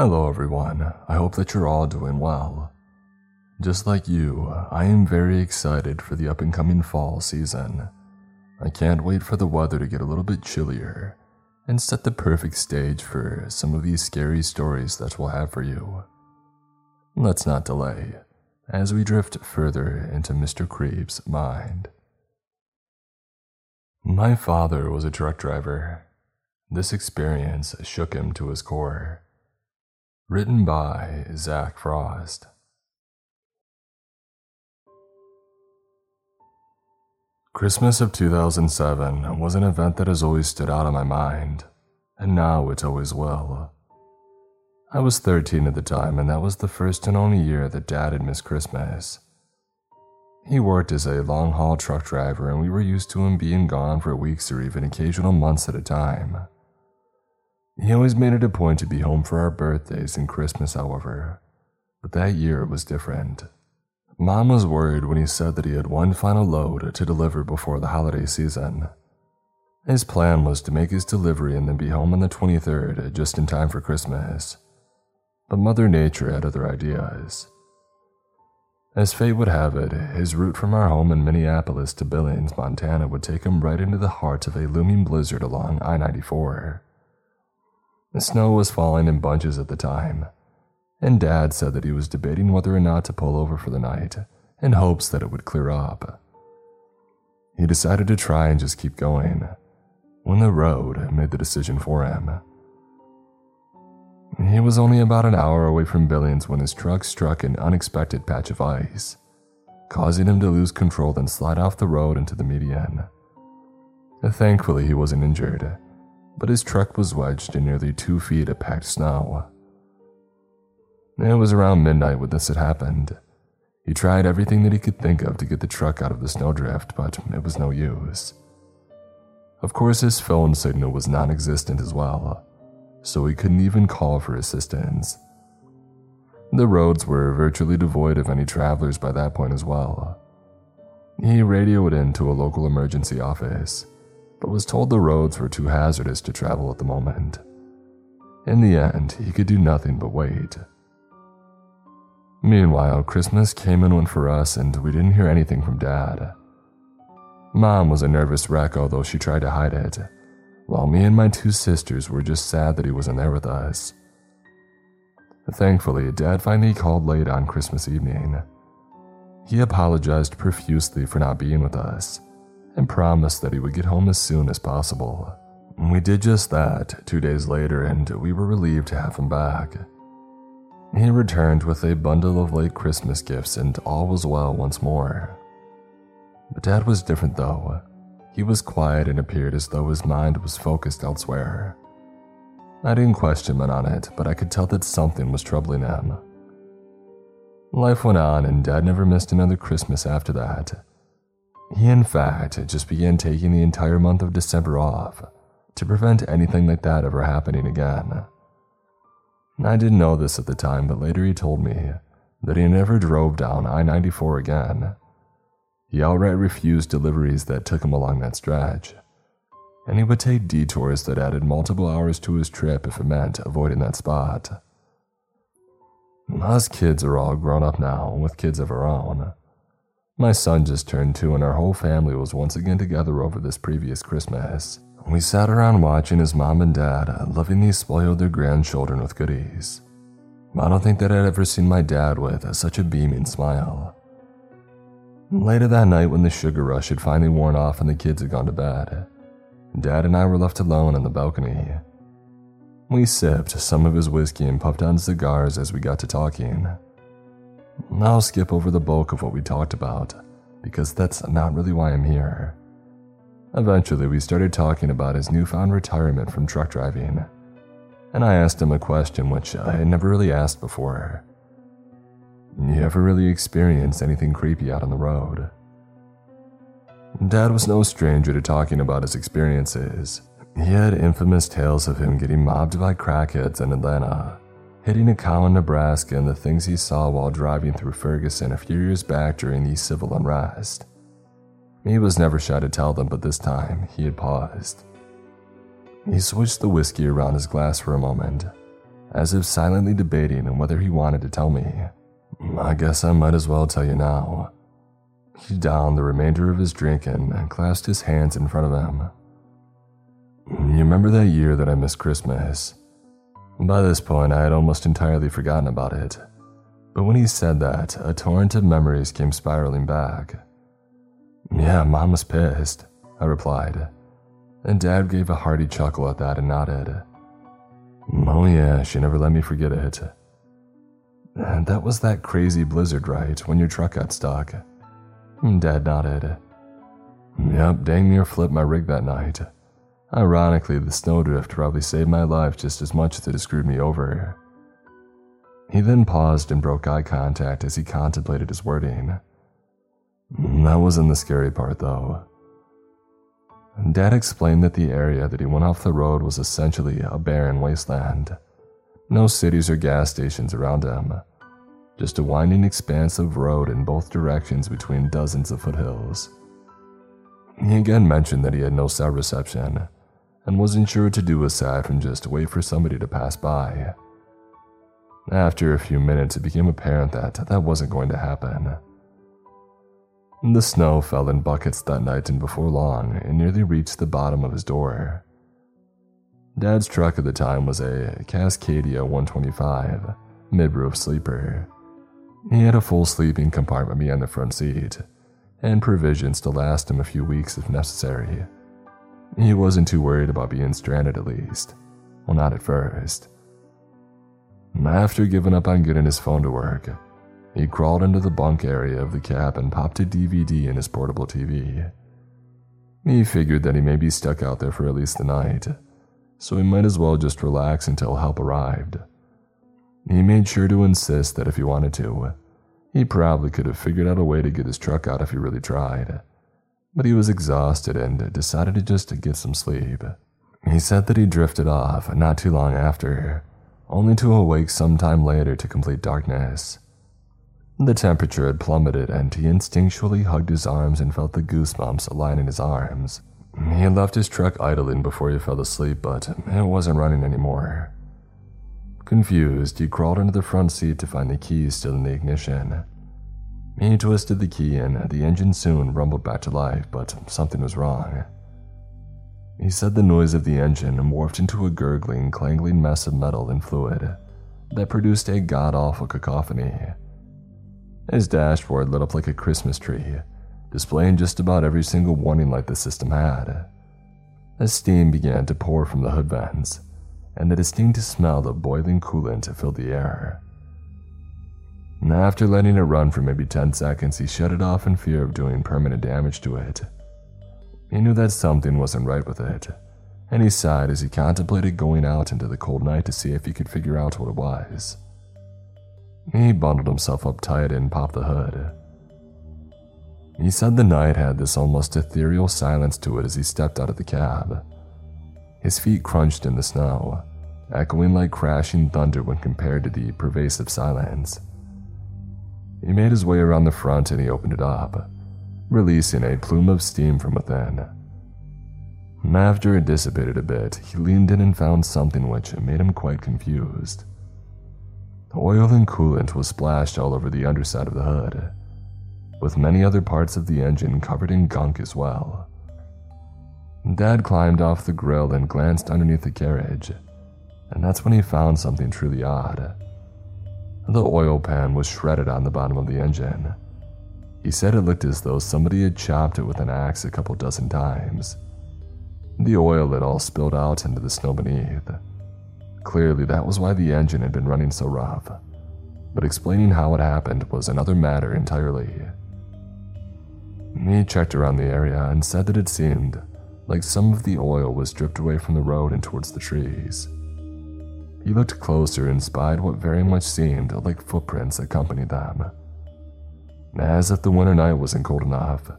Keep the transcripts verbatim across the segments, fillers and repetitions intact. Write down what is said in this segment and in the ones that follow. Hello everyone, I hope that you're all doing well. Just like you, I am very excited for the up and coming fall season. I can't wait for the weather to get a little bit chillier and set the perfect stage for some of these scary stories that we'll have for you. Let's not delay, as we drift further into Mister Creep's mind. My father was a truck driver. This experience shook him to his core. Written by Zach Frost. Christmas of two thousand seven was an event that has always stood out in my mind, and now it always will. I was thirteen at the time, and that was the first and only year that Dad had missed Christmas. He worked as a long-haul truck driver, and we were used to him being gone for weeks or even occasional months at a time. He always made it a point to be home for our birthdays and Christmas, however, but that year it was different. Mom was worried when he said that he had one final load to deliver before the holiday season. His plan was to make his delivery and then be home on the twenty-third, just in time for Christmas. But Mother Nature had other ideas. As fate would have it, his route from our home in Minneapolis to Billings, Montana would take him right into the heart of a looming blizzard along I ninety-four. The snow was falling in bunches at the time, and Dad said that he was debating whether or not to pull over for the night in hopes that it would clear up. He decided to try and just keep going, when the road made the decision for him. He was only about an hour away from Billings when his truck struck an unexpected patch of ice, causing him to lose control and slide off the road into the median. Thankfully, he wasn't injured, but his truck was wedged in nearly two feet of packed snow. It was around midnight when this had happened. He tried everything that he could think of to get the truck out of the snowdrift, but it was no use. Of course, his phone signal was non-existent as well, so he couldn't even call for assistance. The roads were virtually devoid of any travelers by that point as well. He radioed in to a local emergency office, but was told the roads were too hazardous to travel at the moment. In the end, he could do nothing but wait. Meanwhile, Christmas came and went for us, and we didn't hear anything from Dad. Mom was a nervous wreck, although she tried to hide it, while me and my two sisters were just sad that he wasn't there with us. Thankfully, Dad finally called late on Christmas evening. He apologized profusely for not being with us, and promised that he would get home as soon as possible. We did just that two days later, and we were relieved to have him back. He returned with a bundle of late Christmas gifts, and all was well once more. But Dad was different, though. He was quiet and appeared as though his mind was focused elsewhere. I didn't question him on it, but I could tell that something was troubling him. Life went on, and Dad never missed another Christmas after that. He, in fact, just began taking the entire month of December off to prevent anything like that ever happening again. I didn't know this at the time, but later he told me that he never drove down I ninety-four again. He outright refused deliveries that took him along that stretch, and he would take detours that added multiple hours to his trip if it meant avoiding that spot. Us kids are all grown up now, with kids of our own. My son just turned two, and our whole family was once again together over this previous Christmas. We sat around watching his mom and dad lovingly spoil their grandchildren with goodies. I don't think that I'd ever seen my dad with such a beaming smile. Later that night, when the sugar rush had finally worn off and the kids had gone to bed, Dad and I were left alone on the balcony. We sipped some of his whiskey and puffed on cigars as we got to talking. I'll skip over the bulk of what we talked about, because that's not really why I'm here. Eventually, we started talking about his newfound retirement from truck driving, and I asked him a question which I had never really asked before. You ever really experienced anything creepy out on the road? Dad was no stranger to talking about his experiences. He had infamous tales of him getting mobbed by crackheads in Atlanta, hitting a cow in Nebraska, and the things he saw while driving through Ferguson a few years back during the civil unrest. He was never shy to tell them, but this time, he had paused. He switched the whiskey around his glass for a moment, as if silently debating on whether he wanted to tell me. I guess I might as well tell you now. He downed the remainder of his drink and clasped his hands in front of him. You remember that year that I missed Christmas? By this point, I had almost entirely forgotten about it. But when he said that, a torrent of memories came spiraling back. Yeah, Mom was pissed, I replied. And Dad gave a hearty chuckle at that and nodded. Oh yeah, she never let me forget it. And that was that crazy blizzard, right, when your truck got stuck? Dad nodded. Yep, dang near flipped my rig that night. Ironically, the snowdrift probably saved my life just as much as it screwed me over. He then paused and broke eye contact as he contemplated his wording. That wasn't the scary part, though. Dad explained that the area that he went off the road was essentially a barren wasteland. No cities or gas stations around him. Just a winding expanse of road in both directions between dozens of foothills. He again mentioned that he had no cell reception, and wasn't sure what to do aside from just wait for somebody to pass by. After a few minutes, it became apparent that that wasn't going to happen. The snow fell in buckets that night, and before long, it nearly reached the bottom of his door. Dad's truck at the time was a Cascadia one twenty-five, mid-roof sleeper. He had a full sleeping compartment behind the front seat, and provisions to last him a few weeks if necessary. He wasn't too worried about being stranded, at least. Well, not at first. After giving up on getting his phone to work, he crawled into the bunk area of the cab and popped a D V D in his portable T V. He figured that he may be stuck out there for at least the night, so he might as well just relax until help arrived. He made sure to insist that if he wanted to, he probably could have figured out a way to get his truck out if he really tried, but he was exhausted and decided to just get some sleep. He said that he drifted off not too long after, only to awake sometime later to complete darkness. The temperature had plummeted and he instinctually hugged his arms and felt the goosebumps align in his arms. He had left his truck idling before he fell asleep, but it wasn't running anymore. Confused, he crawled into the front seat to find the keys still in the ignition. He twisted the key and the engine soon rumbled back to life, but something was wrong. He said the noise of the engine warped into a gurgling, clangling mess of metal and fluid that produced a god-awful cacophony. His dashboard lit up like a Christmas tree, displaying just about every single warning light the system had. As steam began to pour from the hood vents, and the distinct smell of boiling coolant filled the air. After letting it run for maybe ten seconds, he shut it off in fear of doing permanent damage to it. He knew that something wasn't right with it, and he sighed as he contemplated going out into the cold night to see if he could figure out what it was. He bundled himself up tight and popped the hood. He said the night had this almost ethereal silence to it as he stepped out of the cab. His feet crunched in the snow, echoing like crashing thunder when compared to the pervasive silence. He made his way around the front and he opened it up, releasing a plume of steam from within. After it dissipated a bit, he leaned in and found something which made him quite confused. Oil and coolant was splashed all over the underside of the hood, with many other parts of the engine covered in gunk as well. Dad climbed off the grill and glanced underneath the carriage, and that's when he found something truly odd. The oil pan was shredded on the bottom of the engine. He said it looked as though somebody had chopped it with an axe a couple dozen times. The oil had all spilled out into the snow beneath. Clearly, that was why the engine had been running so rough, but explaining how it happened was another matter entirely. He checked around the area and said that it seemed like some of the oil was dripped away from the road and towards the trees. He looked closer and spied what very much seemed like footprints accompanied them. As if the winter night wasn't cold enough,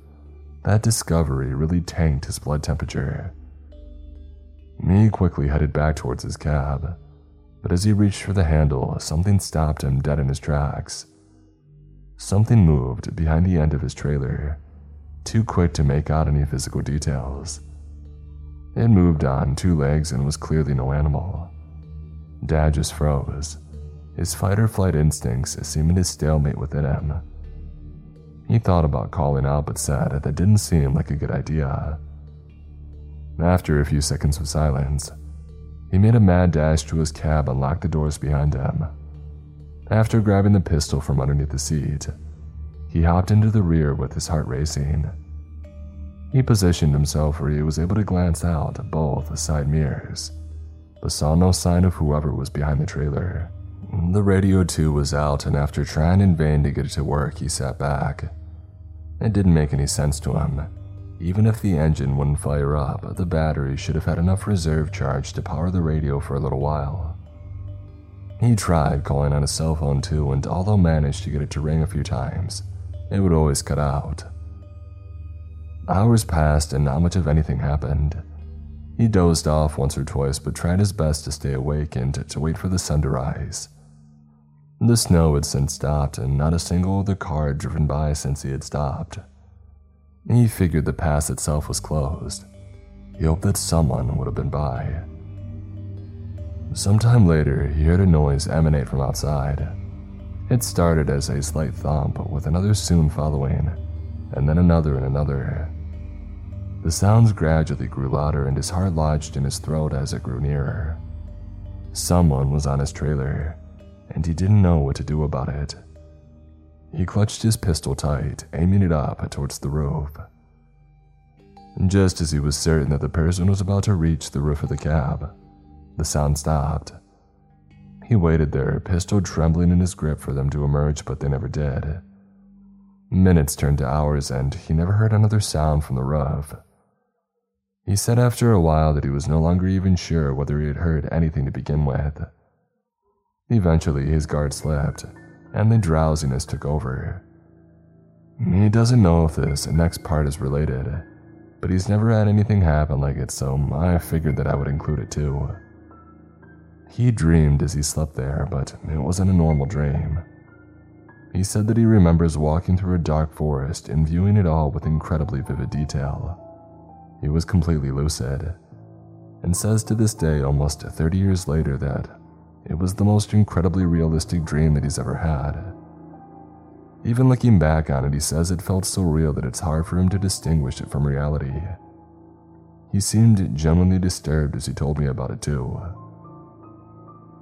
that discovery really tanked his blood temperature. He quickly headed back towards his cab, but as he reached for the handle, something stopped him dead in his tracks. Something moved behind the end of his trailer, too quick to make out any physical details. It moved on two legs and was clearly no animal. Dad just froze, his fight-or-flight instincts seeming to stalemate within him. He thought about calling out but said that didn't seem like a good idea. After a few seconds of silence, he made a mad dash to his cab and locked the doors behind him. After grabbing the pistol from underneath the seat, he hopped into the rear with his heart racing. He positioned himself where he was able to glance out at both side mirrors, but saw no sign of whoever was behind the trailer. The radio too was out, and after trying in vain to get it to work, he sat back. It didn't make any sense to him. Even if the engine wouldn't fire up, the battery should have had enough reserve charge to power the radio for a little while. He tried calling on his cell phone too, and although managed to get it to ring a few times, it would always cut out. Hours passed and not much of anything happened. He dozed off once or twice but tried his best to stay awake and to wait for the sun to rise. The snow had since stopped and not a single other car had driven by since he had stopped. He figured the pass itself was closed. He hoped that someone would have been by. Sometime later, he heard a noise emanate from outside. It started as a slight thump with another soon following, and then another and another. The sounds gradually grew louder and his heart lodged in his throat as it grew nearer. Someone was on his trailer, and he didn't know what to do about it. He clutched his pistol tight, aiming it up towards the roof. Just as he was certain that the person was about to reach the roof of the cab, the sound stopped. He waited there, pistol trembling in his grip for them to emerge, but they never did. Minutes turned to hours, and he never heard another sound from the roof. He said after a while that he was no longer even sure whether he had heard anything to begin with. Eventually, his guard slipped, and the drowsiness took over. He doesn't know if this next part is related, but he's never had anything happen like it, so I figured that I would include it too. He dreamed as he slept there, but it wasn't a normal dream. He said that he remembers walking through a dark forest and viewing it all with incredibly vivid detail. He was completely lucid, and says to this day, almost thirty years later, that it was the most incredibly realistic dream that he's ever had. Even looking back on it, he says it felt so real that it's hard for him to distinguish it from reality. He seemed genuinely disturbed as he told me about it too.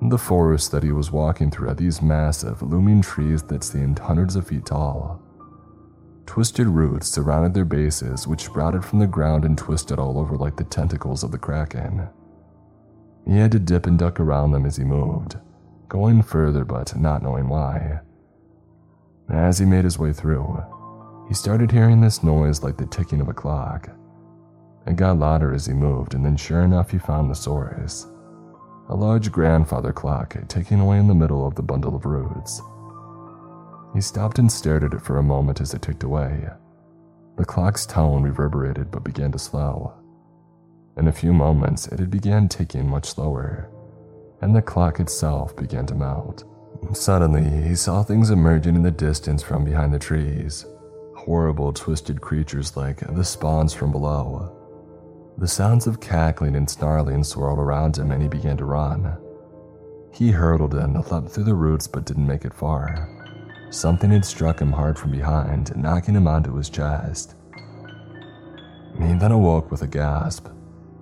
The forest that he was walking through had these massive, looming trees that seemed hundreds of feet tall. Twisted roots surrounded their bases, which sprouted from the ground and twisted all over like the tentacles of the kraken. He had to dip and duck around them as he moved, going further but not knowing why. As he made his way through, he started hearing this noise like the ticking of a clock. It got louder as he moved, and then sure enough he found the source. A large grandfather clock ticking away in the middle of the bundle of roots. He stopped and stared at it for a moment as it ticked away. The clock's tone reverberated but began to slow. In a few moments, it had began ticking much slower, and the clock itself began to melt. Suddenly, he saw things emerging in the distance from behind the trees, horrible twisted creatures like the spawns from below. The sounds of cackling and snarling swirled around him and he began to run. He hurtled and leapt through the roots but didn't make it far. Something had struck him hard from behind, knocking him onto his chest. He then awoke with a gasp,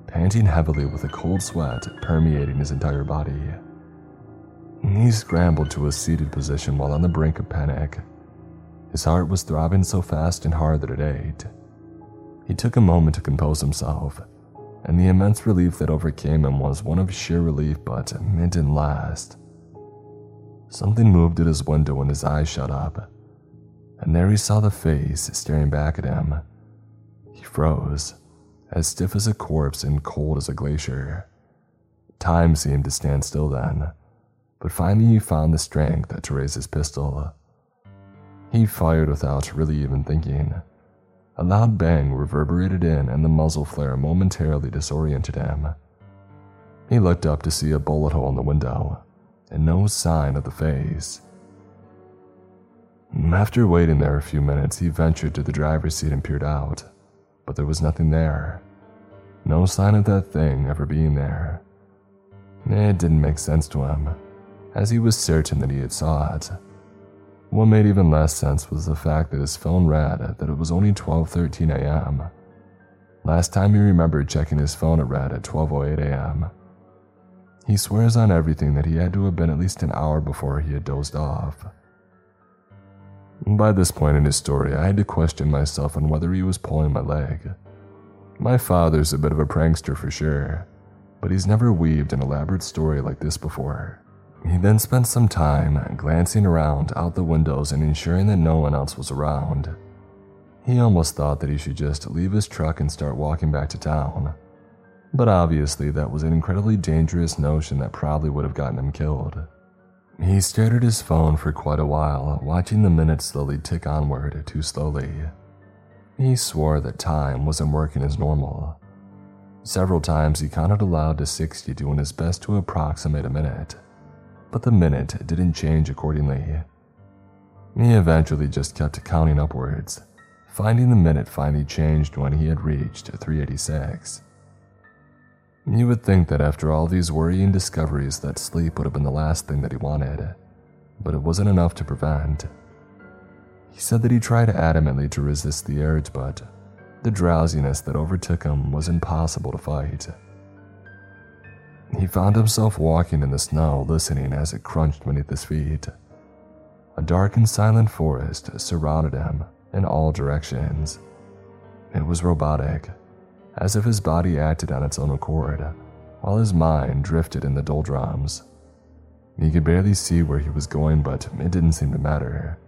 panting heavily with a cold sweat permeating his entire body. He scrambled to a seated position while on the brink of panic. His heart was throbbing so fast and hard that it ached. He took a moment to compose himself, and the immense relief that overcame him was one of sheer relief, but it didn't last. Something moved at his window and his eyes shut up, and there he saw the face staring back at him. He froze, as stiff as a corpse and cold as a glacier. Time seemed to stand still then, but finally he found the strength to raise his pistol. He fired without really even thinking. A loud bang reverberated in and the muzzle flare momentarily disoriented him. He looked up to see a bullet hole in the window, and no sign of the face. After waiting there a few minutes, he ventured to the driver's seat and peered out, but there was nothing there. No sign of that thing ever being there. It didn't make sense to him, as he was certain that he had saw it. What made even less sense was the fact that his phone read that it was only twelve thirteen a.m. Last time he remembered checking his phone, it read at twelve oh eight a.m. He swears on everything that he had to have been at least an hour before he had dozed off. By this point in his story, I had to question myself on whether he was pulling my leg. My father's a bit of a prankster for sure, but he's never weaved an elaborate story like this before. He then spent some time glancing around out the windows and ensuring that no one else was around. He almost thought that he should just leave his truck and start walking back to town, but obviously that was an incredibly dangerous notion that probably would have gotten him killed. He stared at his phone for quite a while, watching the minutes slowly tick onward too slowly. He swore that time wasn't working as normal. Several times he counted aloud to sixty, doing his best to approximate a minute, but the minute didn't change accordingly. He eventually just kept counting upwards, finding the minute finally changed when he had reached three eighty-six. You would think that after all these worrying discoveries that sleep would have been the last thing that he wanted, but it wasn't enough to prevent. He said that he tried adamantly to resist the urge, but the drowsiness that overtook him was impossible to fight. He found himself walking in the snow, listening as it crunched beneath his feet. A dark and silent forest surrounded him in all directions. It was robotic, as if his body acted on its own accord, while his mind drifted in the doldrums. He could barely see where he was going, but it didn't seem to matter.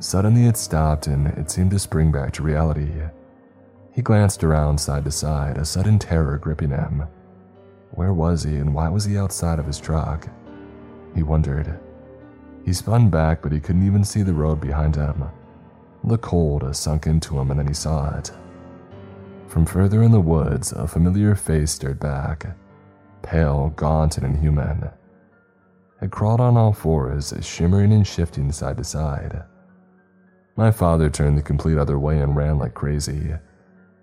Suddenly it stopped, and it seemed to spring back to reality. He glanced around side to side, a sudden terror gripping him. Where was he, and why was he outside of his truck? He wondered. He spun back, but he couldn't even see the road behind him. The cold sunk into him, and then he saw it. From further in the woods, a familiar face stared back, pale, gaunt, and inhuman. It crawled on all fours, shimmering and shifting side to side. My father turned the complete other way and ran like crazy.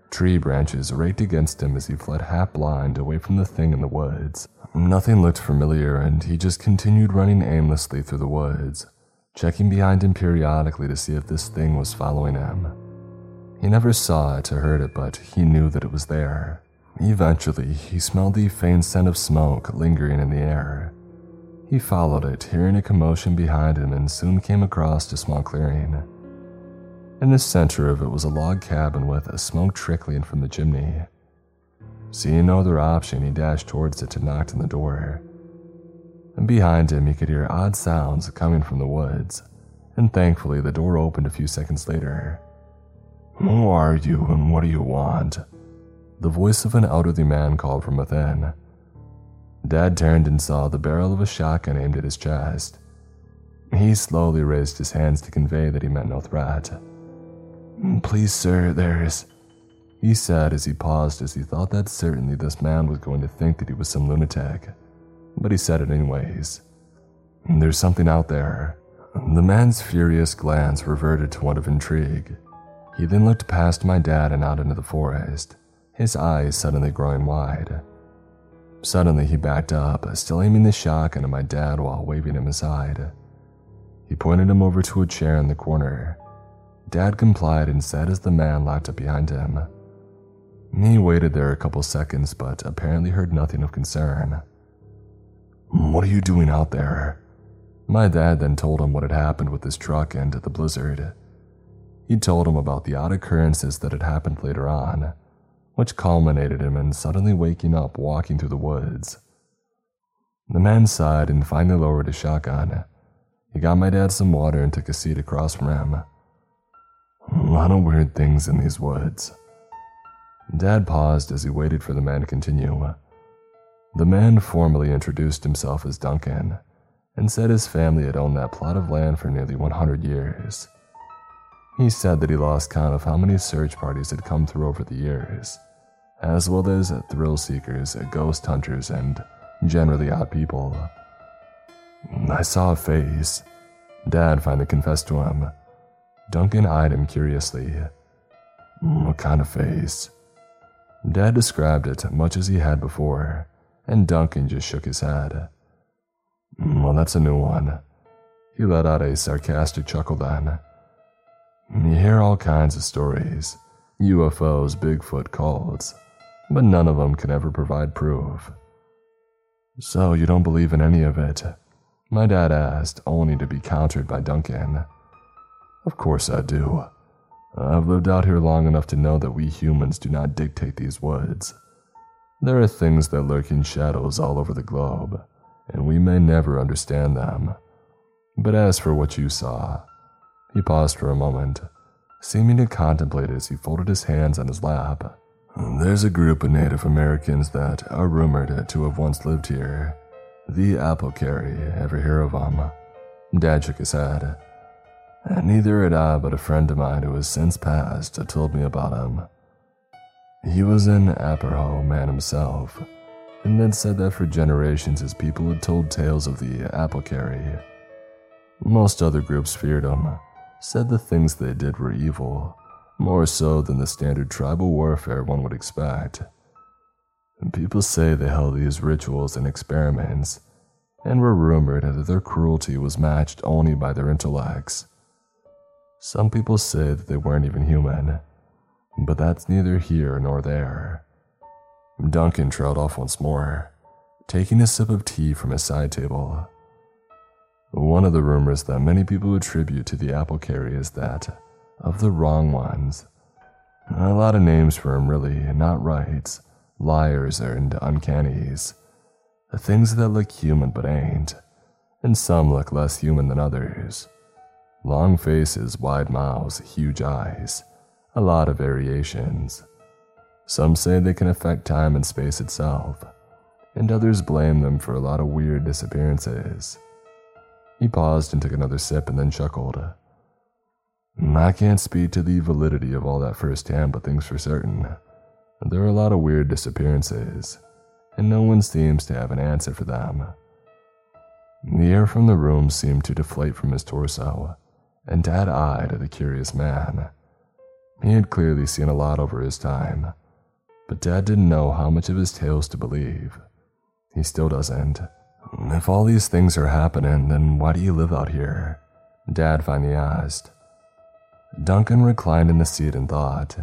Tree branches raked against him as he fled half-blind away from the thing in the woods. Nothing looked familiar, and he just continued running aimlessly through the woods, checking behind him periodically to see if this thing was following him. He never saw it or heard it, but he knew that it was there. Eventually, he smelled the faint scent of smoke lingering in the air. He followed it, hearing a commotion behind him, and soon came across a small clearing. In the center of it was a log cabin with a smoke trickling from the chimney. Seeing no other option, he dashed towards it and knocked on the door. And behind him, he could hear odd sounds coming from the woods, and thankfully the door opened a few seconds later. "Who are you, and what do you want?" the voice of an elderly man called from within. Dad turned and saw the barrel of a shotgun aimed at his chest. He slowly raised his hands to convey that he meant no threat. "Please, sir, there's..." he said as he paused, as he thought that certainly this man was going to think that he was some lunatic. But he said it anyways. "There's something out there." The man's furious glance reverted to one of intrigue. He then looked past my dad and out into the forest, his eyes suddenly growing wide. Suddenly he backed up, still aiming the shotgun at my dad while waving him aside. He pointed him over to a chair in the corner. Dad complied and sat as the man locked up behind him. He waited there a couple seconds, but apparently heard nothing of concern. "What are you doing out there?" My dad then told him what had happened with his truck and the blizzard. He told him about the odd occurrences that had happened later on, which culminated him in suddenly waking up walking through the woods. The man sighed and finally lowered his shotgun. He got my dad some water and took a seat across from him. "A lot of weird things in these woods." Dad paused as he waited for the man to continue. The man formally introduced himself as Duncan, and said his family had owned that plot of land for nearly one hundred years. He said that he lost count of how many search parties had come through over the years, as well as thrill seekers, ghost hunters, and generally odd people. "I saw a face," Dad finally confessed to him. Duncan eyed him curiously. "What kind of face?" Dad described it much as he had before, and Duncan just shook his head. Well, that's a new one. He let out a sarcastic chuckle then. You hear all kinds of stories, U F Os, Bigfoot, cults, but none of them can ever provide proof. So you don't believe in any of it? My dad asked, only to be countered by Duncan. Of course I do. I've lived out here long enough to know that we humans do not dictate these woods. There are things that lurk in shadows all over the globe, and we may never understand them. But as for what you saw... He paused for a moment, seeming to contemplate as he folded his hands on his lap. There's a group of Native Americans that are rumored to have once lived here. The Apokary, ever hear of them? Dad shook his head. Neither had I, but a friend of mine who has since passed told me about him. He was an Aperho man himself, and then said that for generations his people had told tales of the Apokary. Most other groups feared him, said the things they did were evil, more so than the standard tribal warfare one would expect. People say they held these rituals and experiments, and were rumored that their cruelty was matched only by their intellects. Some people say that they weren't even human, but that's neither here nor there. Duncan trailed off once more, taking a sip of tea from his side table. One of the rumors that many people attribute to the Apokary is that of the wrong ones. A lot of names for them, really, not rights, liars and uncannies. The things that look human but ain't, and some look less human than others. Long faces, wide mouths, huge eyes, a lot of variations. Some say they can affect time and space itself, and others blame them for a lot of weird disappearances. He paused and took another sip and then chuckled. I can't speak to the validity of all that firsthand, but things for certain. There are a lot of weird disappearances, and no one seems to have an answer for them. The air from the room seemed to deflate from his torso, and Dad eyed at the curious man. He had clearly seen a lot over his time, but Dad didn't know how much of his tales to believe. He still doesn't. If all these things are happening, then why do you live out here? Dad finally asked. Duncan reclined in the seat and thought.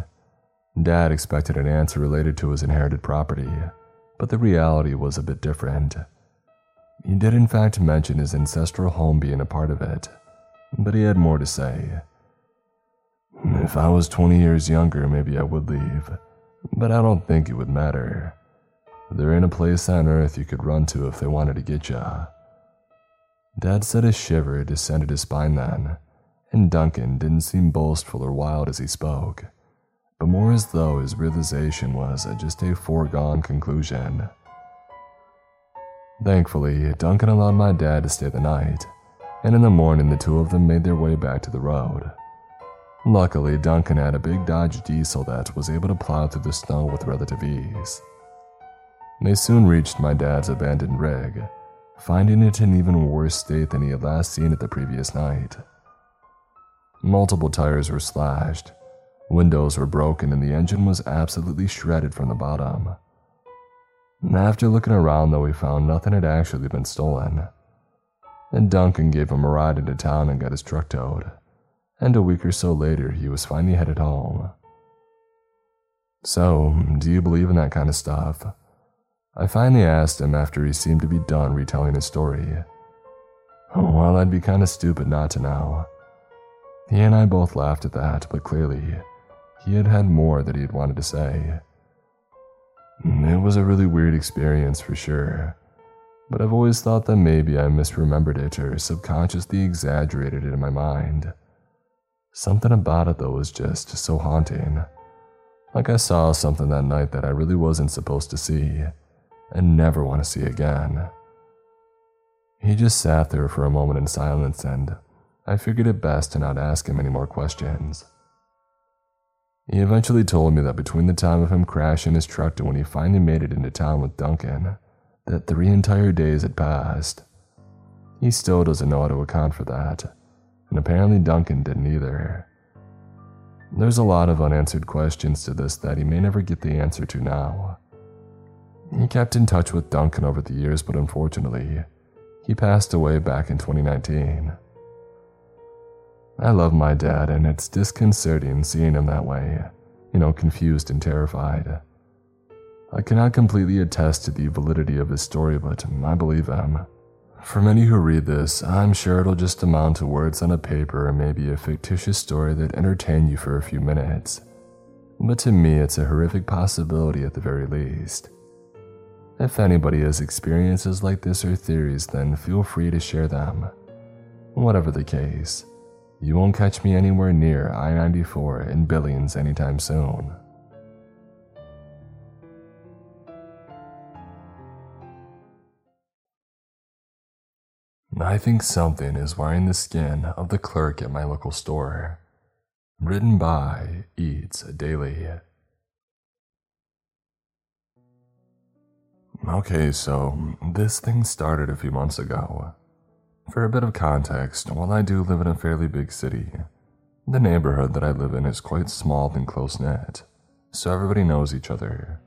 Dad expected an answer related to his inherited property, but the reality was a bit different. He did in fact mention his ancestral home being a part of it, but he had more to say. If I was twenty years younger, maybe I would leave, but I don't think it would matter. There ain't a place on earth you could run to if they wanted to get ya. Dad said a shiver descended his spine then, and Duncan didn't seem boastful or wild as he spoke, but more as though his realization was just a foregone conclusion. Thankfully, Duncan allowed my dad to stay the night, and in the morning the two of them made their way back to the road. Luckily, Duncan had a big Dodge diesel that was able to plow through the snow with relative ease. They soon reached my dad's abandoned rig, finding it in even worse state than he had last seen it the previous night. Multiple tires were slashed, windows were broken, and the engine was absolutely shredded from the bottom. After looking around, though, we found nothing had actually been stolen, and Duncan gave him a ride into town and got his truck towed, and a week or so later he was finally headed home. So, do you believe in that kind of stuff? I finally asked him after he seemed to be done retelling his story. Well, I'd be kind of stupid not to know. He and I both laughed at that, but clearly, he had had more that he had wanted to say. It was a really weird experience for sure, but I've always thought that maybe I misremembered it or subconsciously exaggerated it in my mind. Something about it though was just so haunting. Like I saw something that night that I really wasn't supposed to see and never want to see again. He just sat there for a moment in silence, and I figured it best to not ask him any more questions. He eventually told me that between the time of him crashing his truck to when he finally made it into town with Duncan, that three entire days had passed. He still doesn't know how to account for that, and apparently Duncan didn't either. There's a lot of unanswered questions to this that he may never get the answer to now. He kept in touch with Duncan over the years, but unfortunately, he passed away back in twenty nineteen. I love my dad, and it's disconcerting seeing him that way, you know, confused and terrified. I cannot completely attest to the validity of his story, but I believe him. For many who read this, I'm sure it'll just amount to words on a paper or maybe a fictitious story that entertain you for a few minutes. But to me, it's a horrific possibility at the very least. If anybody has experiences like this or theories, then feel free to share them. Whatever the case, you won't catch me anywhere near I ninety-four in Billings anytime soon. I think something is wearing the skin of the clerk at my local store. Written by Eats Daily. Okay, so this thing started a few months ago. For a bit of context, while I do live in a fairly big city, the neighborhood that I live in is quite small and close-knit, so everybody knows each other.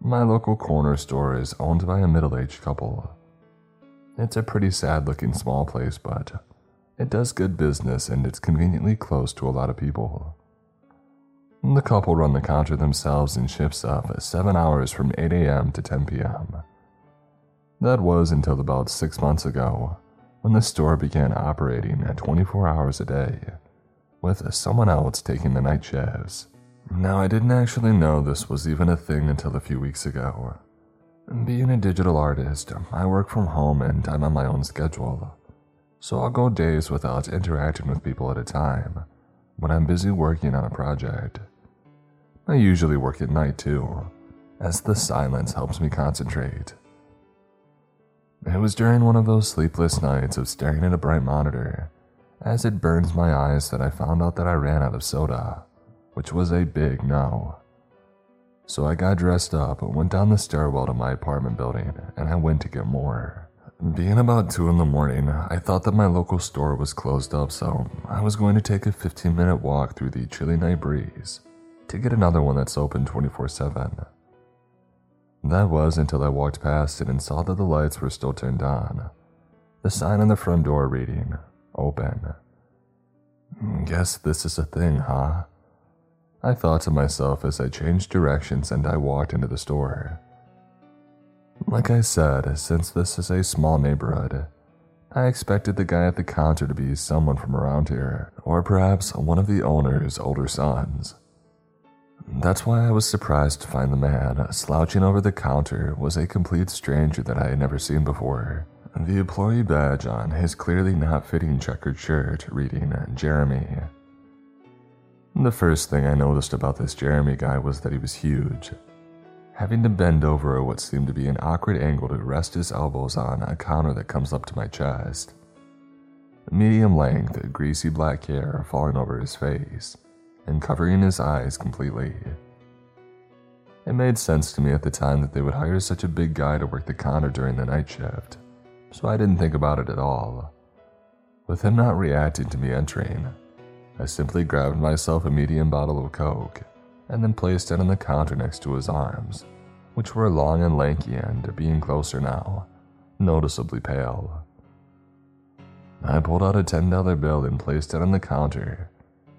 My local corner store is owned by a middle-aged couple. It's a pretty sad-looking small place, but it does good business and it's conveniently close to a lot of people. The couple run the counter themselves in shifts of seven hours from eight a.m. to ten p.m. That was until about six months ago, when the store began operating at twenty-four hours a day, with someone else taking the night shifts. Now, I didn't actually know this was even a thing until a few weeks ago. Being a digital artist, I work from home and I'm on my own schedule, so I'll go days without interacting with people at a time, when I'm busy working on a project. I usually work at night too, as the silence helps me concentrate. It was during one of those sleepless nights of staring at a bright monitor, as it burns my eyes, that I found out that I ran out of soda, which was a big no. So I got dressed up and went down the stairwell to my apartment building, and I went to get more. Being about two in the morning, I thought that my local store was closed up, so I was going to take a fifteen minute walk through the chilly night breeze to get another one that's open twenty-four seven. That was until I walked past it and saw that the lights were still turned on, the sign on the front door reading, "Open." Guess this is a thing, huh? I thought to myself as I changed directions and I walked into the store. Like I said, since this is a small neighborhood, I expected the guy at the counter to be someone from around here, or perhaps one of the owner's older sons. That's why I was surprised to find the man slouching over the counter was a complete stranger that I had never seen before. The employee badge on his clearly not fitting checkered shirt reading Jeremy. The first thing I noticed about this Jeremy guy was that he was huge, having to bend over at what seemed to be an awkward angle to rest his elbows on a counter that comes up to my chest. Medium length, greasy black hair falling over his face and covering his eyes completely. It made sense to me at the time that they would hire such a big guy to work the counter during the night shift, so I didn't think about it at all. With him not reacting to me entering, I simply grabbed myself a medium bottle of Coke and then placed it on the counter next to his arms, which were long and lanky and, being closer now, noticeably pale. I pulled out a ten dollar bill and placed it on the counter,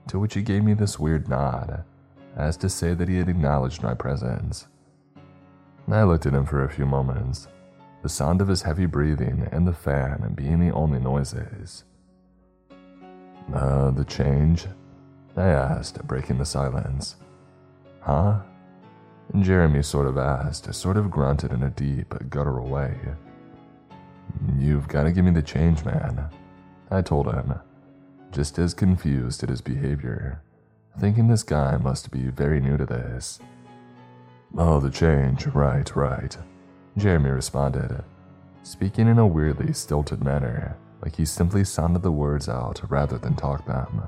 to which he gave me this weird nod, as to say that he had acknowledged my presence. I looked at him for a few moments, the sound of his heavy breathing and the fan being the only noises. Uh, the change? I asked, breaking the silence. Huh? Jeremy sort of asked, sort of grunted in a deep, guttural way. You've got to give me the change, man, I told him, just as confused at his behavior, thinking this guy must be very new to this. Oh, the change, right, right, Jeremy responded, speaking in a weirdly stilted manner, like he simply sounded the words out rather than talk them.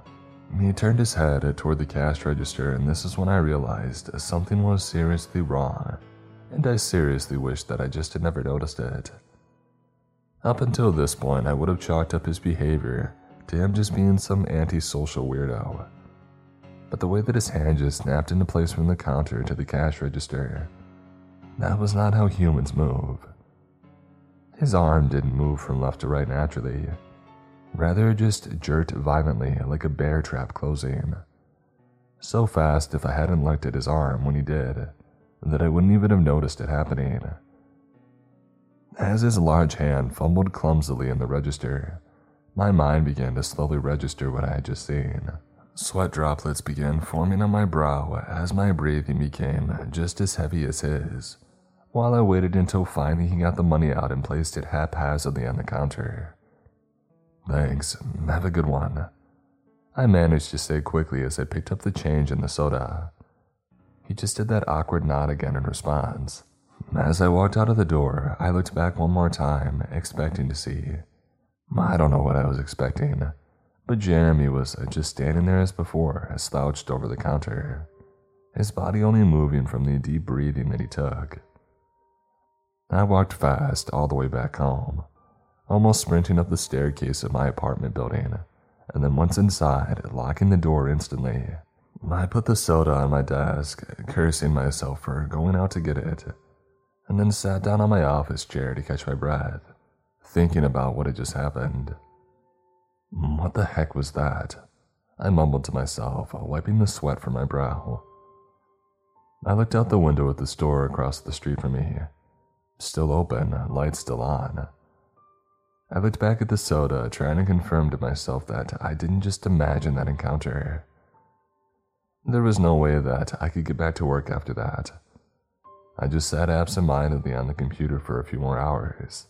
He turned his head toward the cash register, and this is when I realized something was seriously wrong, and I seriously wished that I just had never noticed it. Up until this point, I would have chalked up his behavior to him just being some antisocial weirdo. But the way that his hand just snapped into place from the counter to the cash register, That was not how humans move. His arm didn't move from left to right naturally. Rather, just jerked violently like a bear trap closing. So fast if I hadn't looked at his arm when he did, that I wouldn't even have noticed it happening. As his large hand fumbled clumsily in the register, my mind began to slowly register what I had just seen. Sweat droplets began forming on my brow as my breathing became just as heavy as his, while I waited until finally he got the money out and placed it haphazardly on the counter. "Thanks, have a good one," I managed to say quickly as I picked up the change and the soda. He just did that awkward nod again in response. As I walked out of the door, I looked back one more time, expecting to see... I don't know what I was expecting, but Jeremy was just standing there as before, slouched over the counter, his body only moving from the deep breathing that he took. I walked fast all the way back home, almost sprinting up the staircase of my apartment building, and then once inside, locking the door instantly. I put the soda on my desk, cursing myself for going out to get it, and then sat down on my office chair to catch my breath, thinking about what had just happened. What the heck was that? I mumbled to myself, wiping the sweat from my brow. I looked out the window at the store across the street from me. Still open, lights still on. I looked back at the soda, trying to confirm to myself that I didn't just imagine that encounter. There was no way that I could get back to work after that. I just sat absentmindedly on the computer for a few more hours.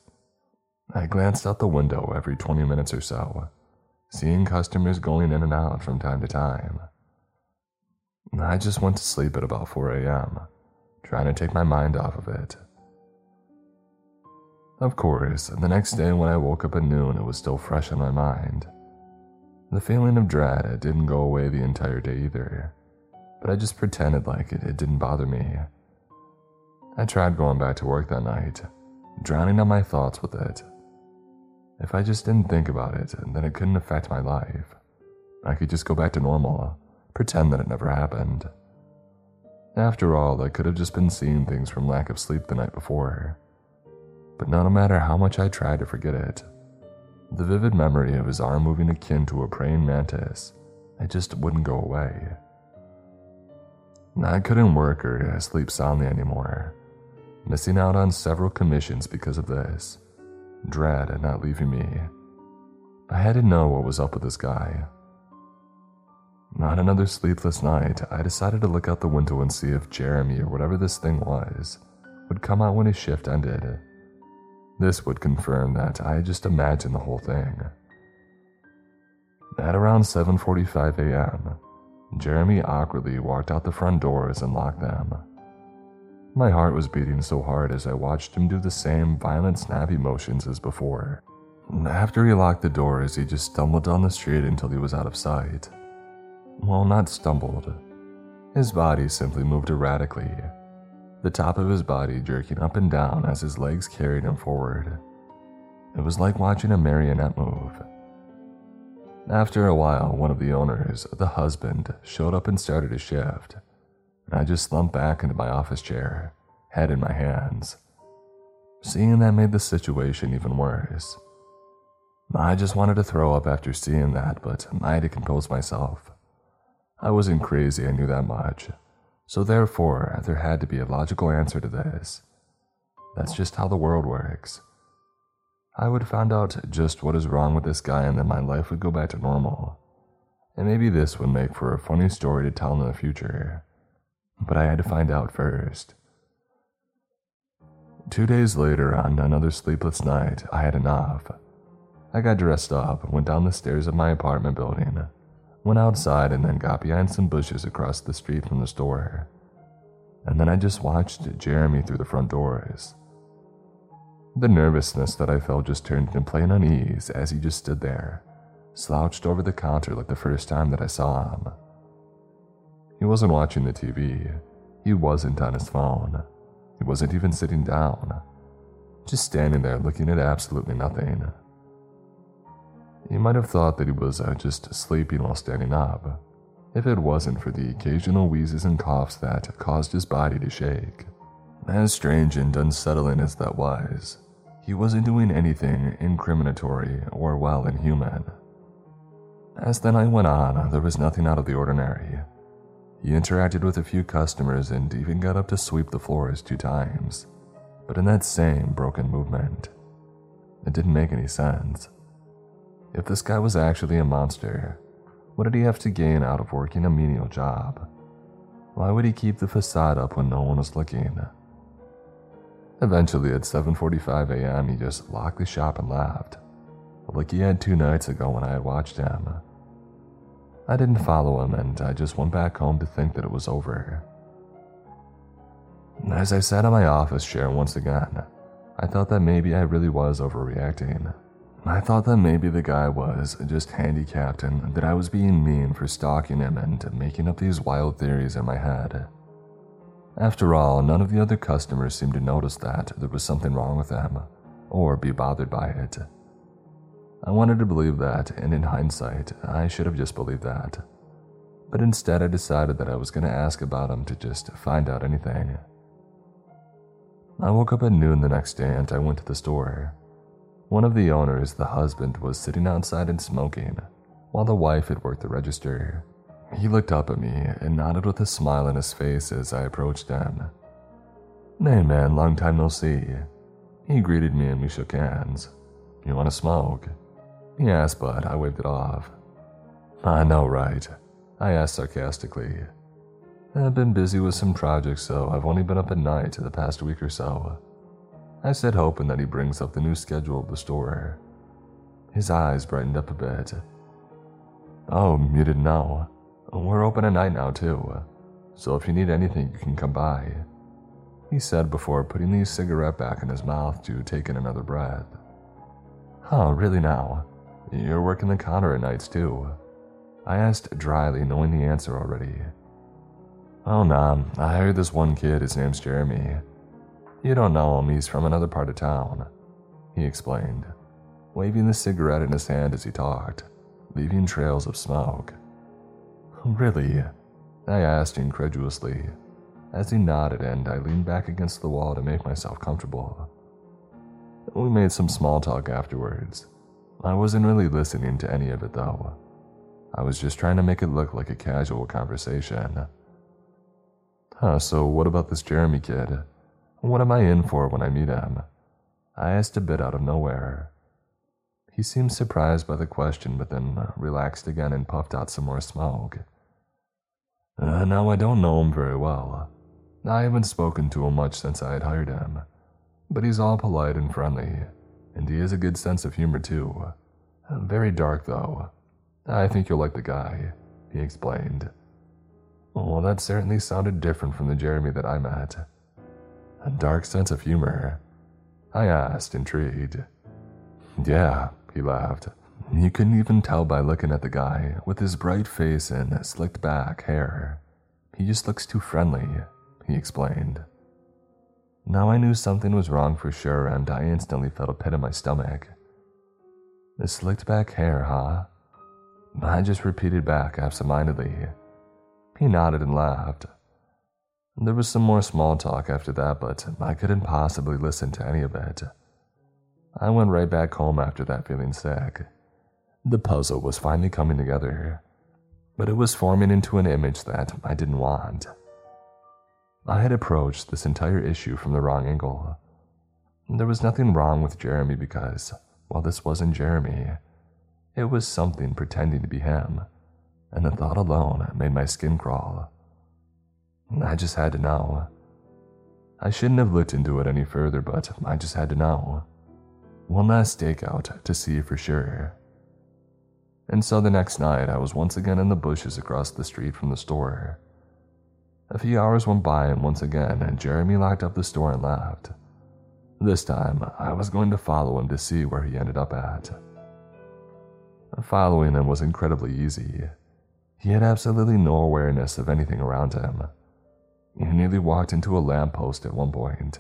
I glanced out the window every twenty minutes or so, seeing customers going in and out from time to time. I just went to sleep at about four a.m., trying to take my mind off of it. Of course, the next day when I woke up at noon, it was still fresh on my mind. The feeling of dread didn't go away the entire day either, but I just pretended like it, it didn't bother me. I tried going back to work that night, drowning out my thoughts with it. If I just didn't think about it, then it couldn't affect my life. I could just go back to normal, pretend that it never happened. After all, I could have just been seeing things from lack of sleep the night before. But no matter how much I tried to forget it, the vivid memory of his arm moving akin to a praying mantis, it just wouldn't go away. I couldn't work or sleep soundly anymore, missing out on several commissions because of this. Dread had not leaving me. I had to know what was up with this guy. On another sleepless night, I decided to look out the window and see if Jeremy or whatever this thing was would come out when his shift ended. This would confirm that I had just imagined the whole thing. At around seven forty-five a.m., Jeremy awkwardly walked out the front doors and locked them. My heart was beating so hard as I watched him do the same violent snappy motions as before. After he locked the doors, he just stumbled down the street until he was out of sight. Well, not stumbled. His body simply moved erratically, the top of his body jerking up and down as his legs carried him forward. It was like watching a marionette move. After a while, one of the owners, the husband, showed up and started his shift. I just slumped back into my office chair, head in my hands. Seeing that made the situation even worse. I just wanted to throw up after seeing that, but I had to compose myself. I wasn't crazy, I knew that much. So therefore, there had to be a logical answer to this. That's just how the world works. I would find out just what is wrong with this guy and then my life would go back to normal. And maybe this would make for a funny story to tell in the future. But I had to find out first. Two days later, on another sleepless night, I had enough. I got dressed up, went down the stairs of my apartment building, went outside and then got behind some bushes across the street from the store. And then I just watched Jeremy through the front doors. The nervousness that I felt just turned into plain unease as he just stood there, slouched over the counter like the first time that I saw him. He wasn't watching the T V, he wasn't on his phone, he wasn't even sitting down, just standing there looking at absolutely nothing. You might have thought that he was uh, just sleeping while standing up, if it wasn't for the occasional wheezes and coughs that caused his body to shake. As strange and unsettling as that was, he wasn't doing anything incriminatory or well inhuman. As the night went on, there was nothing out of the ordinary. He interacted with a few customers and even got up to sweep the floors two times, but in that same broken movement. It didn't make any sense. If this guy was actually a monster, what did he have to gain out of working a menial job? Why would he keep the facade up when no one was looking? Eventually, at seven forty-five a m, he just locked the shop and left, like he had two nights ago when I had watched him. I didn't follow him, and I just went back home to think that it was over. As I sat on my office chair once again, I thought that maybe I really was overreacting. I thought that maybe the guy was just handicapped and that I was being mean for stalking him and making up these wild theories in my head. After all, none of the other customers seemed to notice that there was something wrong with him, or be bothered by it. I wanted to believe that, and in hindsight, I should have just believed that. But instead I decided that I was going to ask about him to just find out anything. I woke up at noon the next day and I went to the store. One of the owners, the husband, was sitting outside and smoking, while the wife had worked the register. He looked up at me and nodded with a smile on his face as I approached him. "Hey man, long time no see." He greeted me and we shook hands. "You want to smoke?" He asked, but I waved it off. "I know, right?" I asked sarcastically. "I've been busy with some projects, so I've only been up at night the past week or so." I said, hoping that he brings up the new schedule of the store. His eyes brightened up a bit. "Oh, you didn't know? We're open at night now too, so if you need anything you can come by," he said before putting the cigarette back in his mouth to take in another breath. "Oh, really now? You're working the counter at nights too?" I asked dryly, knowing the answer already. "Oh nah, I hired this one kid, his name's Jeremy. You don't know him, he's from another part of town," he explained, waving the cigarette in his hand as he talked, leaving trails of smoke. "Really?" I asked incredulously, as he nodded and I leaned back against the wall to make myself comfortable. We made some small talk afterwards. I wasn't really listening to any of it though. I was just trying to make it look like a casual conversation. "Huh, so what about this Jeremy kid? What am I in for when I meet him?" I asked a bit out of nowhere. He seemed surprised by the question, but then relaxed again and puffed out some more smoke. Uh, now I don't know him very well. I haven't spoken to him much since I had hired him, but he's all polite and friendly, and he has a good sense of humor too. Very dark though. I think you'll like the guy, he explained. Well, that certainly sounded different from the Jeremy that I met. A dark sense of humor? I asked, intrigued. Yeah, he laughed. You couldn't even tell by looking at the guy with his bright face and slicked back hair. He just looks too friendly, he explained. Now I knew something was wrong for sure, and I instantly felt a pit in my stomach. The slicked back hair, huh? I just repeated back absentmindedly. He nodded and laughed. There was some more small talk after that, but I couldn't possibly listen to any of it. I went right back home after that, feeling sick. The puzzle was finally coming together, but it was forming into an image that I didn't want. I had approached this entire issue from the wrong angle. There was nothing wrong with Jeremy because, well, this wasn't Jeremy. It was something pretending to be him, and the thought alone made my skin crawl. I just had to know. I shouldn't have looked into it any further, but I just had to know. One last stakeout to see for sure. And so the next night, I was once again in the bushes across the street from the store. A few hours went by, and once again, Jeremy locked up the store and left. This time, I was going to follow him to see where he ended up at. Following him was incredibly easy. He had absolutely no awareness of anything around him. He nearly walked into a lamppost at one point.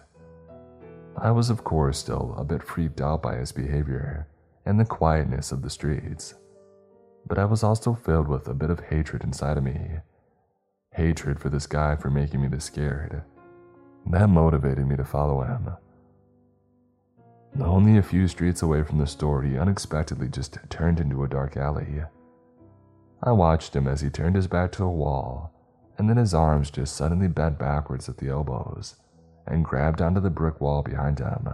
I was, of course, still a bit freaked out by his behavior and the quietness of the streets, but I was also filled with a bit of hatred inside of me. Hatred for this guy for making me this scared, That motivated me to follow him. Only a few streets away from the store, he unexpectedly just turned into a dark alley. I watched him as he turned his back to a wall, and then his arms just suddenly bent backwards at the elbows and grabbed onto the brick wall behind him.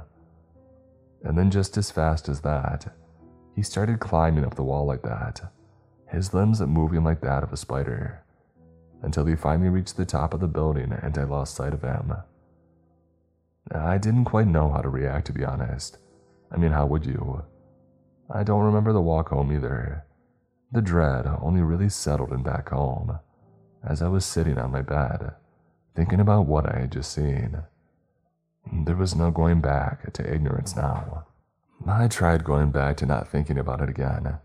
And then just as fast as that, he started climbing up the wall like that, his limbs moving like that of a spider, until he finally reached the top of the building and I lost sight of him. I didn't quite know how to react, to be honest. I mean, how would you? I don't remember the walk home either. The dread only really settled in back home, as I was sitting on my bed, thinking about what I had just seen. There was no going back to ignorance now. I tried going back to not thinking about it again,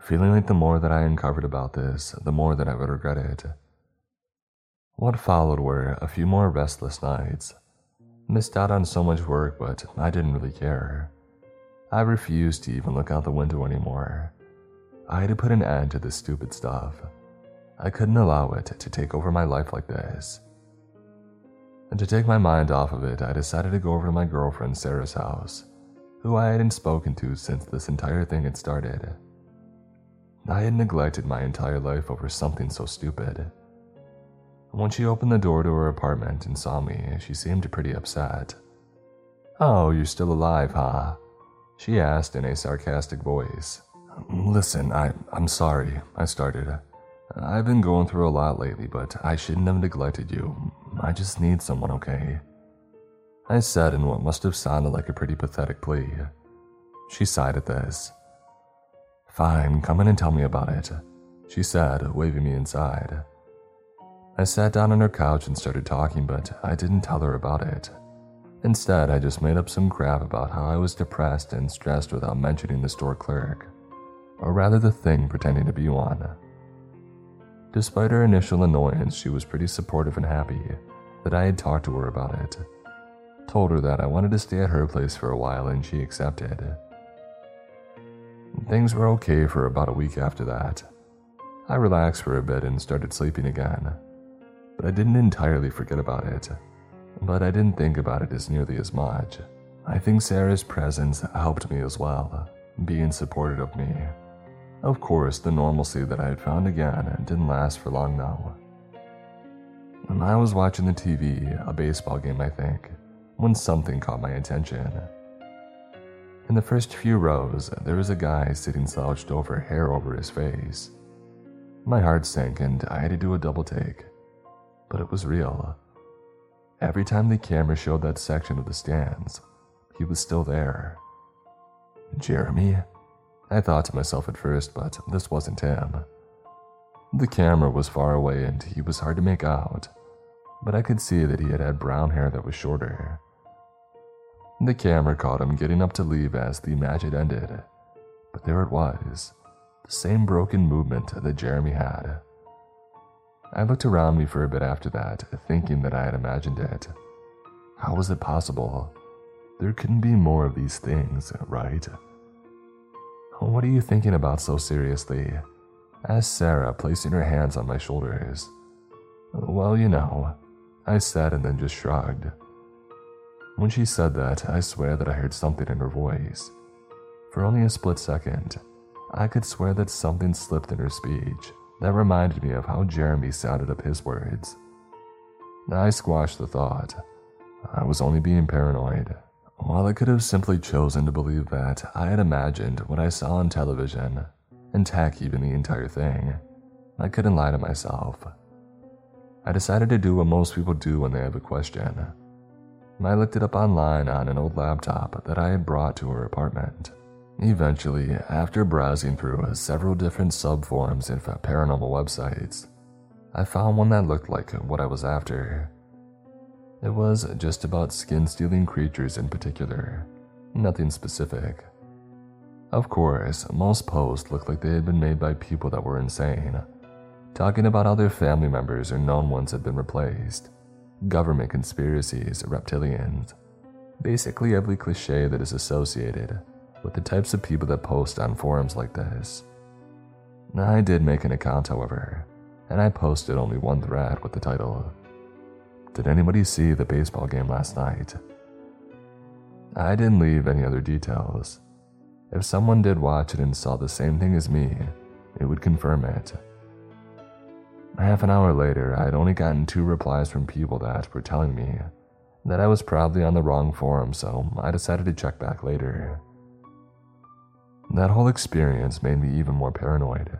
feeling like the more that I uncovered about this, the more that I would regret it. What followed were a few more restless nights. Missed out on so much work, but I didn't really care. I refused to even look out the window anymore. I had to put an end to this stupid stuff. I couldn't allow it to take over my life like this. And to take my mind off of it, I decided to go over to my girlfriend Sarah's house, who I hadn't spoken to since this entire thing had started. I had neglected my entire life over something so stupid. When she opened the door to her apartment and saw me, she seemed pretty upset. "Oh, you're still alive, huh?" she asked in a sarcastic voice. "Listen, I, I'm sorry," I started. "I've been going through a lot lately, but I shouldn't have neglected you. I just need someone, okay?" I said in what must have sounded like a pretty pathetic plea. She sighed at this. "Fine, come in and tell me about it," she said, waving me inside. I sat down on her couch and started talking, but I didn't tell her about it. Instead, I just made up some crap about how I was depressed and stressed without mentioning the store clerk, or rather the thing pretending to be one. Despite her initial annoyance, she was pretty supportive and happy that I had talked to her about it. Told her that I wanted to stay at her place for a while and she accepted. Things were okay for about a week after that. I relaxed for a bit and started sleeping again. But I didn't entirely forget about it, but I didn't think about it as nearly as much. I think Sarah's presence helped me as well, being supportive of me. Of course, the normalcy that I had found again didn't last for long though. I was watching the T V, a baseball game I think, when something caught my attention. In the first few rows, there was a guy sitting slouched over, hair over his face. My heart sank and I had to do a double take, but it was real. Every time the camera showed that section of the stands, he was still there. Jeremy? I thought to myself at first, but this wasn't him. The camera was far away and he was hard to make out, but I could see that he had had brown hair that was shorter. The camera caught him getting up to leave as the match had ended, but there it was, the same broken movement that Jeremy had. I looked around me for a bit after that, thinking that I had imagined it. How was it possible? There couldn't be more of these things, right? "What are you thinking about so seriously?" asked Sarah, placing her hands on my shoulders. "Well, you know," I said and then just shrugged. When she said that, I swear that I heard something in her voice. For only a split second, I could swear that something slipped in her speech that reminded me of how Jeremy sounded up his words. I squashed the thought. I was only being paranoid. While I could have simply chosen to believe that I had imagined what I saw on television and tack even the entire thing, I couldn't lie to myself. I decided to do what most people do when they have a question. I looked it up online on an old laptop that I had brought to her apartment. Eventually, after browsing through several different subforums and paranormal websites, I found one that looked like what I was after. It was just about skin-stealing creatures in particular, nothing specific. Of course, most posts looked like they had been made by people that were insane, talking about how their family members or known ones had been replaced, government conspiracies, reptilians, basically every cliche that is associated with the types of people that post on forums like this. I did make an account, however, and I posted only one thread with the title, Did anybody see the baseball game last night? I didn't leave any other details. If someone did watch it and saw the same thing as me, it would confirm it. Half an hour later, I had only gotten two replies from people that were telling me that I was probably on the wrong forum, so I decided to check back later. That whole experience made me even more paranoid.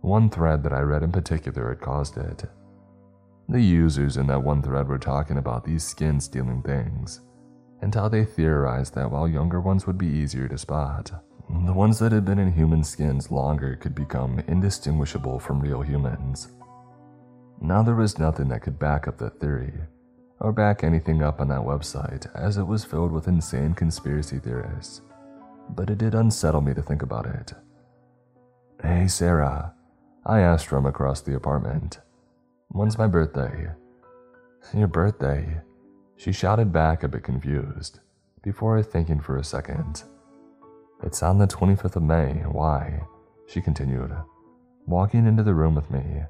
One thread that I read in particular had caused it. The users in that one thread were talking about these skin-stealing things, and how they theorized that while younger ones would be easier to spot, the ones that had been in human skins longer could become indistinguishable from real humans. Now there was nothing that could back up that theory, or back anything up on that website, as it was filled with insane conspiracy theorists, but it did unsettle me to think about it. "Hey Sarah," I asked from across the apartment, "when's my birthday?" "Your birthday?" she shouted back, a bit confused, before thinking for a second. "It's on the twenty-fifth of May, why?" she continued, walking into the room with me.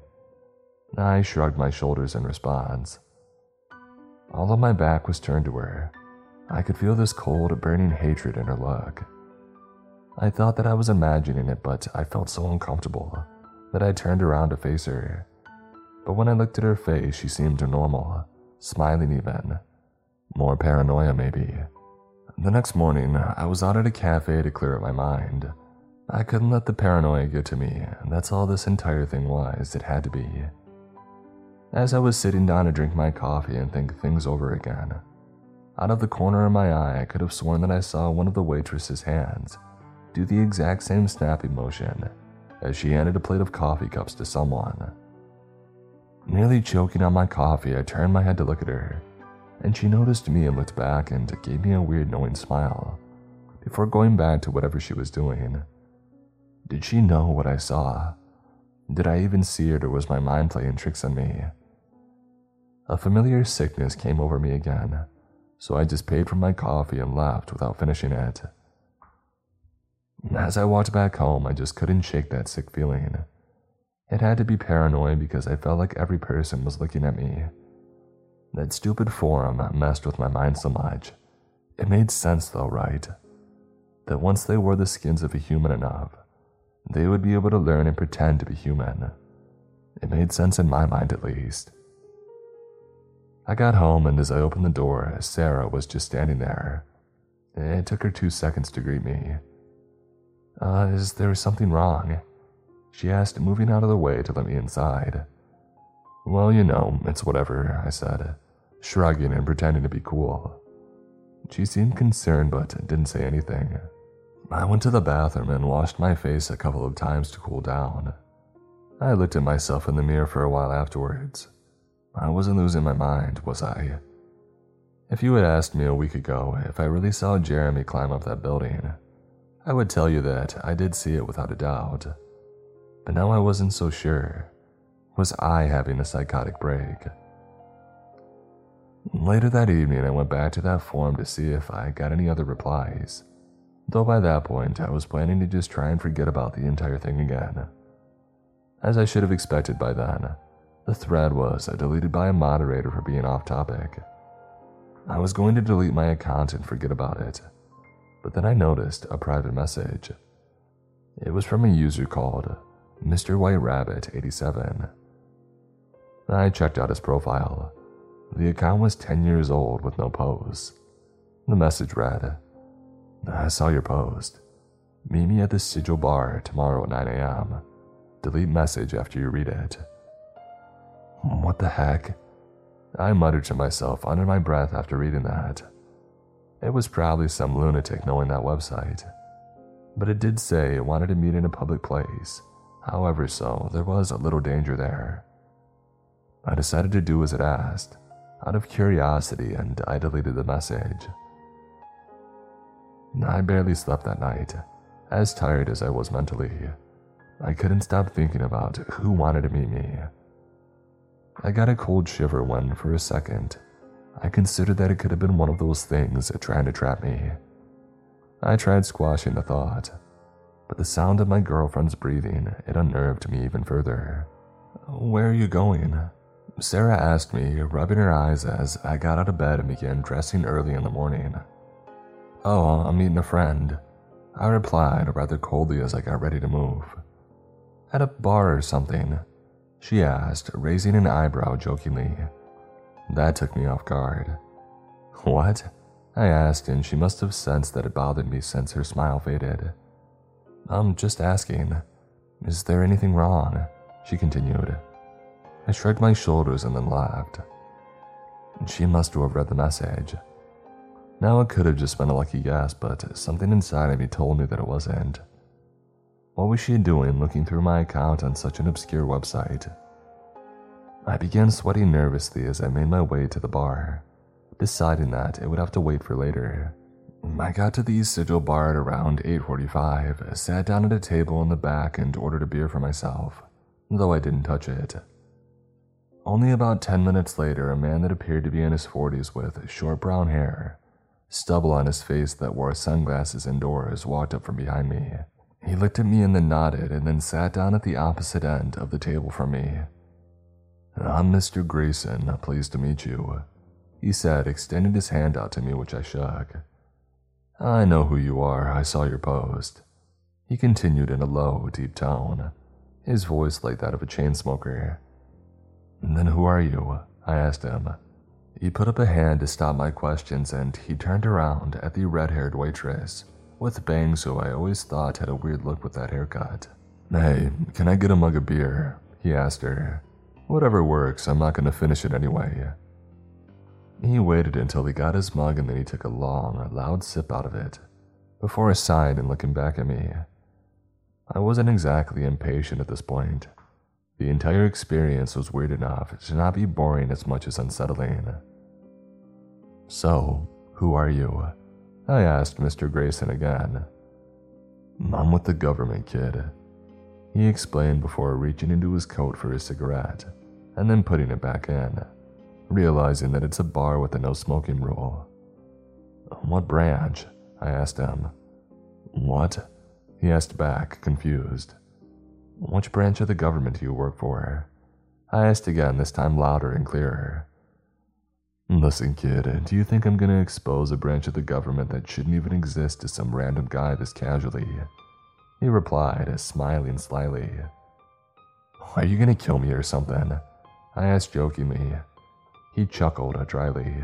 I shrugged my shoulders in response. Although my back was turned to her, I could feel this cold, burning hatred in her look. I thought that I was imagining it, but I felt so uncomfortable that I turned around to face her. But when I looked at her face, she seemed normal, smiling even. More paranoia, maybe. The next morning, I was out at a cafe to clear up my mind. I couldn't let the paranoia get to me, and that's all this entire thing was. It had to be. As I was sitting down to drink my coffee and think things over again, out of the corner of my eye, I could have sworn that I saw one of the waitress's hands do the exact same snapping motion as she handed a plate of coffee cups to someone. Nearly choking on my coffee, I turned my head to look at her, and she noticed me and looked back and gave me a weird knowing smile, before going back to whatever she was doing. Did she know what I saw? Did I even see it, or was my mind playing tricks on me? A familiar sickness came over me again, so I just paid for my coffee and left without finishing it. As I walked back home, I just couldn't shake that sick feeling. It had to be paranoid because I felt like every person was looking at me. That stupid forum messed with my mind so much. It made sense though, right? That once they wore the skins of a human enough, they would be able to learn and pretend to be human. It made sense in my mind, at least. I got home, and as I opened the door, Sarah was just standing there. It took her two seconds to greet me. Uh, is there something wrong? She asked, moving out of the way to let me inside. Well, you know, it's whatever, I said, shrugging and pretending to be cool. She seemed concerned but didn't say anything. I went to the bathroom and washed my face a couple of times to cool down. I looked at myself in the mirror for a while afterwards. I wasn't losing my mind, was I? If you had asked me a week ago if I really saw Jeremy climb up that building, I would tell you that I did see it without a doubt. But now I wasn't so sure. Was I having a psychotic break? Later that evening, I went back to that forum to see if I got any other replies, though by that point, I was planning to just try and forget about the entire thing again. As I should have expected by then, the thread was deleted by a moderator for being off topic. I was going to delete my account and forget about it, but then I noticed a private message. It was from a user called Mister White Rabbit eighty-seven. I checked out his profile. The account was ten years old with no posts. The message read, "I saw your post. Meet me at the Sigil Bar tomorrow at nine a.m. Delete message after you read it." What the heck? I muttered to myself under my breath after reading that. It was probably some lunatic knowing that website. But it did say it wanted to meet in a public place. However, so there was a little danger there. I decided to do as it asked, out of curiosity, and I deleted the message. I barely slept that night, as tired as I was mentally. I couldn't stop thinking about who wanted to meet me. I got a cold shiver when, for a second, I considered that it could have been one of those things trying to trap me. I tried squashing the thought, but the sound of my girlfriend's breathing, it unnerved me even further. "Where are you going?" Sarah asked me, rubbing her eyes as I got out of bed and began dressing early in the morning. "Oh, I'm meeting a friend," I replied rather coldly as I got ready to move. "At a bar or something?" she asked, raising an eyebrow jokingly. That took me off guard. "What?" I asked, and she must have sensed that it bothered me since her smile faded. "I'm just asking. Is there anything wrong?" she continued. I shrugged my shoulders and then laughed. She must have read the message. Now it could have just been a lucky guess, but something inside of me told me that it wasn't. What was she doing looking through my account on such an obscure website? I began sweating nervously as I made my way to the bar, deciding that it would have to wait for later. I got to the Sigil Bar at around eight forty-five, sat down at a table in the back and ordered a beer for myself, though I didn't touch it. Only about ten minutes later, a man that appeared to be in his forties with short brown hair, stubble on his face that wore sunglasses indoors, walked up from behind me. He looked at me and then nodded and then sat down at the opposite end of the table from me. "I'm Mister Grayson, pleased to meet you," he said, extending his hand out to me, which I shook. "I know who you are, I saw your post," he continued in a low, deep tone, his voice like that of a chain smoker. "Then who are you?" I asked him. He put up a hand to stop my questions and he turned around at the red-haired waitress with bangs who I always thought had a weird look with that haircut. "Hey, can I get a mug of beer?" he asked her. "Whatever works, I'm not going to finish it anyway." He waited until he got his mug and then he took a long, loud sip out of it, before sighing and looking back at me. I wasn't exactly impatient at this point. The entire experience was weird enough to not be boring as much as unsettling. "So, who are you?" I asked Mister Grayson again. "I'm with the government, kid," he explained before reaching into his coat for his cigarette and then putting it back in, realizing that it's a bar with a no-smoking rule. "What branch?" I asked him. "What?" he asked back, confused. "Which branch of the government do you work for?" I asked again, this time louder and clearer. "Listen, kid, do you think I'm going to expose a branch of the government that shouldn't even exist to some random guy this casually?" he replied, smiling slyly. "Are you going to kill me or something?" I asked jokingly. He chuckled dryly.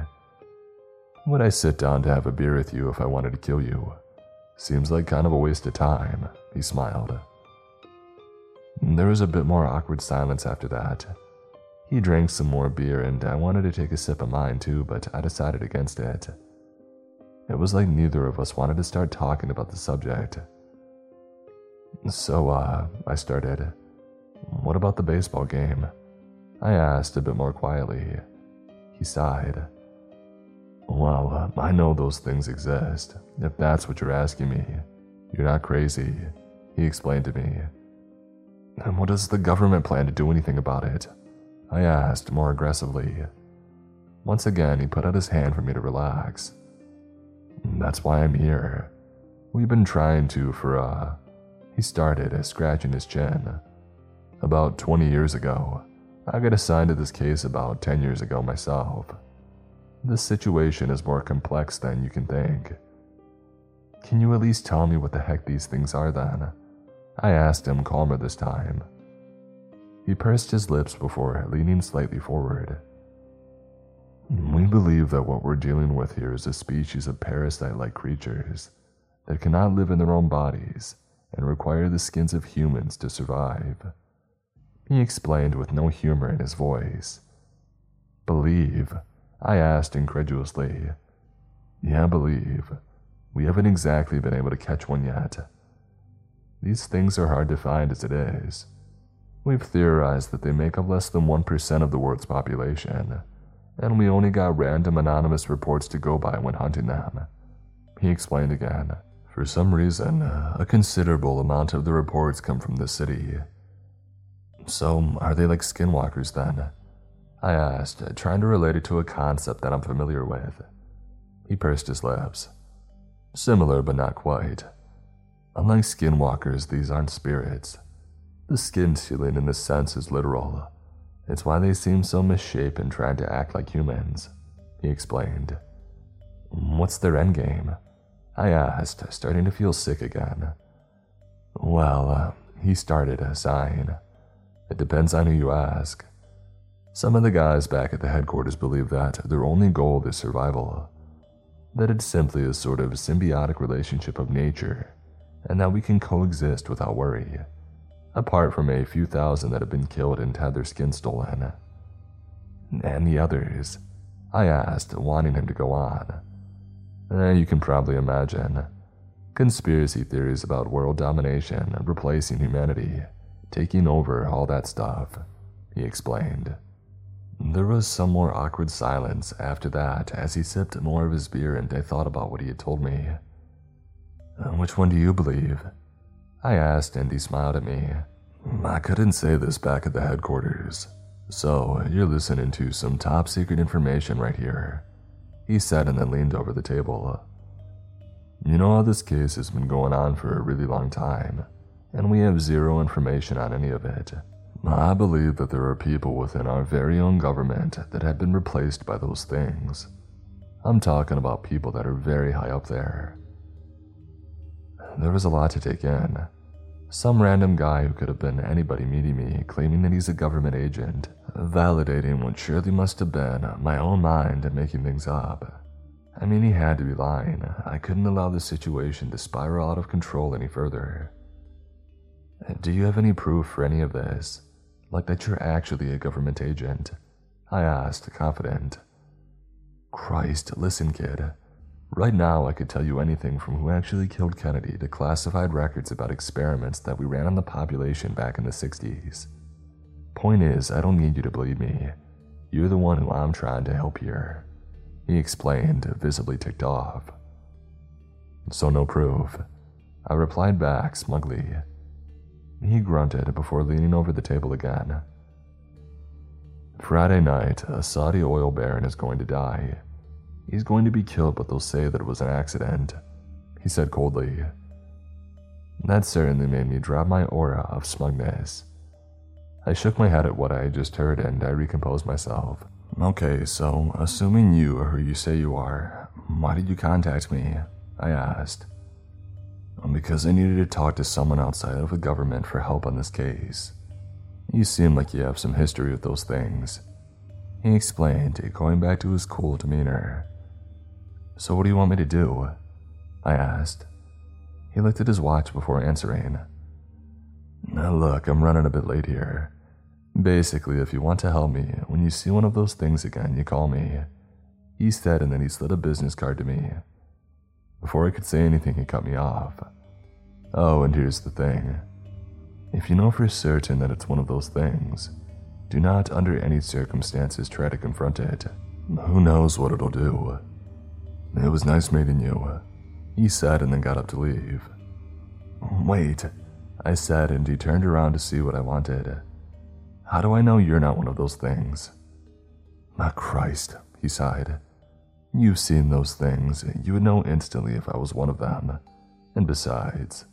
"Would I sit down to have a beer with you if I wanted to kill you? Seems like kind of a waste of time," he smiled. There was a bit more awkward silence after that. He drank some more beer and I wanted to take a sip of mine too, but I decided against it. It was like neither of us wanted to start talking about the subject. "So, uh, I started. What about the baseball game?" I asked a bit more quietly. He sighed. "Well, I know those things exist, if that's what you're asking me. You're not crazy," he explained to me. "And what does the government plan to do anything about it?" I asked more aggressively. Once again, he put out his hand for me to relax. "That's why I'm here. We've been trying to for, uh... He started, scratching his chin. "About twenty years ago. I got assigned to this case about ten years ago myself. This situation is more complex than you can think." "Can you at least tell me what the heck these things are then?" I asked him, calmer this time. He pursed his lips before leaning slightly forward. "We believe that what we're dealing with here is a species of parasite-like creatures that cannot live in their own bodies and require the skins of humans to survive," he explained with no humor in his voice. "Believe?" I asked incredulously. "Yeah, believe. We haven't exactly been able to catch one yet. These things are hard to find as it is. We've theorized that they make up less than one percent of the world's population, and we only got random anonymous reports to go by when hunting them," he explained again. "For some reason, a considerable amount of the reports come from this city." "So, are they like skinwalkers then?" I asked, trying to relate it to a concept that I'm familiar with. He pursed his lips. "Similar, but not quite. Unlike skinwalkers, these aren't spirits. The skin stealing in this sense is literal. It's why they seem so misshapen and tried to act like humans, he explained. What's their endgame? I asked, starting to feel sick again. Well, uh, he started, sighing. It depends on who you ask. Some of the guys back at the headquarters believe that their only goal is survival, that it's simply a sort of symbiotic relationship of nature, and that we can coexist without worry, apart from a few thousand that have been killed and had their skin stolen. And the others? I asked, wanting him to go on. Eh, you can probably imagine. Conspiracy theories about world domination, replacing humanity, taking over, all that stuff, he explained. There was some more awkward silence after that as he sipped more of his beer and I thought about what he had told me. Which one do you believe? I asked and he smiled at me. I couldn't say this back at the headquarters, so you're listening to some top secret information right here, he said and then leaned over the table. You know how this case has been going on for a really long time, and we have zero information on any of it. I believe that there are people within our very own government that have been replaced by those things. I'm talking about people that are very high up there. There was a lot to take in. Some random guy who could have been anybody meeting me, claiming that he's a government agent, validating what surely must have been my own mind and making things up. I mean, he had to be lying. I couldn't allow the situation to spiral out of control any further. Do you have any proof for any of this? Like that you're actually a government agent? I asked, confident. Christ, listen, kid. Right now I could tell you anything from who actually killed Kennedy to classified records about experiments that we ran on the population back in the sixties. Point is, I don't need you to believe me. You're the one who I'm trying to help here, he explained, visibly ticked off. So no proof, I replied back smugly. He grunted before leaning over the table again. Friday night, a Saudi oil baron is going to die. He's going to be killed, but they'll say that it was an accident, he said coldly. That certainly made me drop my aura of smugness. I shook my head at what I had just heard and I recomposed myself. Okay, so assuming you are who you say you are, why did you contact me? I asked. Because I needed to talk to someone outside of the government for help on this case. You seem like you have some history with those things, he explained, going back to his cool demeanor. So what do you want me to do? I asked. He looked at his watch before answering. Now look, I'm running a bit late here. Basically, if you want to help me, when you see one of those things again, you call me, he said, and then he slid a business card to me. Before I could say anything, he cut me off. Oh, and here's the thing. If you know for certain that it's one of those things, do not under any circumstances try to confront it. Who knows what it'll do? It was nice meeting you, he said, and then got up to leave. Wait, I said, and he turned around to see what I wanted. How do I know you're not one of those things? Ah, Christ, he sighed. You've seen those things, you would know instantly if I was one of them. And besides,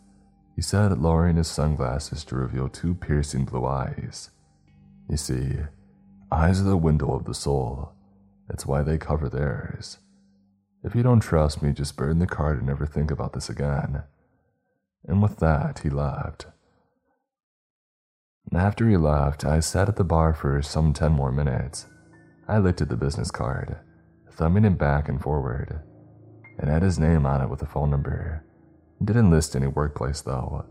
he said, lowering his sunglasses to reveal two piercing blue eyes. You see, eyes are the window of the soul. That's why they cover theirs. If you don't trust me, just burn the card and never think about this again. And with that, he left. After he left, I sat at the bar for some ten more minutes. I looked at the business card, thumbing him back and forward. It had his name on it with a phone number. It didn't list any workplace though.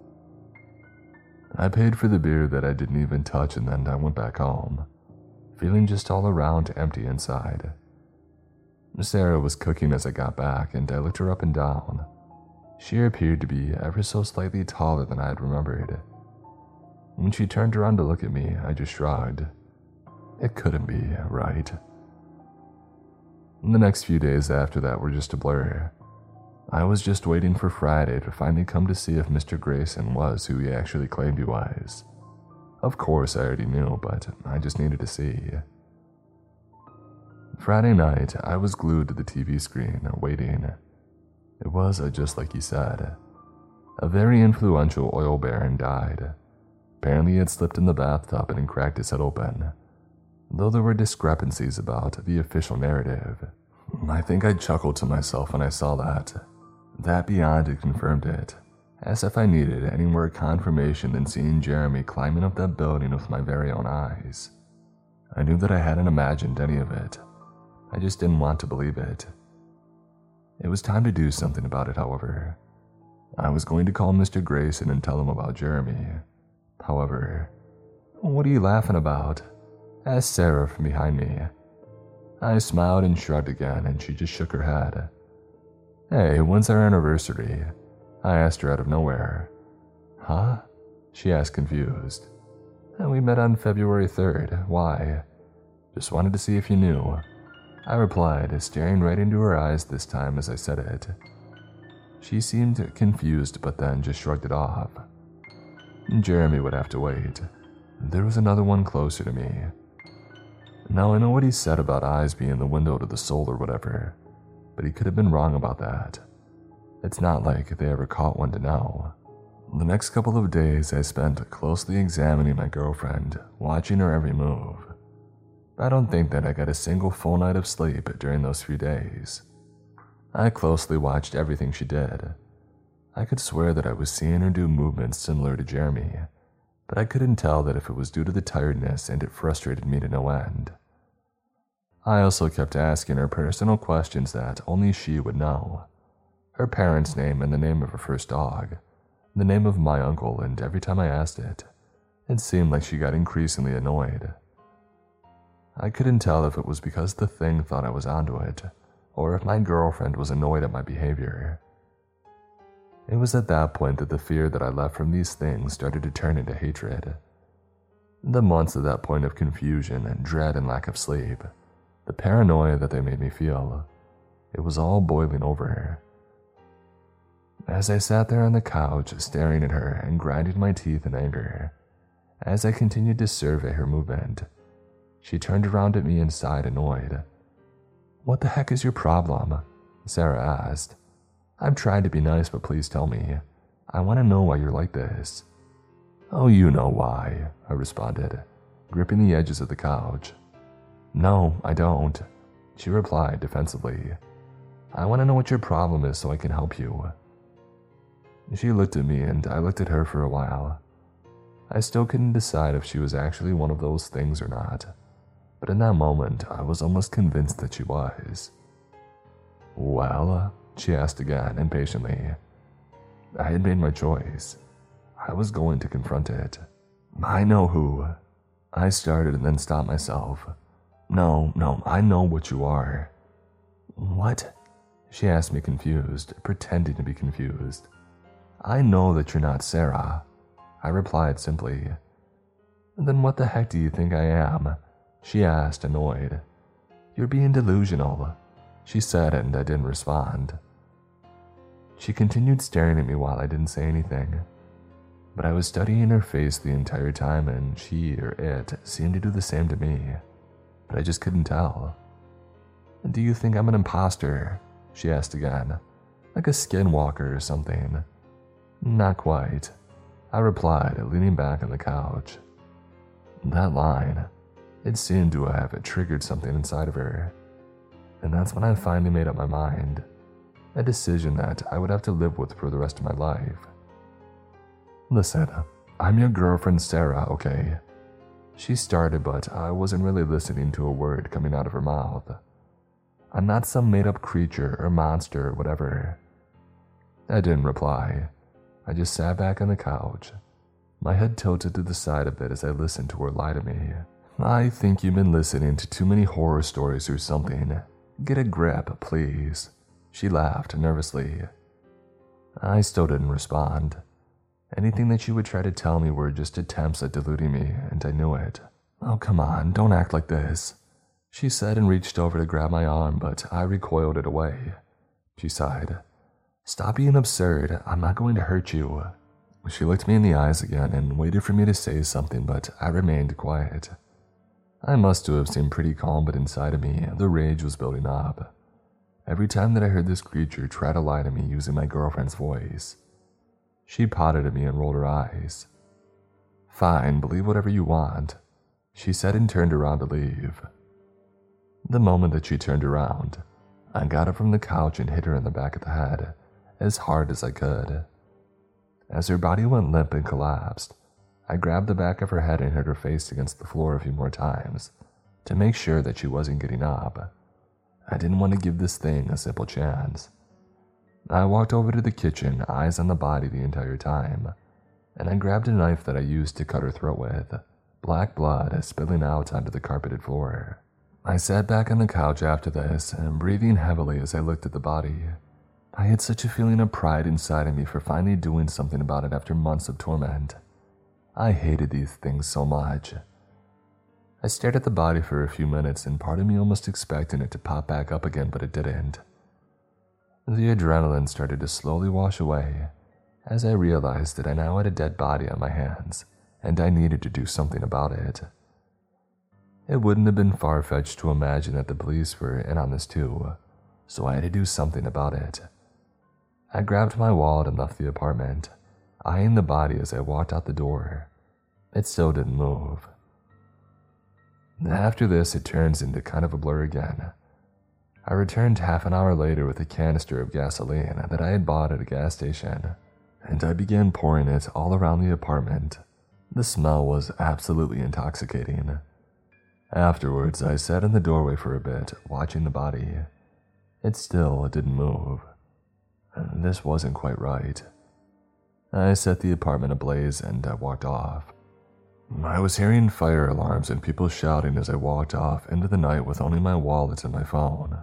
I paid for the beer that I didn't even touch and then I went back home, feeling just all around empty inside. Sarah was cooking as I got back and I looked her up and down. She appeared to be ever so slightly taller than I had remembered. When she turned around to look at me, I just shrugged. It couldn't be, right? The next few days after that were just a blur. I was just waiting for Friday to finally come to see if Mister Grayson was who he actually claimed he was. Of course, I already knew, but I just needed to see. Friday night, I was glued to the T V screen, waiting. It was just like he said. A very influential oil baron died. Apparently he had slipped in the bathtub and cracked his head open, though there were discrepancies about the official narrative. I think I chuckled to myself when I saw that. That beyond it confirmed it, as if I needed any more confirmation than seeing Jeremy climbing up that building with my very own eyes. I knew that I hadn't imagined any of it. I just didn't want to believe it. It was time to do something about it, however. I was going to call Mister Grayson and tell him about Jeremy. However, "What are you laughing about?" asked Sarah from behind me. I smiled and shrugged again, and she just shook her head. "Hey, when's our anniversary?" I asked her out of nowhere. "Huh?" she asked, confused. "We met on February third. Why?" "Just wanted to see if you knew," I replied, staring right into her eyes this time as I said it. She seemed confused, but then just shrugged it off. Jeremy would have to wait. There was another one closer to me. Now, I know what he said about eyes being the window to the soul or whatever, but he could have been wrong about that. It's not like they ever caught one to know. The next couple of days I spent closely examining my girlfriend, watching her every move. I don't think that I got a single full night of sleep during those few days. I closely watched everything she did. I could swear that I was seeing her do movements similar to Jeremy, but I couldn't tell that if it was due to the tiredness, and it frustrated me to no end. I also kept asking her personal questions that only she would know. Her parents' name and the name of her first dog, the name of my uncle, and every time I asked it, it seemed like she got increasingly annoyed. I couldn't tell if it was because the thing thought I was onto it, or if my girlfriend was annoyed at my behavior. It was at that point that the fear that I left from these things started to turn into hatred. The months at that point of confusion and dread and lack of sleep, the paranoia that they made me feel, it was all boiling over. As I sat there on the couch staring at her and grinding my teeth in anger, as I continued to survey her movement, she turned around at me and sighed, annoyed. "What the heck is your problem?" Sarah asked. "I've tried to be nice, but please tell me. I want to know why you're like this." "Oh, you know why," I responded, gripping the edges of the couch. "No, I don't," she replied defensively. "I want to know what your problem is so I can help you." She looked at me and I looked at her for a while. I still couldn't decide if she was actually one of those things or not, but in that moment I was almost convinced that she was. "Well?" she asked again, impatiently. I had made my choice. I was going to confront it. "I know who." I started and then stopped myself. No, no, I know what you are." "What?" she asked me, confused, pretending to be confused. "I know that you're not Sarah," I replied simply. "Then what the heck do you think I am?" she asked, annoyed. "You're being delusional," she said, and I didn't respond. She continued staring at me while I didn't say anything, but I was studying her face the entire time, and she or it seemed to do the same to me, but I just couldn't tell. "Do you think I'm an imposter?" she asked again, like a skinwalker or something. "Not quite," I replied, leaning back on the couch. That line, it seemed to have triggered something inside of her, and that's when I finally made up my mind. A decision that I would have to live with for the rest of my life. "Listen, I'm your girlfriend Sarah, okay?" She started, but I wasn't really listening to a word coming out of her mouth. "I'm not some made-up creature or monster or whatever." I didn't reply. I just sat back on the couch, my head tilted to the side a bit as I listened to her lie to me. "I think you've been listening to too many horror stories or something. Get a grip, please." She laughed nervously. I still didn't respond. Anything that she would try to tell me were just attempts at deluding me, and I knew it. "Oh, come on, don't act like this," she said, and reached over to grab my arm, but I recoiled it away. She sighed. "Stop being absurd, I'm not going to hurt you." She looked me in the eyes again and waited for me to say something, but I remained quiet. I must have seemed pretty calm, but inside of me, the rage was building up. Every time that I heard this creature try to lie to me using my girlfriend's voice, she potted at me and rolled her eyes. "Fine, believe whatever you want," she said and turned around to leave. The moment that she turned around, I got up from the couch and hit her in the back of the head as hard as I could. As her body went limp and collapsed, I grabbed the back of her head and hit her face against the floor a few more times to make sure that she wasn't getting up. I didn't want to give this thing a simple chance. I walked over to the kitchen, eyes on the body the entire time, and I grabbed a knife that I used to cut her throat with, black blood spilling out onto the carpeted floor. I sat back on the couch after this and breathing heavily as I looked at the body. I had such a feeling of pride inside of me for finally doing something about it after months of torment. I hated these things so much. I stared at the body for a few minutes and part of me almost expecting it to pop back up again, but it didn't. The adrenaline started to slowly wash away as I realized that I now had a dead body on my hands and I needed to do something about it. It wouldn't have been far-fetched to imagine that the police were in on this too, so I had to do something about it. I grabbed my wallet and left the apartment, eyeing the body as I walked out the door. It still didn't move. After this, it turns into kind of a blur again. I returned half an hour later with a canister of gasoline that I had bought at a gas station, and I began pouring it all around the apartment. The smell was absolutely intoxicating. Afterwards, I sat in the doorway for a bit, watching the body. It still didn't move. This wasn't quite right. I set the apartment ablaze and I walked off. I was hearing fire alarms and people shouting as I walked off into the night with only my wallet and my phone.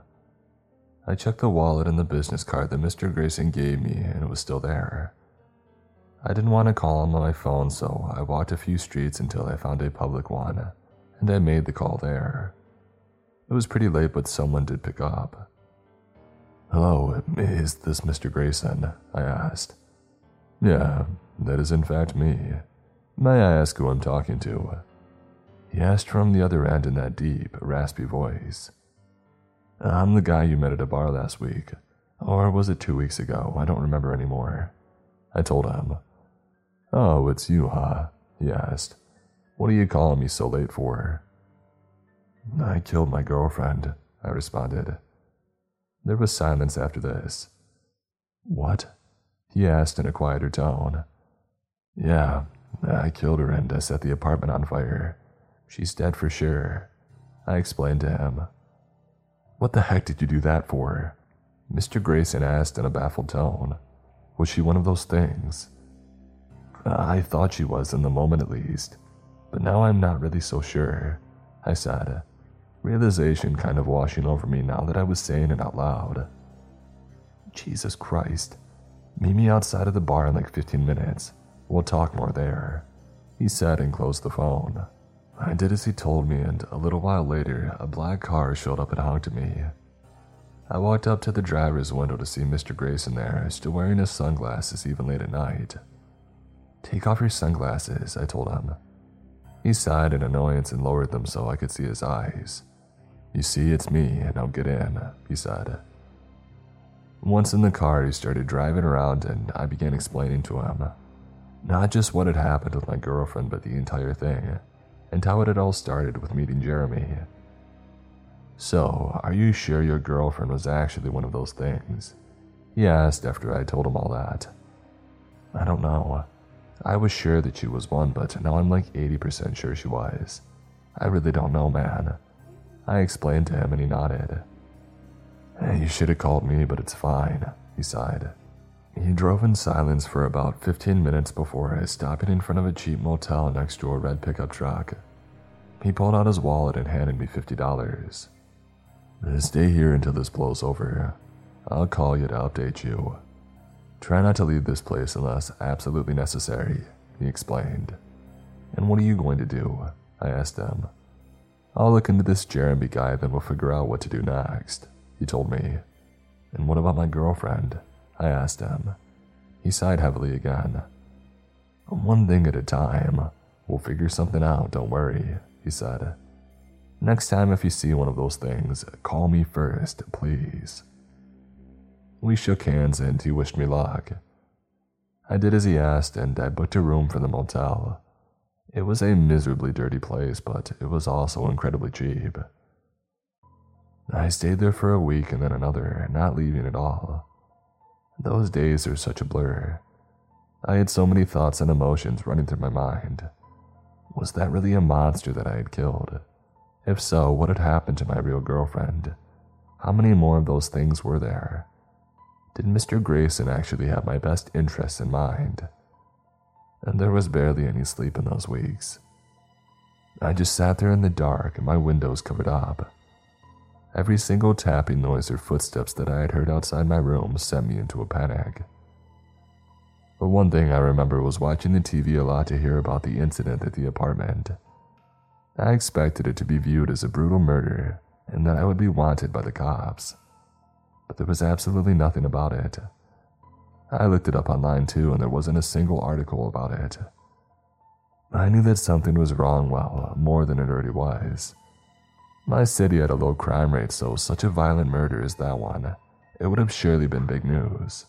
I checked the wallet and the business card that Mister Grayson gave me and it was still there. I didn't want to call him on my phone, so I walked a few streets until I found a public one and I made the call there. It was pretty late, but someone did pick up. "Hello, is this Mister Grayson?" I asked. "Yeah, that is in fact me. May I ask who I'm talking to?" he asked from the other end in that deep, raspy voice. "I'm the guy you met at a bar last week, or was it two weeks ago? I don't remember anymore," I told him. "Oh, it's you, huh?" he asked. "What are you calling me so late for?" "I killed my girlfriend," I responded. There was silence after this. "What?" he asked in a quieter tone. "Yeah, I killed her and I set the apartment on fire. She's dead for sure," I explained to him. "What the heck did you do that for?" Mister Grayson asked in a baffled tone. "Was she one of those things?" "I thought she was in the moment at least, but now I'm not really so sure," I said, realization kind of washing over me now that I was saying it out loud. "Jesus Christ. Meet me outside of the bar in like fifteen minutes. We'll talk more there," he said and closed the phone. I did as he told me, and a little while later, a black car showed up and honked at me. I walked up to the driver's window to see Mister Grayson there, still wearing his sunglasses even late at night. "Take off your sunglasses," I told him. He sighed in annoyance and lowered them so I could see his eyes. "You see, it's me, now get in," he said. Once in the car, he started driving around and I began explaining to him. Not just what had happened with my girlfriend, but the entire thing, and how it had all started with meeting Jeremy. "So, are you sure your girlfriend was actually one of those things?" he asked after I told him all that. "I don't know. I was sure that she was one, but now I'm like eighty percent sure she was. I really don't know, man," I explained to him and he nodded. "You should have called me, but it's fine," he sighed. He drove in silence for about fifteen minutes before stopping in front of a cheap motel next to a red pickup truck. He pulled out his wallet and handed me fifty dollars. "Stay here until this blows over. I'll call you to update you. Try not to leave this place unless absolutely necessary," he explained. "And what are you going to do?" I asked him. "I'll look into this Jeremy guy, then we'll figure out what to do next," he told me. "And what about my girlfriend?" I asked him. He sighed heavily again. "One thing at a time. We'll figure something out, don't worry," he said. "Next time if you see one of those things, call me first, please." We shook hands and he wished me luck. I did as he asked and I booked a room for the motel. It was a miserably dirty place, but it was also incredibly cheap. I stayed there for a week and then another, not leaving at all. Those days are such a blur. I had so many thoughts and emotions running through my mind. Was that really a monster that I had killed? If so, what had happened to my real girlfriend? How many more of those things were there? Did Mister Grayson actually have my best interests in mind? And there was barely any sleep in those weeks. I just sat there in the dark and my windows covered up. Every single tapping noise or footsteps that I had heard outside my room sent me into a panic. But one thing I remember was watching the T V a lot to hear about the incident at the apartment. I expected it to be viewed as a brutal murder and that I would be wanted by the cops. But there was absolutely nothing about it. I looked it up online too, and there wasn't a single article about it. I knew that something was wrong, well, more than it already was. My city had a low crime rate, so such a violent murder as that one, it would have surely been big news.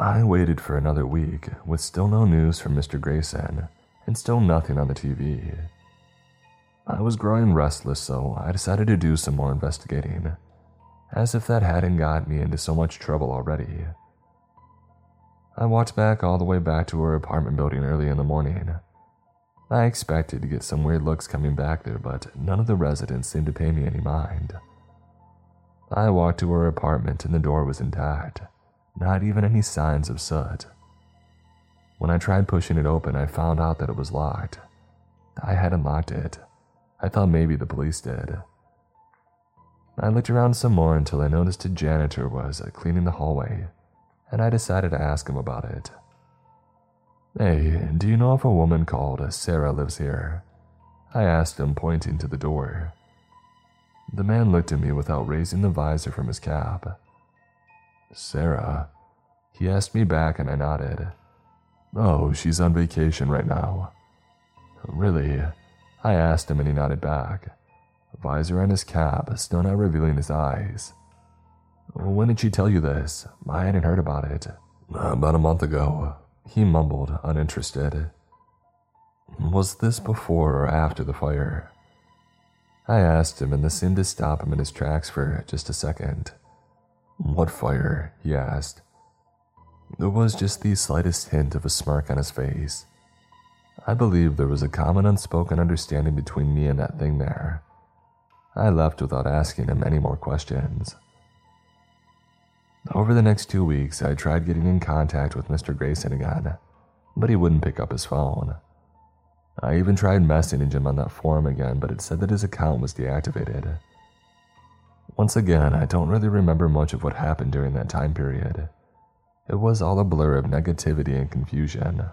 I waited for another week, with still no news from Mister Grayson, and still nothing on the T V. I was growing restless, so I decided to do some more investigating, as if that hadn't got me into so much trouble already. I walked back all the way back to her apartment building early in the morning. I expected to get some weird looks coming back there, but none of the residents seemed to pay me any mind. I walked to her apartment and the door was intact, not even any signs of soot. When I tried pushing it open, I found out that it was locked. I hadn't locked it. I thought maybe the police did. I looked around some more until I noticed a janitor was cleaning the hallway, and I decided to ask him about it. "Hey, do you know if a woman called Sarah lives here?" I asked him, pointing to the door. The man looked at me without raising the visor from his cap. "Sarah?" he asked me back, and I nodded. "Oh, she's on vacation right now." "Really?" I asked him, and he nodded back, visor on his cap, still not revealing his eyes. "When did she tell you this? I hadn't heard about it." "About a month ago," he mumbled, uninterested. "Was this before or after the fire?" I asked him, and this seemed to stop him in his tracks for just a second. "What fire?" he asked. There was just the slightest hint of a smirk on his face. I believe there was a common unspoken understanding between me and that thing there. I left without asking him any more questions. Over the next two weeks, I tried getting in contact with Mister Grayson again, but he wouldn't pick up his phone. I even tried messaging him on that forum again, but it said that his account was deactivated. Once again, I don't really remember much of what happened during that time period. It was all a blur of negativity and confusion.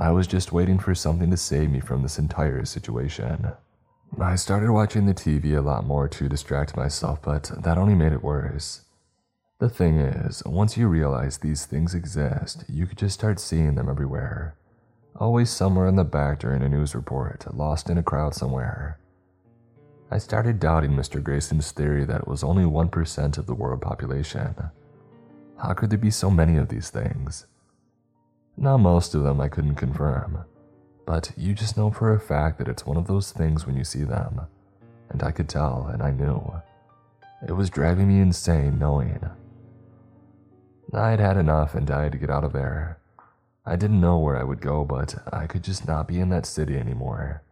I was just waiting for something to save me from this entire situation. I started watching the T V a lot more to distract myself, but that only made it worse. The thing is, once you realize these things exist, you could just start seeing them everywhere. Always somewhere in the back during a news report, lost in a crowd somewhere. I started doubting Mister Grayson's theory that it was only one percent of the world population. How could there be so many of these things? Now most of them I couldn't confirm, but you just know for a fact that it's one of those things when you see them. And I could tell, and I knew. It was driving me insane knowing. I had had enough and I had to get out of there. I didn't know where I would go, but I could just not be in that city anymore.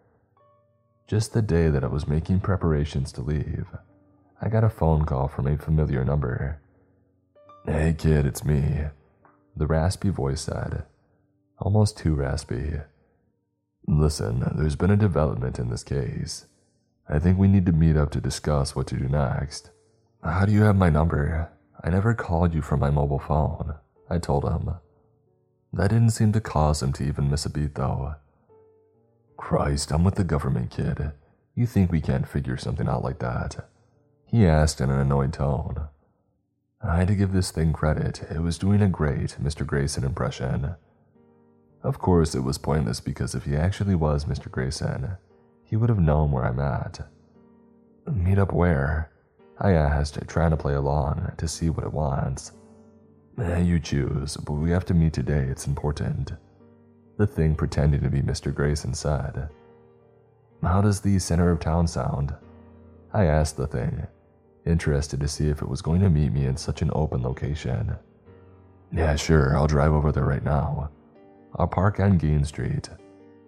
Just the day that I was making preparations to leave, I got a phone call from a familiar number. "Hey kid, it's me," the raspy voice said, almost too raspy. "Listen, there's been a development in this case. I think we need to meet up to discuss what to do next." "How do you have my number? I never called you from my mobile phone," I told him. That didn't seem to cause him to even miss a beat, though. "Christ, I'm with the government, kid. You think we can't figure something out like that?" he asked in an annoyed tone. I had to give this thing credit. It was doing a great Mister Grayson impression. Of course, it was pointless because if he actually was Mister Grayson, he would have known where I'm at. "Meet up where?" I asked, trying to play along to see what it wants. "You choose, but we have to meet today, it's important." The thing pretending to be Mister Grayson said. "How does the center of town sound?" I asked the thing, interested to see if it was going to meet me in such an open location. "Yeah, sure, I'll drive over there right now. I'll park on Gaines Street.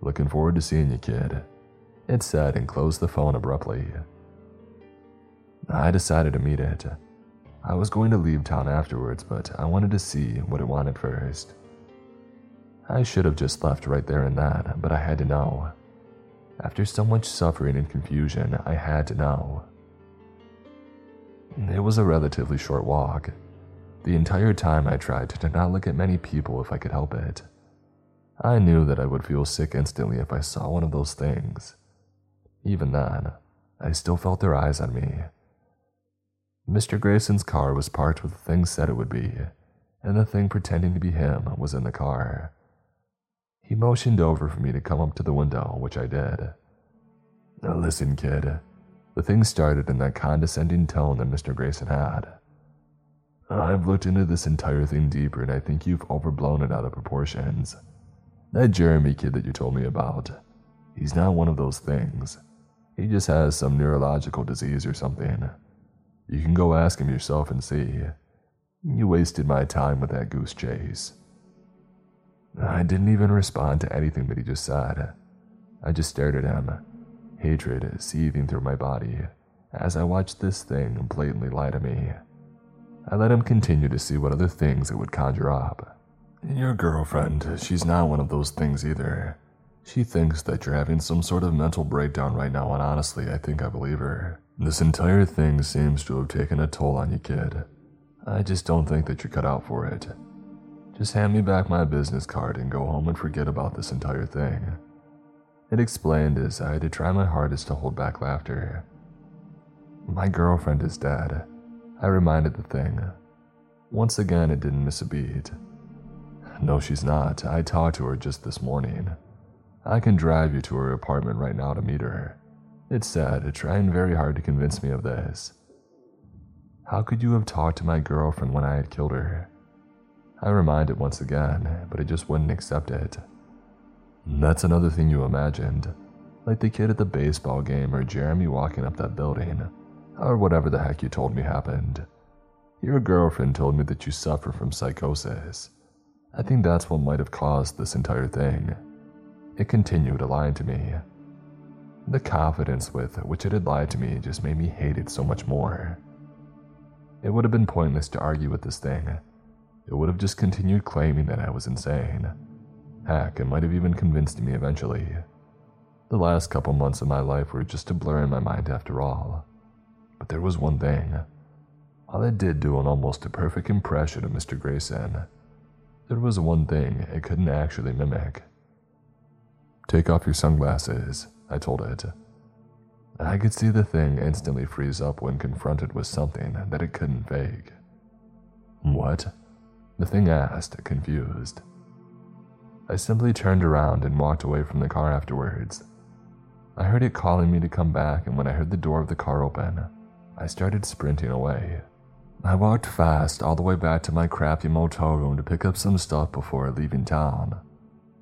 Looking forward to seeing you, kid," it said and closed the phone abruptly. I decided to meet it. I was going to leave town afterwards, but I wanted to see what it wanted first. I should have just left right there and then, but I had to know. After so much suffering and confusion, I had to know. It was a relatively short walk. The entire time I tried to not look at many people if I could help it. I knew that I would feel sick instantly if I saw one of those things. Even then, I still felt their eyes on me. Mister Grayson's car was parked where the thing said it would be, and the thing pretending to be him was in the car. He motioned over for me to come up to the window, which I did. "Now listen, kid," the thing started in that condescending tone that Mister Grayson had. "I've looked into this entire thing deeper, and I think you've overblown it out of proportions. That Jeremy kid that you told me about, he's not one of those things. He just has some neurological disease or something. You can go ask him yourself and see. You wasted my time with that goose chase." I didn't even respond to anything that he just said. I just stared at him, hatred seething through my body, as I watched this thing blatantly lie to me. I let him continue to see what other things it would conjure up. "Your girlfriend, she's not one of those things either. She thinks that you're having some sort of mental breakdown right now, and honestly, I think I believe her. This entire thing seems to have taken a toll on you, kid. I just don't think that you're cut out for it. Just hand me back my business card and go home and forget about this entire thing," it explained as I had to try my hardest to hold back laughter. "My girlfriend is dead," I reminded the thing. Once again, it didn't miss a beat. "No, she's not. I talked to her just this morning. I can drive you to her apartment right now to meet her," it said, trying very hard to convince me of this. "How could you have talked to my girlfriend when I had killed her?" I reminded once again, but it just wouldn't accept it. "That's another thing you imagined, like the kid at the baseball game or Jeremy walking up that building, or whatever the heck you told me happened. Your girlfriend told me that you suffer from psychosis. I think that's what might have caused this entire thing," it continued, lying to me. The confidence with which it had lied to me just made me hate it so much more. It would have been pointless to argue with this thing. It would have just continued claiming that I was insane. Heck, it might have even convinced me eventually. The last couple months of my life were just a blur in my mind after all. But there was one thing. While it did do an almost perfect impression of Mister Grayson, there was one thing it couldn't actually mimic. "Take off your sunglasses," I told it. I could see the thing instantly freeze up when confronted with something that it couldn't fake. "What?" the thing asked, confused. I simply turned around and walked away from the car afterwards. I heard it calling me to come back, and when I heard the door of the car open, I started sprinting away. I walked fast all the way back to my crappy motel room to pick up some stuff before leaving town.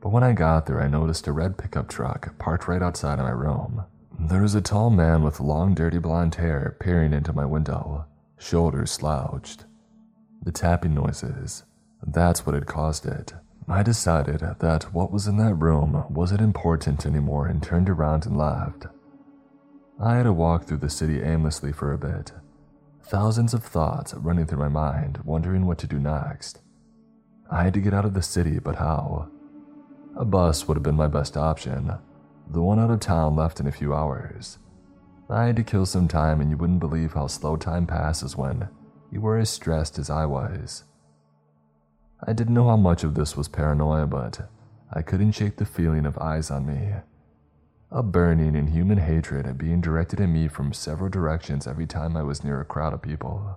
But when I got there, I noticed a red pickup truck parked right outside of my room. There was a tall man with long, dirty blonde hair peering into my window, shoulders slouched. The tapping noises, that's what had caused it. I decided that what was in that room wasn't important anymore and turned around and left. I had to walk through the city aimlessly for a bit, thousands of thoughts running through my mind, wondering what to do next. I had to get out of the city, but how? A bus would have been my best option. The one out of town left in a few hours. I had to kill some time, and you wouldn't believe how slow time passes when you were as stressed as I was. I didn't know how much of this was paranoia, but I couldn't shake the feeling of eyes on me. A burning inhuman hatred being directed at me from several directions every time I was near a crowd of people.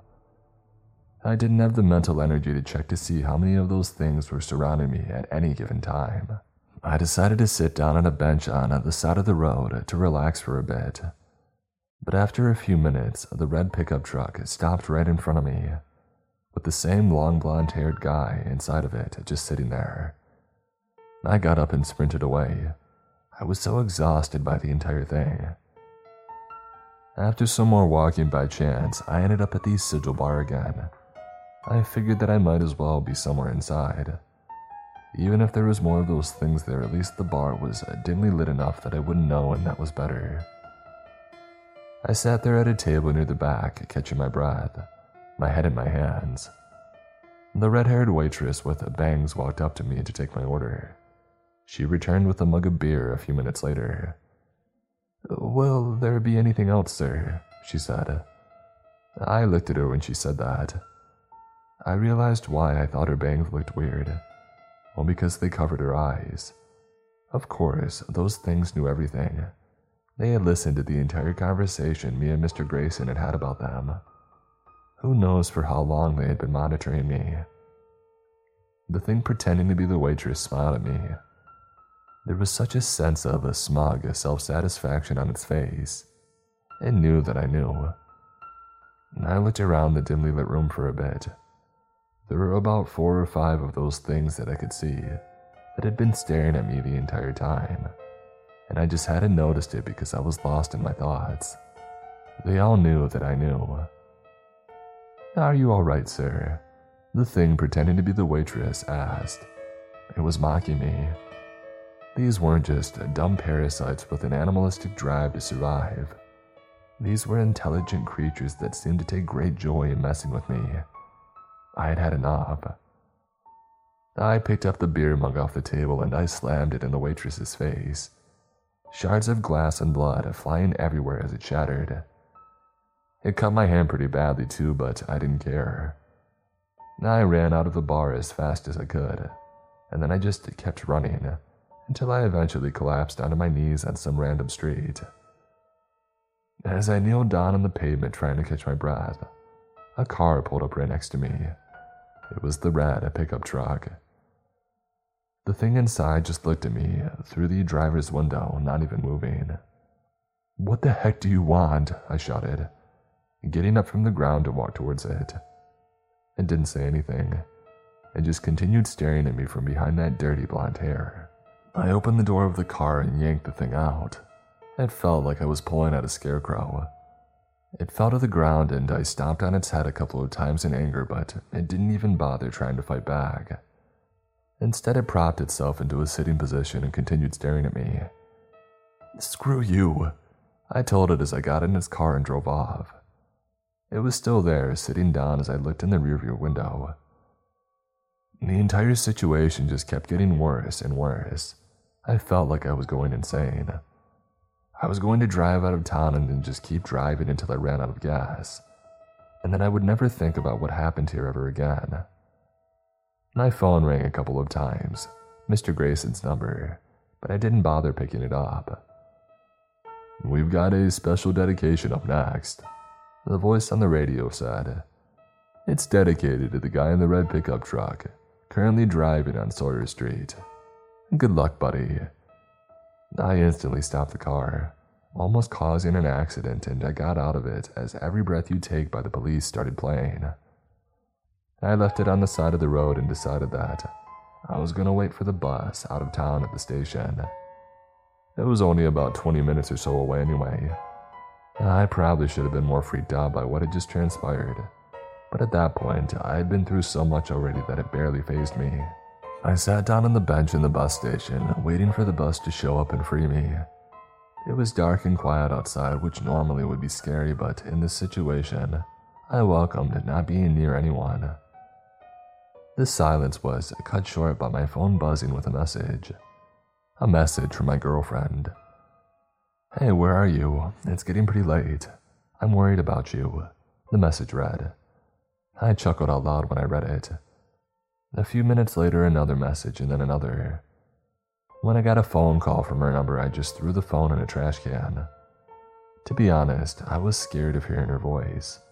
I didn't have the mental energy to check to see how many of those things were surrounding me at any given time. I decided to sit down on a bench on the side of the road to relax for a bit. But after a few minutes, the red pickup truck stopped right in front of me, with the same long blonde-haired guy inside of it just sitting there. I got up and sprinted away. I was so exhausted by the entire thing. After some more walking by chance, I ended up at the Sigil Bar again. I figured that I might as well be somewhere inside. Even if there was more of those things there, at least the bar was dimly lit enough that I wouldn't know, and that was better. I sat there at a table near the back, catching my breath, my head in my hands. The red-haired waitress with bangs walked up to me to take my order. She returned with a mug of beer a few minutes later. "Will there be anything else, sir?" she said. I looked at her when she said that. I realized why I thought her bangs looked weird. Well, because they covered her eyes. Of course, those things knew everything. They had listened to the entire conversation me and Mister Grayson had had about them. Who knows for how long they had been monitoring me. The thing pretending to be the waitress smiled at me. There was such a sense of a smug self-satisfaction on its face. It knew that I knew. I looked around the dimly lit room for a bit. There were about four or five of those things that I could see that had been staring at me the entire time, and I just hadn't noticed it because I was lost in my thoughts. They all knew that I knew. "Are you all right, sir?" the thing pretending to be the waitress asked. It was mocking me. These weren't just dumb parasites with an animalistic drive to survive. These were intelligent creatures that seemed to take great joy in messing with me. I had had enough. I picked up the beer mug off the table and I slammed it in the waitress's face. Shards of glass and blood flying everywhere as it shattered. It cut my hand pretty badly too, but I didn't care. I ran out of the bar as fast as I could, and then I just kept running, until I eventually collapsed onto my knees on some random street. As I kneeled down on the pavement trying to catch my breath, a car pulled up right next to me. It was the red pickup truck. The thing inside just looked at me through the driver's window, not even moving. "What the heck do you want?" I shouted, getting up from the ground to walk towards it. It didn't say anything. It just continued staring at me from behind that dirty blonde hair. I opened the door of the car and yanked the thing out. It felt like I was pulling at a scarecrow. It fell to the ground and I stomped on its head a couple of times in anger, but it didn't even bother trying to fight back. Instead, it propped itself into a sitting position and continued staring at me. "Screw you," I told it as I got in its car and drove off. It was still there, sitting down as I looked in the rearview window. The entire situation just kept getting worse and worse. I felt like I was going insane. I was going to drive out of town and then just keep driving until I ran out of gas, and then I would never think about what happened here ever again. My phone rang a couple of times, Mister Grayson's number, but I didn't bother picking it up. "We've got a special dedication up next," the voice on the radio said. "It's dedicated to the guy in the red pickup truck, currently driving on Sawyer Street. Good luck, buddy." I instantly stopped the car, almost causing an accident, and I got out of it as Every Breath You Take by the Police started playing. I left it on the side of the road and decided that I was going to wait for the bus out of town at the station. It was only about twenty minutes or so away anyway. I probably should have been more freaked out by what had just transpired, but at that point I had been through so much already that it barely fazed me. I sat down on the bench in the bus station, waiting for the bus to show up and free me. It was dark and quiet outside, which normally would be scary, but in this situation, I welcomed not being near anyone. The silence was cut short by my phone buzzing with a message. A message from my girlfriend. "Hey, where are you? It's getting pretty late. I'm worried about you," the message read. I chuckled out loud when I read it. A few minutes later, another message, and then another. When I got a phone call from her number, I just threw the phone in a trash can. To be honest, I was scared of hearing her voice,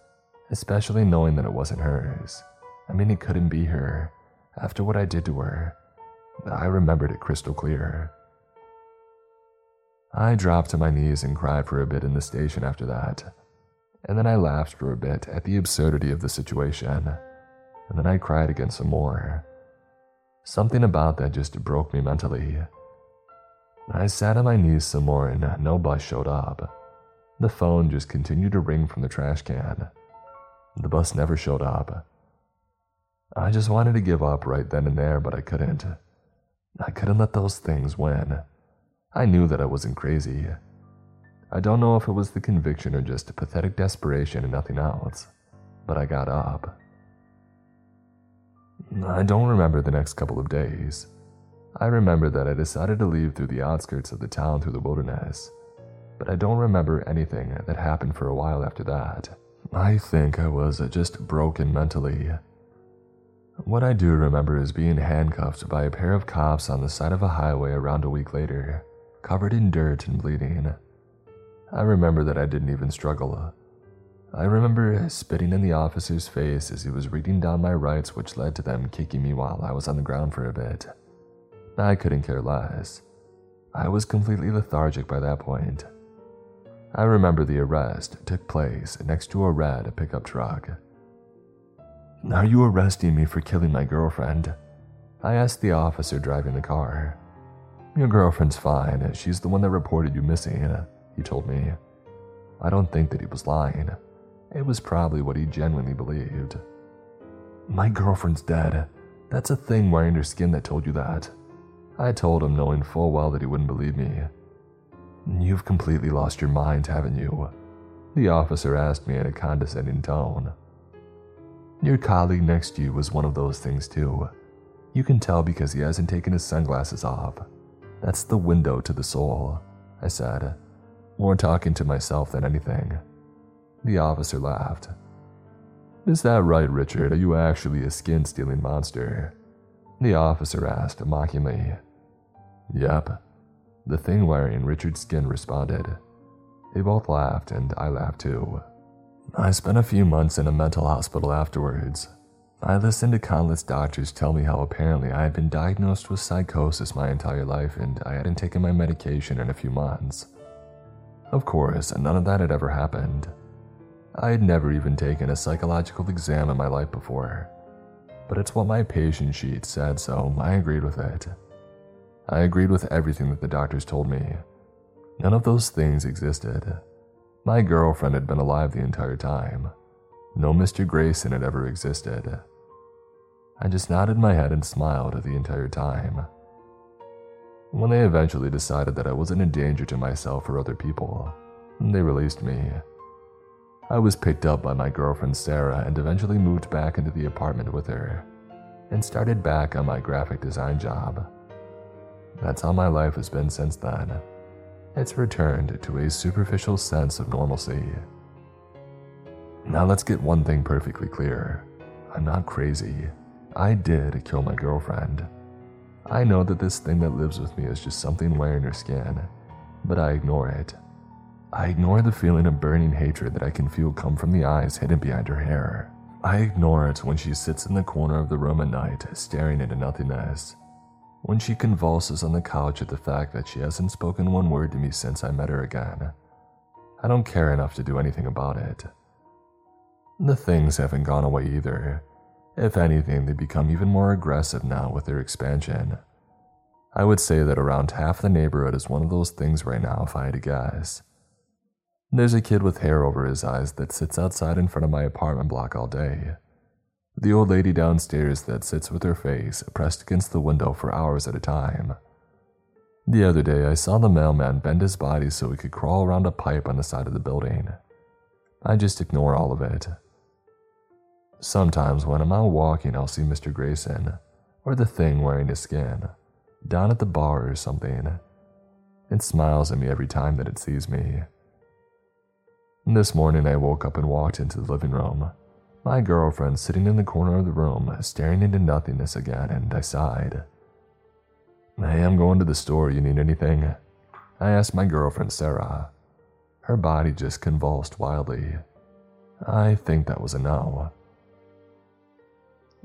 especially knowing that it wasn't hers. I mean, it couldn't be her, after what I did to her. I remembered it crystal clear. I dropped to my knees and cried for a bit in the station after that, and then I laughed for a bit at the absurdity of the situation. And then I cried again some more. Something about that just broke me mentally. I sat on my knees some more and no bus showed up. The phone just continued to ring from the trash can. The bus never showed up. I just wanted to give up right then and there, but I couldn't. I couldn't let those things win. I knew that I wasn't crazy. I don't know if it was the conviction or just pathetic desperation and nothing else, but I got up. I don't remember the next couple of days. I remember that I decided to leave through the outskirts of the town through the wilderness, but I don't remember anything that happened for a while after that. I think I was just broken mentally. What I do remember is being handcuffed by a pair of cops on the side of a highway around a week later, covered in dirt and bleeding. I remember that I didn't even struggle. I remember spitting in the officer's face as he was reading down my rights, which led to them kicking me while I was on the ground for a bit. I couldn't care less. I was completely lethargic by that point. I remember the arrest took place next to a red pickup truck. "Are you arresting me for killing my girlfriend?" I asked the officer driving the car. "Your girlfriend's fine, she's the one that reported you missing," he told me. I don't think that he was lying. It was probably what he genuinely believed. "My girlfriend's dead. That's a thing wearing her skin that told you that." I told him, knowing full well that he wouldn't believe me. "You've completely lost your mind, haven't you?" the officer asked me in a condescending tone. "Your colleague next to you was one of those things too. You can tell because he hasn't taken his sunglasses off. That's the window to the soul," I said. More talking to myself than anything. The officer laughed. "Is that right, Richard? Are you actually a skin-stealing monster?" the officer asked mockingly. "Yep," the thing wearing Richard's skin responded. They both laughed, and I laughed too. I spent a few months in a mental hospital afterwards. I listened to countless doctors tell me how apparently I had been diagnosed with psychosis my entire life and I hadn't taken my medication in a few months. Of course, none of that had ever happened. I had never even taken a psychological exam in my life before, but it's what my patient sheet said, so I agreed with it. I agreed with everything that the doctors told me. None of those things existed. My girlfriend had been alive the entire time. No Mister Grayson had ever existed. I just nodded my head and smiled the entire time. When they eventually decided that I wasn't a danger to myself or other people, they released me. I was picked up by my girlfriend Sarah and eventually moved back into the apartment with her and started back on my graphic design job. That's how my life has been since then. It's returned to a superficial sense of normalcy. Now let's get one thing perfectly clear. I'm not crazy. I did kill my girlfriend. I know that this thing that lives with me is just something wearing her skin, but I ignore it. I ignore the feeling of burning hatred that I can feel come from the eyes hidden behind her hair. I ignore it when she sits in the corner of the room at night, staring into nothingness. When she convulses on the couch at the fact that she hasn't spoken one word to me since I met her again. I don't care enough to do anything about it. The things haven't gone away either. If anything, they become even more aggressive now with their expansion. I would say that around half the neighborhood is one of those things right now if I had to guess. There's a kid with hair over his eyes that sits outside in front of my apartment block all day. The old lady downstairs that sits with her face pressed against the window for hours at a time. The other day I saw the mailman bend his body so he could crawl around a pipe on the side of the building. I just ignore all of it. Sometimes when I'm out walking, I'll see Mister Grayson, or the thing wearing his skin, down at the bar or something. It smiles at me every time that it sees me. This morning I woke up and walked into the living room. My girlfriend sitting in the corner of the room, staring into nothingness again, and I sighed. "Hey, I'm going to the store, you need anything?" I asked my girlfriend Sarah. Her body just convulsed wildly. I think that was a no.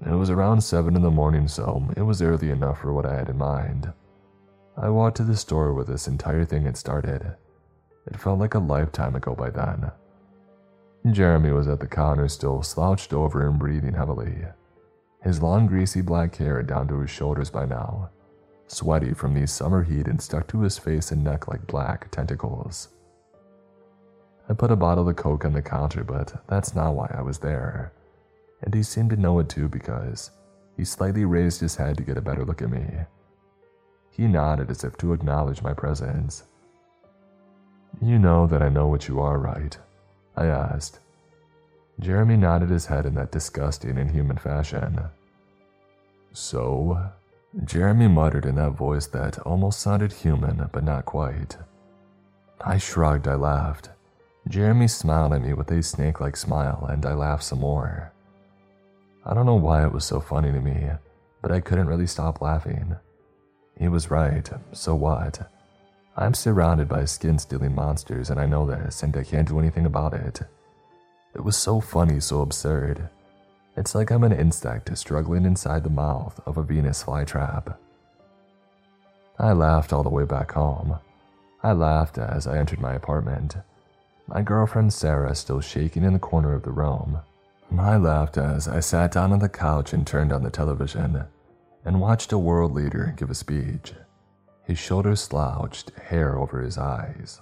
It was around seven in the morning, so it was early enough for what I had in mind. I walked to the store where this entire thing had started. It felt like a lifetime ago by then. Jeremy was at the counter still slouched over and breathing heavily. his long greasy black hair down to his shoulders by now, sweaty from the summer heat and stuck to his face and neck like black tentacles. I put a bottle of Coke on the counter, but that's not why I was there. And he seemed to know it too, because he slightly raised his head to get a better look at me. He nodded as if to acknowledge my presence. "You know that I know what you are, right?" I asked. Jeremy nodded his head in that disgusting, inhuman fashion. "So?" Jeremy muttered in that voice that almost sounded human, but not quite. I shrugged, I laughed. Jeremy smiled at me with a snake-like smile, and I laughed some more. I don't know why it was so funny to me, but I couldn't really stop laughing. He was right, so what? I'm surrounded by skin-stealing monsters, and I know this, and I can't do anything about it. It was so funny, so absurd. It's like I'm an insect struggling inside the mouth of a Venus flytrap. I laughed all the way back home. I laughed as I entered my apartment. My girlfriend Sarah still shaking in the corner of the room. I laughed as I sat down on the couch and turned on the television and watched a world leader give a speech. His shoulders slouched, hair over his eyes.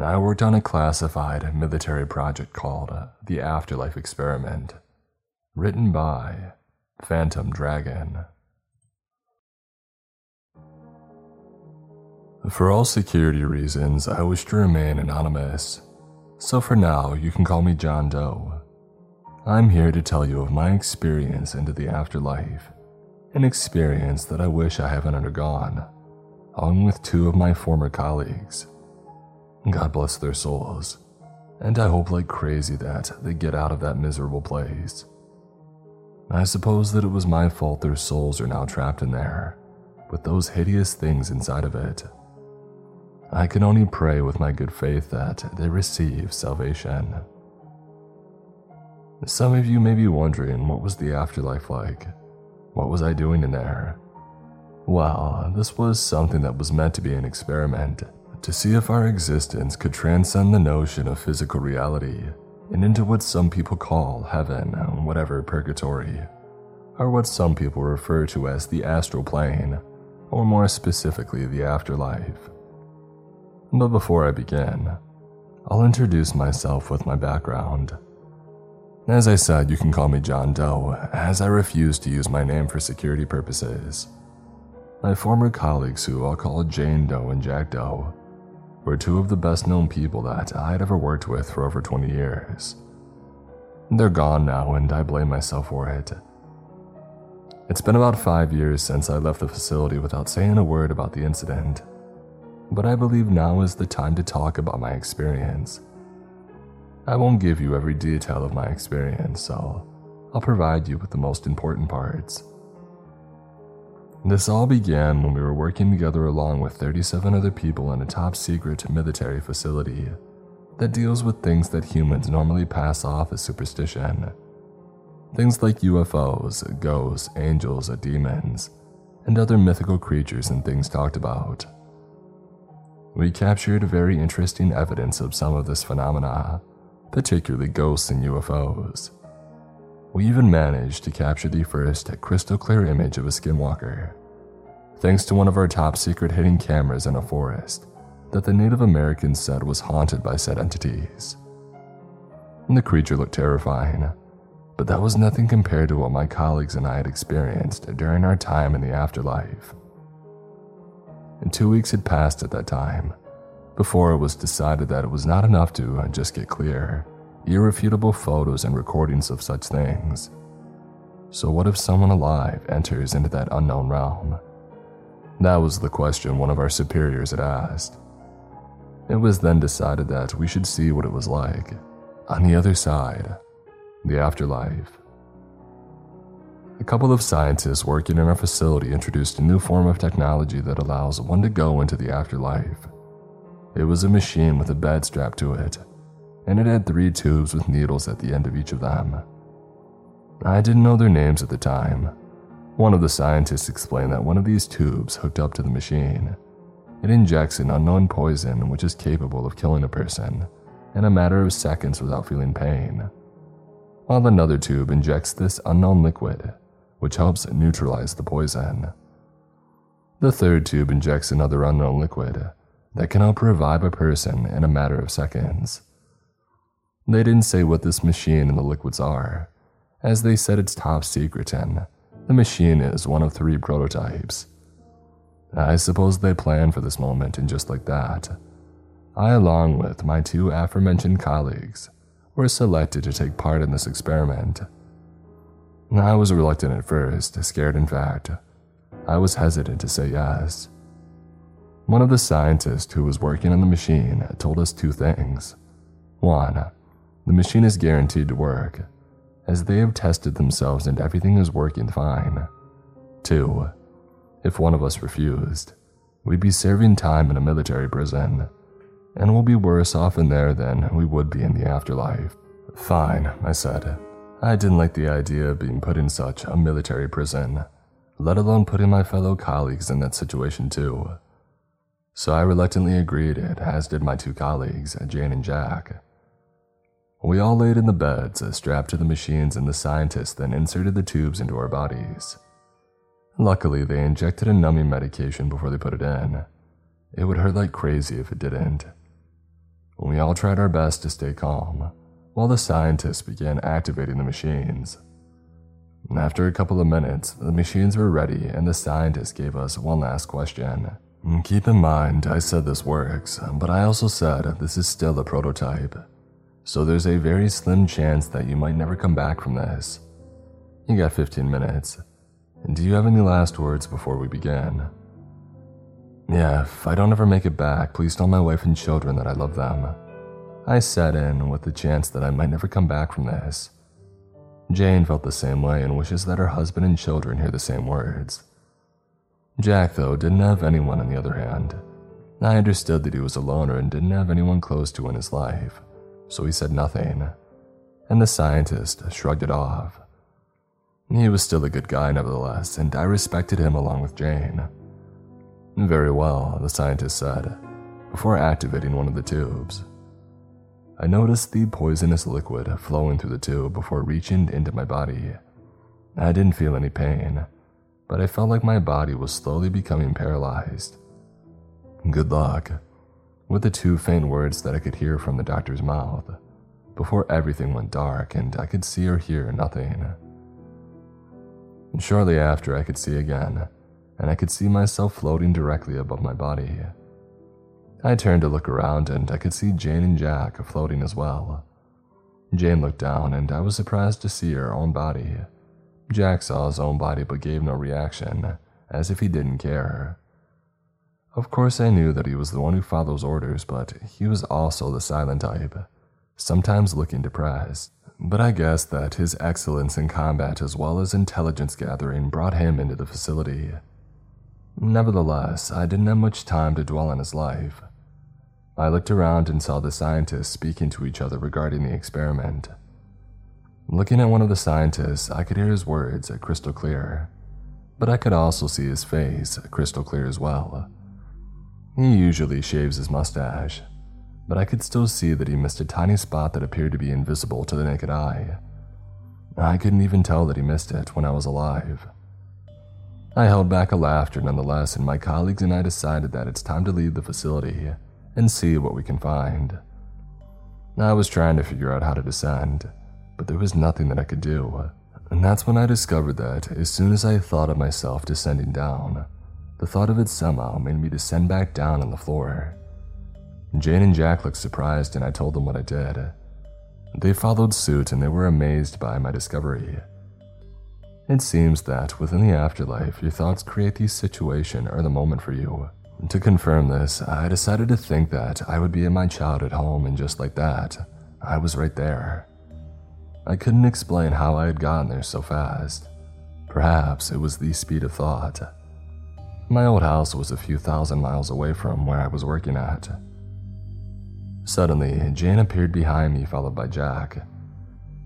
I worked on a classified military project called The Afterlife Experiment, written by Phantom Dragon. For all security reasons, I wish to remain anonymous, so for now you can call me John Doe. I'm here to tell you of my experience into the afterlife, an experience that I wish I haven't undergone, along with two of my former colleagues. God bless their souls, and I hope like crazy that they get out of that miserable place. I suppose that it was my fault their souls are now trapped in there, with those hideous things inside of it. I can only pray with my good faith that they receive salvation. Some of you may be wondering, what was the afterlife like? What was I doing in there? Well, this was something that was meant to be an experiment, to see if our existence could transcend the notion of physical reality and into what some people call heaven, whatever purgatory, or what some people refer to as the astral plane, or more specifically the afterlife. But before I begin, I'll introduce myself with my background. As I said, you can call me John Doe, as I refuse to use my name for security purposes. My former colleagues, who I'll call Jane Doe and Jack Doe, were two of the best-known people that I'd ever worked with for over twenty years. They're gone now, and I blame myself for it. It's been about five years since I left the facility without saying a word about the incident, but I believe now is the time to talk about my experience. I won't give you every detail of my experience, so I'll provide you with the most important parts. This all began when we were working together along with thirty-seven other people in a top-secret military facility that deals with things that humans normally pass off as superstition. Things like U F Os, ghosts, angels, demons, and other mythical creatures and things talked about. We captured very interesting evidence of some of this phenomena, particularly ghosts and U F Os. We even managed to capture the first crystal-clear image of a skinwalker, thanks to one of our top-secret hidden cameras in a forest that the Native Americans said was haunted by said entities. And the creature looked terrifying, but that was nothing compared to what my colleagues and I had experienced during our time in the afterlife. And two weeks had passed at that time, before it was decided that it was not enough to just get clear, irrefutable photos and recordings of such things. So what if someone alive enters into that unknown realm? That was the question one of our superiors had asked. It was then decided that we should see what it was like on the other side, the afterlife. A couple of scientists working in our facility introduced a new form of technology that allows one to go into the afterlife. It was a machine with a bed strapped to it, and it had three tubes with needles at the end of each of them. I didn't know their names at the time. One of the scientists explained that one of these tubes hooked up to the machine, It injects an unknown poison which is capable of killing a person in a matter of seconds without feeling pain, while another tube injects this unknown liquid, which helps neutralize the poison. The third tube injects another unknown liquid that can help revive a person in a matter of seconds. They didn't say what this machine and the liquids are, as they said it's top secret and the machine is one of three prototypes. I suppose they planned for this moment, and just like that, I, along with my two aforementioned colleagues, were selected to take part in this experiment. I was reluctant at first, scared in fact. I was hesitant to say yes. One of the scientists who was working on the machine told us two things. One, the machine is guaranteed to work, as they have tested themselves and everything is working fine. Two, if one of us refused, we'd be serving time in a military prison, and we'll be worse off in there than we would be in the afterlife. Fine, I said. I didn't like the idea of being put in such a military prison, let alone putting my fellow colleagues in that situation too. So I reluctantly agreed, as did my two colleagues, Jane and Jack. We all laid in the beds, strapped to the machines, and the scientists then inserted the tubes into our bodies. Luckily, they injected a numbing medication before they put it in. It would hurt like crazy if it didn't. We all tried our best to stay calm, while the scientists began activating the machines. After a couple of minutes, the machines were ready and the scientists gave us one last question. Keep in mind, I said this works, but I also said this is still a prototype, so there's a very slim chance that you might never come back from this. You got fifteen minutes. Do you have any last words before we begin? Yeah, if I don't ever make it back, please tell my wife and children that I love them, I sat in with the chance that I might never come back from this. Jane felt the same way and wishes that her husband and children hear the same words. Jack, though, didn't have anyone on the other hand. I understood that he was a loner and didn't have anyone close to in his life, so he said nothing, and the scientist shrugged it off. He was still a good guy nevertheless, and I respected him along with Jane. Very well, the scientist said, before activating one of the tubes. I noticed the poisonous liquid flowing through the tube before reaching into my body. I didn't feel any pain, but I felt like my body was slowly becoming paralyzed. Good luck, with the two faint words that I could hear from the doctor's mouth, before everything went dark and I could see or hear nothing. Shortly after, I could see again, and I could see myself floating directly above my body. I turned to look around and I could see Jane and Jack floating as well. Jane looked down and I was surprised to see her own body. Jack saw his own body but gave no reaction, as if he didn't care. Of course I knew that he was the one who follows orders, but he was also the silent type, sometimes looking depressed. But I guessed that his excellence in combat as well as intelligence gathering brought him into the facility. Nevertheless, I didn't have much time to dwell on his life. I looked around and saw the scientists speaking to each other regarding the experiment. Looking at one of the scientists, I could hear his words crystal clear, but I could also see his face crystal clear as well. He usually shaves his mustache, but I could still see that he missed a tiny spot that appeared to be invisible to the naked eye. I couldn't even tell that he missed it when I was alive. I held back a laughter nonetheless, and my colleagues and I decided that it's time to leave the facility and see what we can find. I was trying to figure out how to descend, but there was nothing that I could do, and that's when I discovered that as soon as I thought of myself descending down, the thought of it somehow made me descend back down on the floor. Jane and Jack looked surprised and I told them what I did. They followed suit and they were amazed by my discovery. It seems that within the afterlife, your thoughts create the situation or the moment for you. To confirm this, I decided to think that I would be in my childhood home, and just like that, I was right there. I couldn't explain how I had gotten there so fast. Perhaps it was the speed of thought. My old house was a few thousand miles away from where I was working at. Suddenly, Jane appeared behind me, followed by Jack.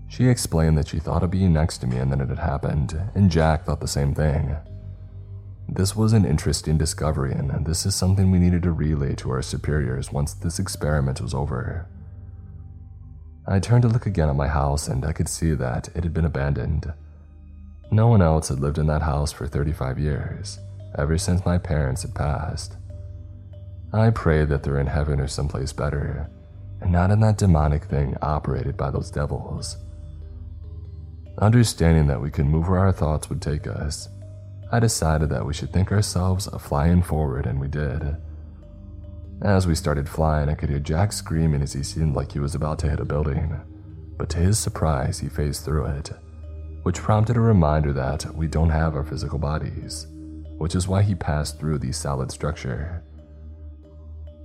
She explained that she thought of being next to me and then it had happened, and Jack thought the same thing. This was an interesting discovery, and this is something we needed to relay to our superiors once this experiment was over. I turned to look again at my house, and I could see that it had been abandoned. No one else had lived in that house for thirty-five years, ever since my parents had passed. I pray that they're in heaven or someplace better, and not in that demonic thing operated by those devils. Understanding that we could move where our thoughts would take us, I decided that we should think ourselves flying forward, and we did. As we started flying, I could hear Jack screaming as he seemed like he was about to hit a building, but to his surprise, he phased through it, which prompted a reminder that we don't have our physical bodies, which is why he passed through the solid structure.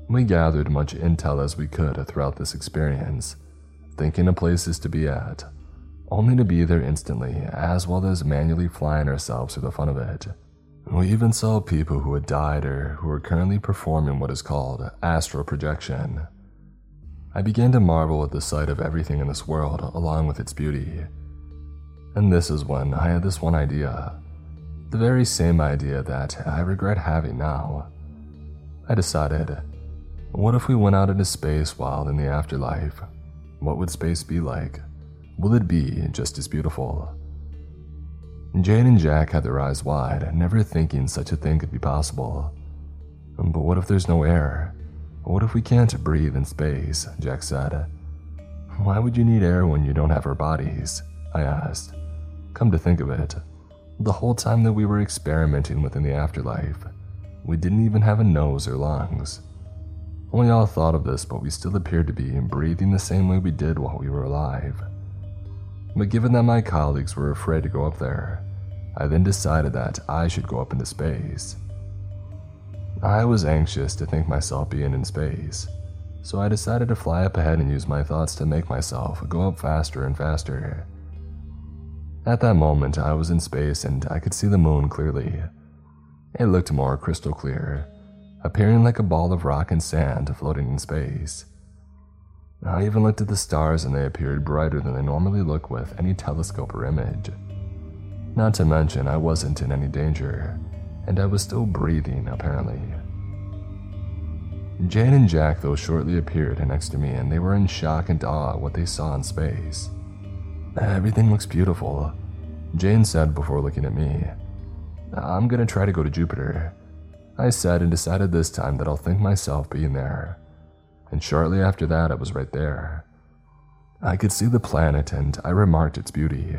We gathered much intel as we could throughout this experience, thinking of places to be at, only to be there instantly, as well as manually flying ourselves for the fun of it. We even saw people who had died or who were currently performing what is called astral projection. I began to marvel at the sight of everything in this world, along with its beauty. And this is when I had this one idea, the very same idea that I regret having now. I decided, what if we went out into space while in the afterlife? What would space be like? Will it be just as beautiful? Jane and Jack had their eyes wide, never thinking such a thing could be possible. But what if there's no air? What if we can't breathe in space? Jack said. Why would you need air when you don't have our bodies? I asked. Come to think of it, the whole time that we were experimenting within the afterlife, we didn't even have a nose or lungs. We all thought of this, but we still appeared to be breathing the same way we did while we were alive. But given that my colleagues were afraid to go up there, I then decided that I should go up into space. I was anxious to think myself being in space, so I decided to fly up ahead and use my thoughts to make myself go up faster and faster. At that moment, I was in space and I could see the moon clearly. It looked more crystal clear, appearing like a ball of rock and sand floating in space. I even looked at the stars and they appeared brighter than they normally look with any telescope or image. Not to mention, I wasn't in any danger, and I was still breathing, apparently. Jane and Jack, though, shortly appeared next to me, and they were in shock and awe at what they saw in space. Everything looks beautiful, Jane said before looking at me. I'm gonna try to go to Jupiter, I said, and decided this time that I'll think myself being there. And shortly after that, I was right there. I could see the planet and I remarked its beauty.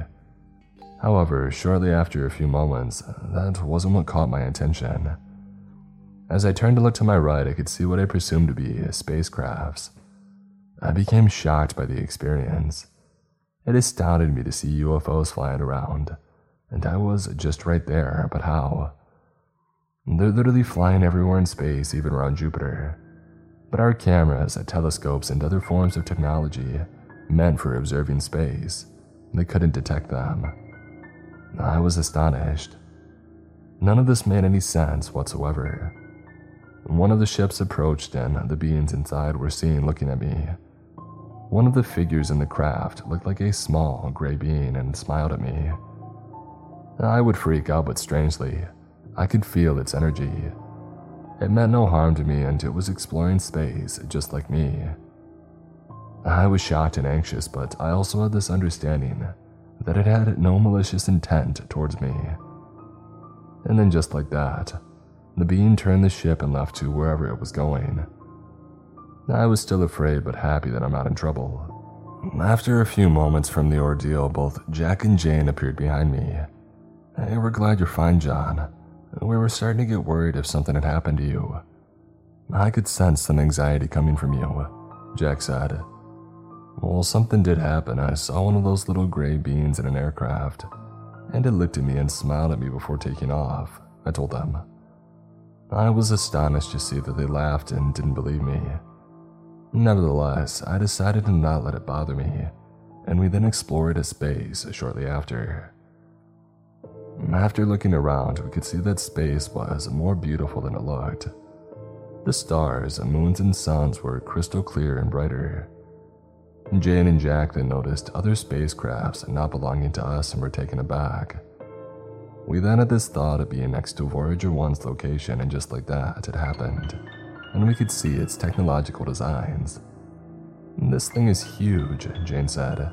However, shortly after a few moments, that wasn't what caught my attention. As I turned to look to my right, I could see what I presumed to be spacecrafts. I became shocked by the experience. It astounded me to see U F Os flying around, and I was just right there, but how? They're literally flying everywhere in space, even around Jupiter. But our cameras, telescopes, and other forms of technology meant for observing space, they couldn't detect them. I was astonished. None of this made any sense whatsoever. One of the ships approached and the beings inside were seen looking at me. One of the figures in the craft looked like a small gray being and smiled at me. I would freak out, but strangely, I could feel its energy. It meant no harm to me, and it was exploring space just like me. I was shocked and anxious, but I also had this understanding that it had no malicious intent towards me. And then just like that, the being turned the ship and left to wherever it was going. I was still afraid, but happy that I'm not in trouble. After a few moments from the ordeal, both Jack and Jane appeared behind me. Hey, we're glad you're fine, John. We were starting to get worried if something had happened to you. I could sense some anxiety coming from you, Jack said. Well, something did happen. I saw one of those little gray beings in an aircraft, and it looked at me and smiled at me before taking off, I told them. I was astonished to see that they laughed and didn't believe me. Nevertheless, I decided to not let it bother me, and we then explored a space shortly after. After looking around, we could see that space was more beautiful than it looked. The stars, moons, and suns were crystal clear and brighter. Jane and Jack then noticed other spacecrafts not belonging to us and were taken aback. We then had this thought of being next to Voyager one's location, and just like that, it happened, and we could see its technological designs. "This thing is huge," Jane said.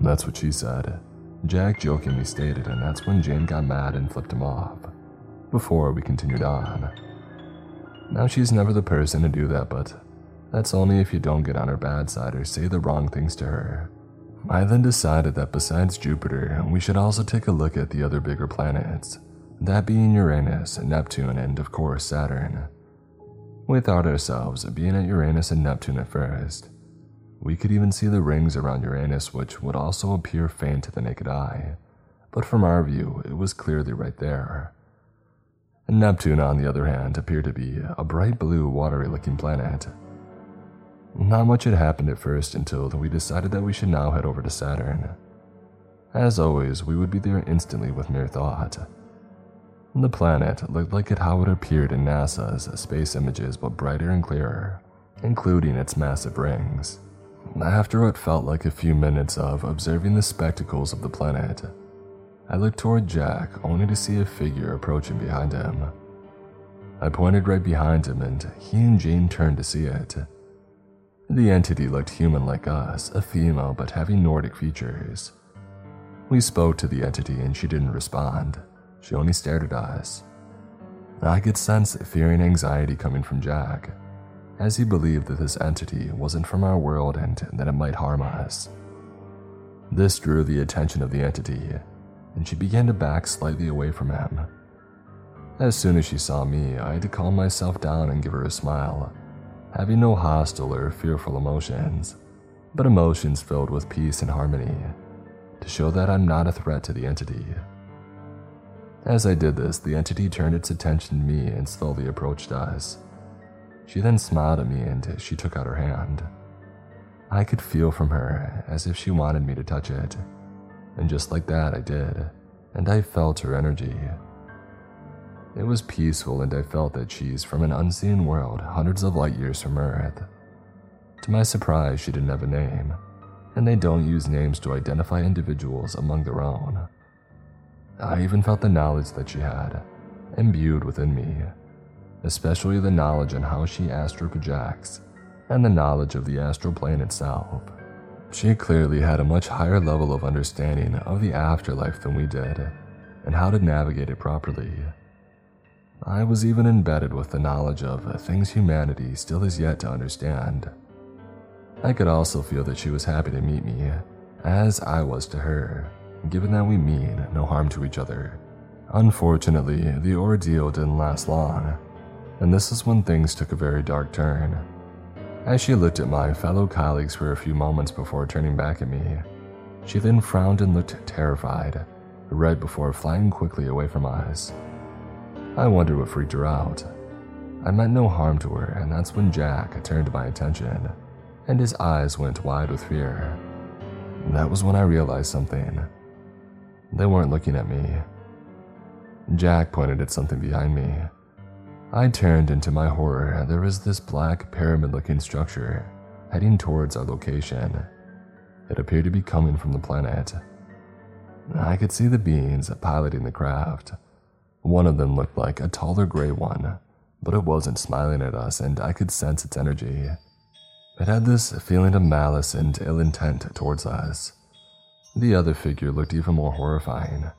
That's what she said, Jack jokingly stated, and that's when Jane got mad and flipped him off, before we continued on. Now she's never the person to do that, but that's only if you don't get on her bad side or say the wrong things to her. I then decided that besides Jupiter, we should also take a look at the other bigger planets, that being Uranus, Neptune, and of course Saturn. We thought ourselves of being at Uranus and Neptune at first. We could even see the rings around Uranus, which would also appear faint to the naked eye, but from our view, it was clearly right there. Neptune, on the other hand, appeared to be a bright blue, watery-looking planet. Not much had happened at first until we decided that we should now head over to Saturn. As always, we would be there instantly with mere thought. The planet looked like it how it appeared in NASA's space images, but brighter and clearer, including its massive rings. After what felt like a few minutes of observing the spectacles of the planet, I looked toward Jack only to see a figure approaching behind him. I pointed right behind him, and he and Jane turned to see it. The entity looked human like us, a female but having Nordic features. We spoke to the entity and she didn't respond, she only stared at us. I could sense fear and anxiety coming from Jack, as he believed that this entity wasn't from our world and that it might harm us. This drew the attention of the entity, and she began to back slightly away from him. As soon as she saw me, I had to calm myself down and give her a smile, having no hostile or fearful emotions, but emotions filled with peace and harmony, to show that I'm not a threat to the entity. As I did this, the entity turned its attention to me and slowly approached us. She then smiled at me and she took out her hand. I could feel from her as if she wanted me to touch it, and just like that I did, and I felt her energy. It was peaceful, and I felt that she's from an unseen world hundreds of light years from Earth. To my surprise, she didn't have a name, and they don't use names to identify individuals among their own. I even felt the knowledge that she had, imbued within me, especially the knowledge on how she astral projects, and the knowledge of the astral plane itself. She clearly had a much higher level of understanding of the afterlife than we did, and how to navigate it properly. I was even embedded with the knowledge of things humanity still is yet to understand. I could also feel that she was happy to meet me, as I was to her, given that we mean no harm to each other. Unfortunately, the ordeal didn't last long, and this is when things took a very dark turn. As she looked at my fellow colleagues for a few moments before turning back at me, she then frowned and looked terrified, right before flying quickly away from us. I wonder what freaked her out. I meant no harm to her, and that's when Jack turned my attention, and his eyes went wide with fear. That was when I realized something. They weren't looking at me. Jack pointed at something behind me. I turned, and to my horror, there was this black pyramid-looking structure heading towards our location. It appeared to be coming from the planet. I could see the beings piloting the craft. One of them looked like a taller gray one, but it wasn't smiling at us, and I could sense its energy. It had this feeling of malice and ill intent towards us. The other figure looked even more horrifying.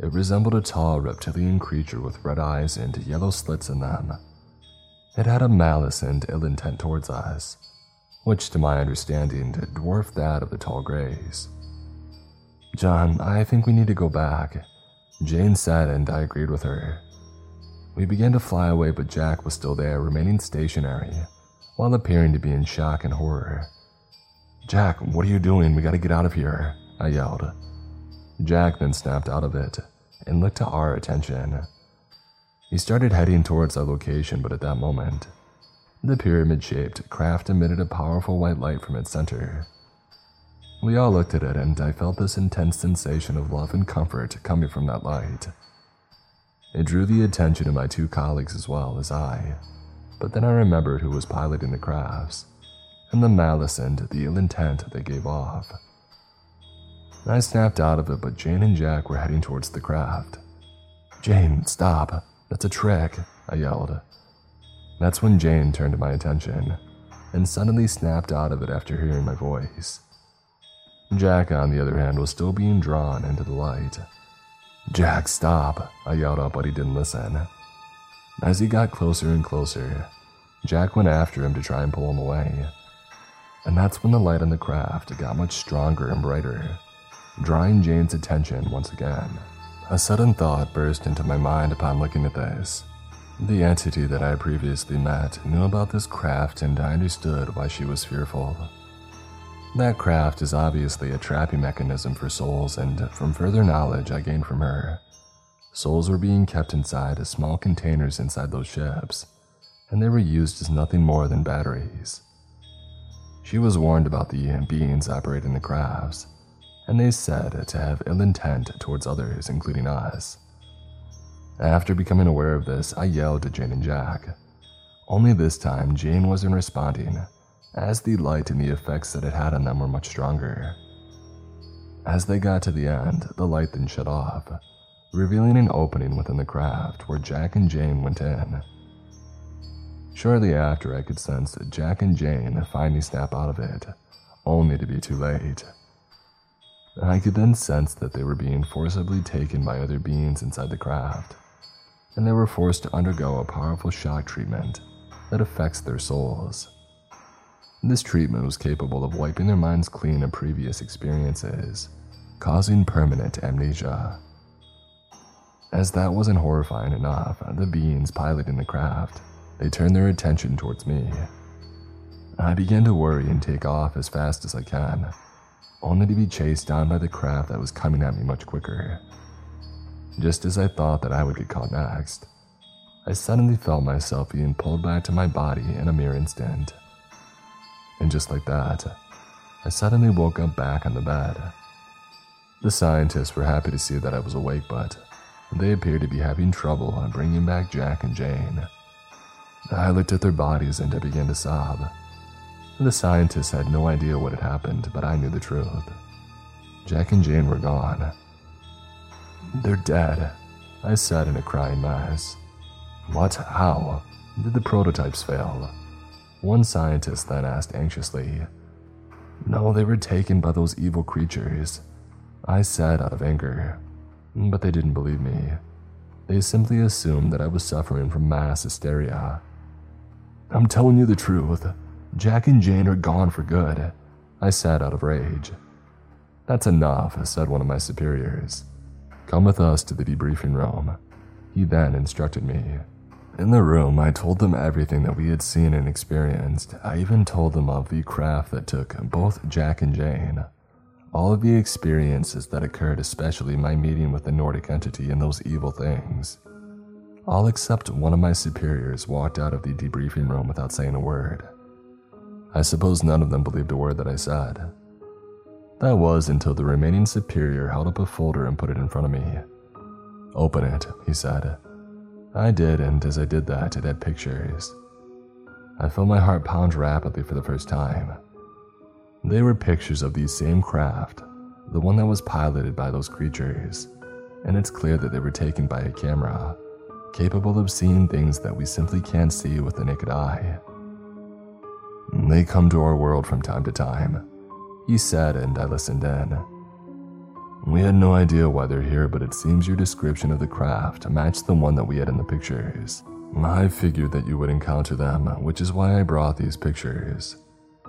It resembled a tall reptilian creature with red eyes and yellow slits in them. It had a malice and ill intent towards us, which to my understanding dwarfed that of the tall grays. "John, I think we need to go back," Jane said, and I agreed with her. We began to fly away, but Jack was still there, remaining stationary, while appearing to be in shock and horror. "Jack, what are you doing? We gotta get out of here," I yelled. Jack then snapped out of it and looked to our attention. He started heading towards our location, but at that moment, the pyramid-shaped craft emitted a powerful white light from its center. We all looked at it, and I felt this intense sensation of love and comfort coming from that light. It drew the attention of my two colleagues as well as I, but then I remembered who was piloting the crafts, and the malice and the ill intent they gave off. I snapped out of it, but Jane and Jack were heading towards the craft, "Jane, stop. That's a trick," I yelled. That's when Jane turned to my attention and suddenly snapped out of it after hearing my voice. Jack, on the other hand, was still being drawn into the light. "Jack, stop," I yelled out, but he didn't listen. As he got closer and closer, Jack went after him to try and pull him away. And that's when the light on the craft got much stronger and brighter, drawing Jane's attention once again. A sudden thought burst into my mind upon looking at this. The entity that I had previously met knew about this craft, and I understood why she was fearful. That craft is obviously a trapping mechanism for souls, and from further knowledge I gained from her, souls were being kept inside as small containers inside those ships, and they were used as nothing more than batteries. She was warned about the beings operating the crafts, and they said to have ill intent towards others, including us. After becoming aware of this, I yelled at Jane and Jack. Only this time, Jane wasn't responding, as the light and the effects that it had on them were much stronger. As they got to the end, the light then shut off, revealing an opening within the craft where Jack and Jane went in. Shortly after, I could sense Jack and Jane finally snap out of it, only to be too late. I could then sense that they were being forcibly taken by other beings inside the craft, and they were forced to undergo a powerful shock treatment that affects their souls. This treatment was capable of wiping their minds clean of previous experiences, causing permanent amnesia. As that wasn't horrifying enough, the beings piloting the craft, they turned their attention towards me. I began to worry and take off as fast as I can, only to be chased down by the craft that was coming at me much quicker. Just as I thought that I would get caught next, I suddenly felt myself being pulled back to my body in a mere instant. And just like that, I suddenly woke up back on the bed. The scientists were happy to see that I was awake, but they appeared to be having trouble on bringing back Jack and Jane. I looked at their bodies and I began to sob. The scientists had no idea what had happened, but I knew the truth. Jack and Jane were gone. "They're dead," I said in a crying mess. "What? How? Did the prototypes fail?" One scientist then asked anxiously. "No, they were taken by those evil creatures," I said out of anger. But they didn't believe me. They simply assumed that I was suffering from mass hysteria. "I'm telling you the truth. Jack and Jane are gone for good," I said out of rage. "That's enough," said one of my superiors. "Come with us to the debriefing room," he then instructed me. In the room, I told them everything that we had seen and experienced. I even told them of the craft that took both Jack and Jane, all of the experiences that occurred, especially my meeting with the Nordic entity and those evil things. All except one of my superiors walked out of the debriefing room without saying a word. I suppose none of them believed a word that I said. That was until the remaining superior held up a folder and put it in front of me. "Open it," he said. I did, and as I did that, it had pictures. I felt my heart pound rapidly for the first time. They were pictures of the same craft, the one that was piloted by those creatures, and it's clear that they were taken by a camera, capable of seeing things that we simply can't see with the naked eye. "They come to our world from time to time," he said, and I listened in. "We had no idea why they're here, but it seems your description of the craft matched the one that we had in the pictures. I figured that you would encounter them, which is why I brought these pictures,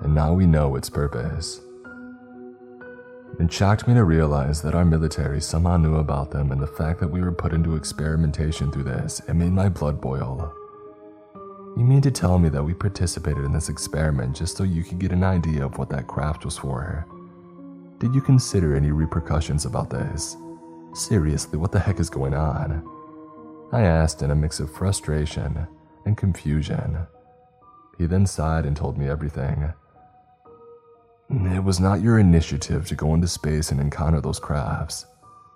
and now we know its purpose." It shocked me to realize that our military somehow knew about them, and the fact that we were put into experimentation through this, it made my blood boil. "You mean to tell me that we participated in this experiment just so you could get an idea of what that craft was for? Did you consider any repercussions about this? Seriously, what the heck is going on?" I asked in a mix of frustration and confusion. He then sighed and told me everything. "It was not your initiative to go into space and encounter those crafts.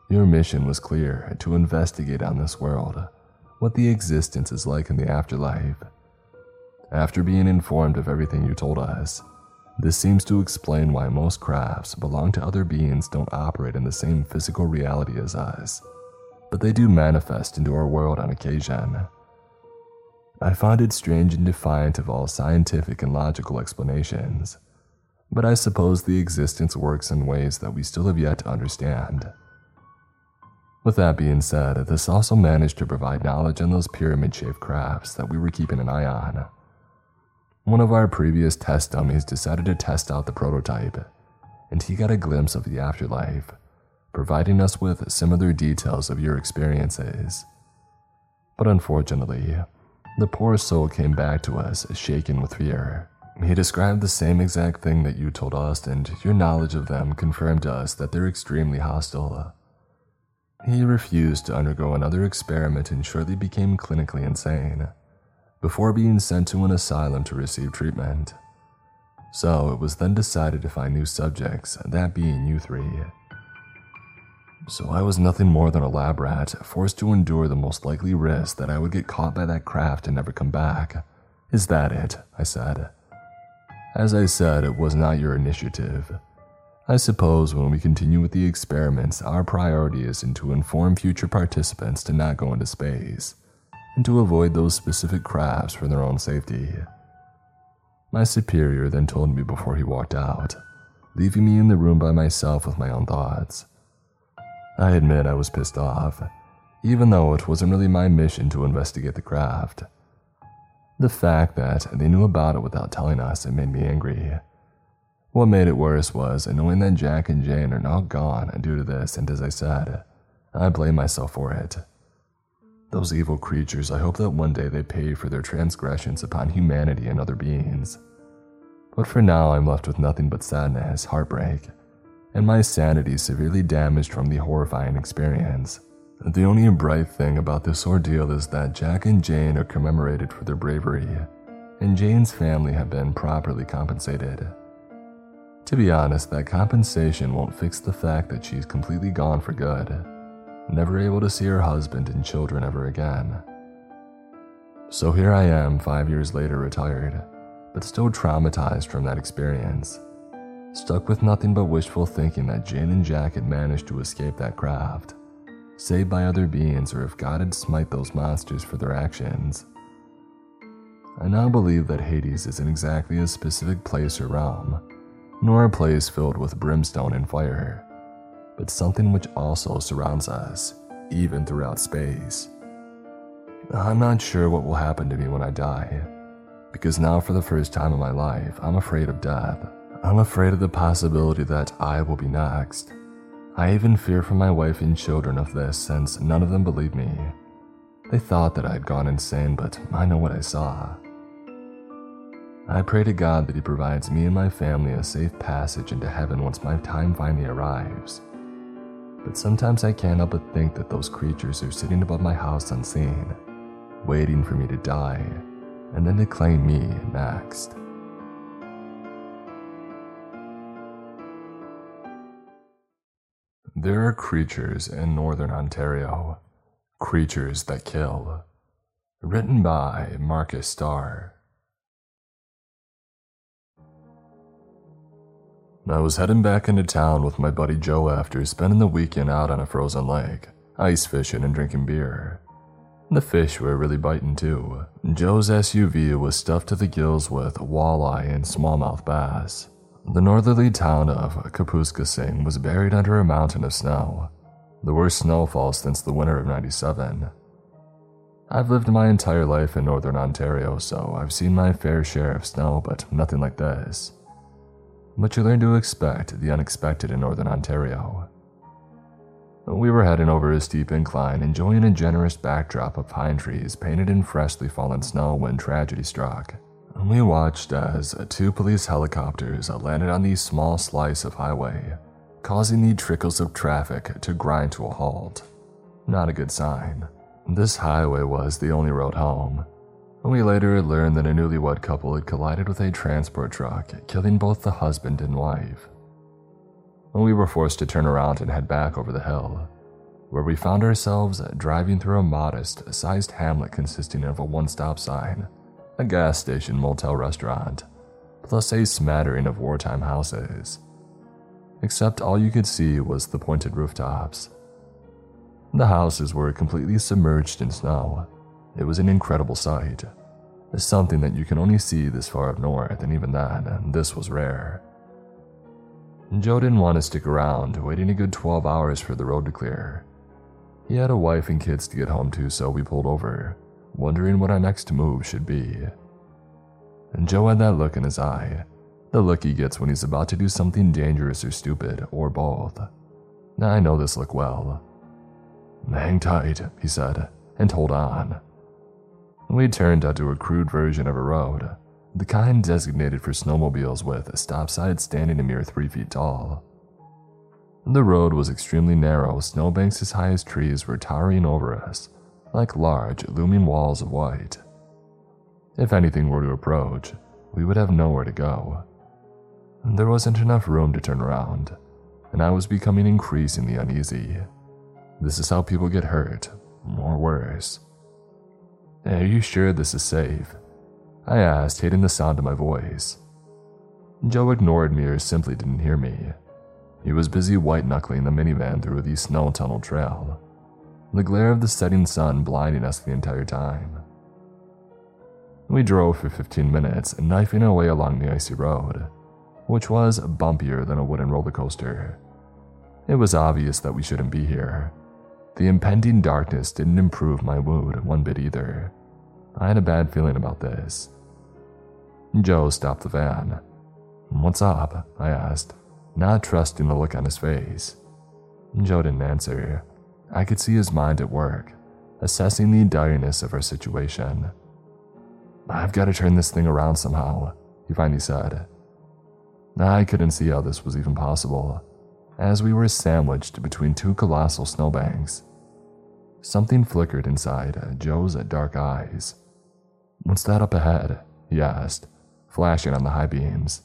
Your mission was clear, to investigate on this world what the existence is like in the afterlife. After being informed of everything you told us, this seems to explain why most crafts belong to other beings don't operate in the same physical reality as us, but they do manifest into our world on occasion. I find it strange and defiant of all scientific and logical explanations, but I suppose the existence works in ways that we still have yet to understand. With that being said, this also managed to provide knowledge on those pyramid-shaped crafts that we were keeping an eye on. One of our previous test dummies decided to test out the prototype, and he got a glimpse of the afterlife, providing us with similar details of your experiences. But unfortunately, the poor soul came back to us shaken with fear. He described the same exact thing that you told us, and your knowledge of them confirmed to us that they're extremely hostile. He refused to undergo another experiment and shortly became clinically insane, before being sent to an asylum to receive treatment. So it was then decided to find new subjects, that being you three. So I was nothing more than a lab rat, forced to endure the most likely risk that I would get caught by that craft and never come back. Is that it? I said. As I said, it was not your initiative. I suppose when we continue with the experiments, our priority is to inform future participants to not go into space, and to avoid those specific crafts for their own safety. My superior then told me before he walked out, leaving me in the room by myself with my own thoughts. I admit I was pissed off, even though it wasn't really my mission to investigate the craft. The fact that they knew about it without telling us, it made me angry. What made it worse was knowing that Jack and Jane are now gone due to this, and as I said, I blame myself for it. Those evil creatures, I hope that one day they pay for their transgressions upon humanity and other beings. But for now, I'm left with nothing but sadness, heartbreak, and my sanity severely damaged from the horrifying experience. The only bright thing about this ordeal is that Jack and Jane are commemorated for their bravery, and Jane's family have been properly compensated. To be honest, that compensation won't fix the fact that she's completely gone for good, never able to see her husband and children ever again. So here I am, five years later, retired, but still traumatized from that experience. Stuck with nothing but wishful thinking that Jane and Jack had managed to escape that craft, saved by other beings, or if God had smite those monsters for their actions. I now believe that Hades isn't exactly a specific place or realm, nor a place filled with brimstone and fire, but something which also surrounds us, even throughout space. I'm not sure what will happen to me when I die, because now for the first time in my life, I'm afraid of death. I'm afraid of the possibility that I will be next. I even fear for my wife and children of this, since none of them believe me. They thought that I had gone insane, but I know what I saw. I pray to God that He provides me and my family a safe passage into heaven once my time finally arrives. But sometimes I can't help but think that those creatures are sitting above my house unseen, waiting for me to die, and then to claim me next. There are creatures in Northern Ontario, creatures that kill. Written by Marcus Starr. I was heading back into town with my buddy Joe after spending the weekend out on a frozen lake, ice fishing and drinking beer. The fish were really biting too. Joe's S U V was stuffed to the gills with walleye and smallmouth bass. The northerly town of Kapuskasing was buried under a mountain of snow, the worst snowfall since the winter of ninety-seven. I've lived my entire life in Northern Ontario, so I've seen my fair share of snow, but nothing like this. But you learn to expect the unexpected in Northern Ontario. We were heading over a steep incline, enjoying a generous backdrop of pine trees painted in freshly fallen snow when tragedy struck. We watched as two police helicopters landed on the small slice of highway, causing the trickles of traffic to grind to a halt. Not a good sign. This highway was the only road home. We later learned that a newlywed couple had collided with a transport truck, killing both the husband and wife. We were forced to turn around and head back over the hill, where we found ourselves driving through a modest-sized hamlet consisting of a one-stop sign, a gas station, motel, restaurant, plus a smattering of wartime houses. Except all you could see was the pointed rooftops. The houses were completely submerged in snow. It was an incredible sight. Something that you can only see this far up north, and even that, this was rare. Joe didn't want to stick around, waiting a good twelve hours for the road to clear. He had a wife and kids to get home to, so we pulled over, wondering what our next move should be. And Joe had that look in his eye, the look he gets when he's about to do something dangerous or stupid, or both. Now I know this look well. "Hang tight," he said, and hold on. We turned onto a crude version of a road, the kind designated for snowmobiles with a stop sign standing a mere three feet tall. The road was extremely narrow, snowbanks as high as trees were towering over us, like large, looming walls of white. If anything were to approach, we would have nowhere to go. There wasn't enough room to turn around, and I was becoming increasingly uneasy. This is how people get hurt, or worse. "Are you sure this is safe?" I asked, hating the sound of my voice. Joe ignored me or simply didn't hear me. He was busy white-knuckling the minivan through the snow tunnel trail, the glare of the setting sun blinding us the entire time. We drove for fifteen minutes, knifing our way along the icy road, which was bumpier than a wooden roller coaster. It was obvious that we shouldn't be here. The impending darkness didn't improve my mood one bit either. I had a bad feeling about this. Joe stopped the van. "What's up?" I asked, not trusting the look on his face. Joe didn't answer. I could see his mind at work, assessing the direness of our situation. "I've got to turn this thing around somehow," he finally said. I couldn't see how this was even possible, as we were sandwiched between two colossal snowbanks. Something flickered inside Joe's dark eyes. "What's that up ahead?" he asked, flashing on the high beams.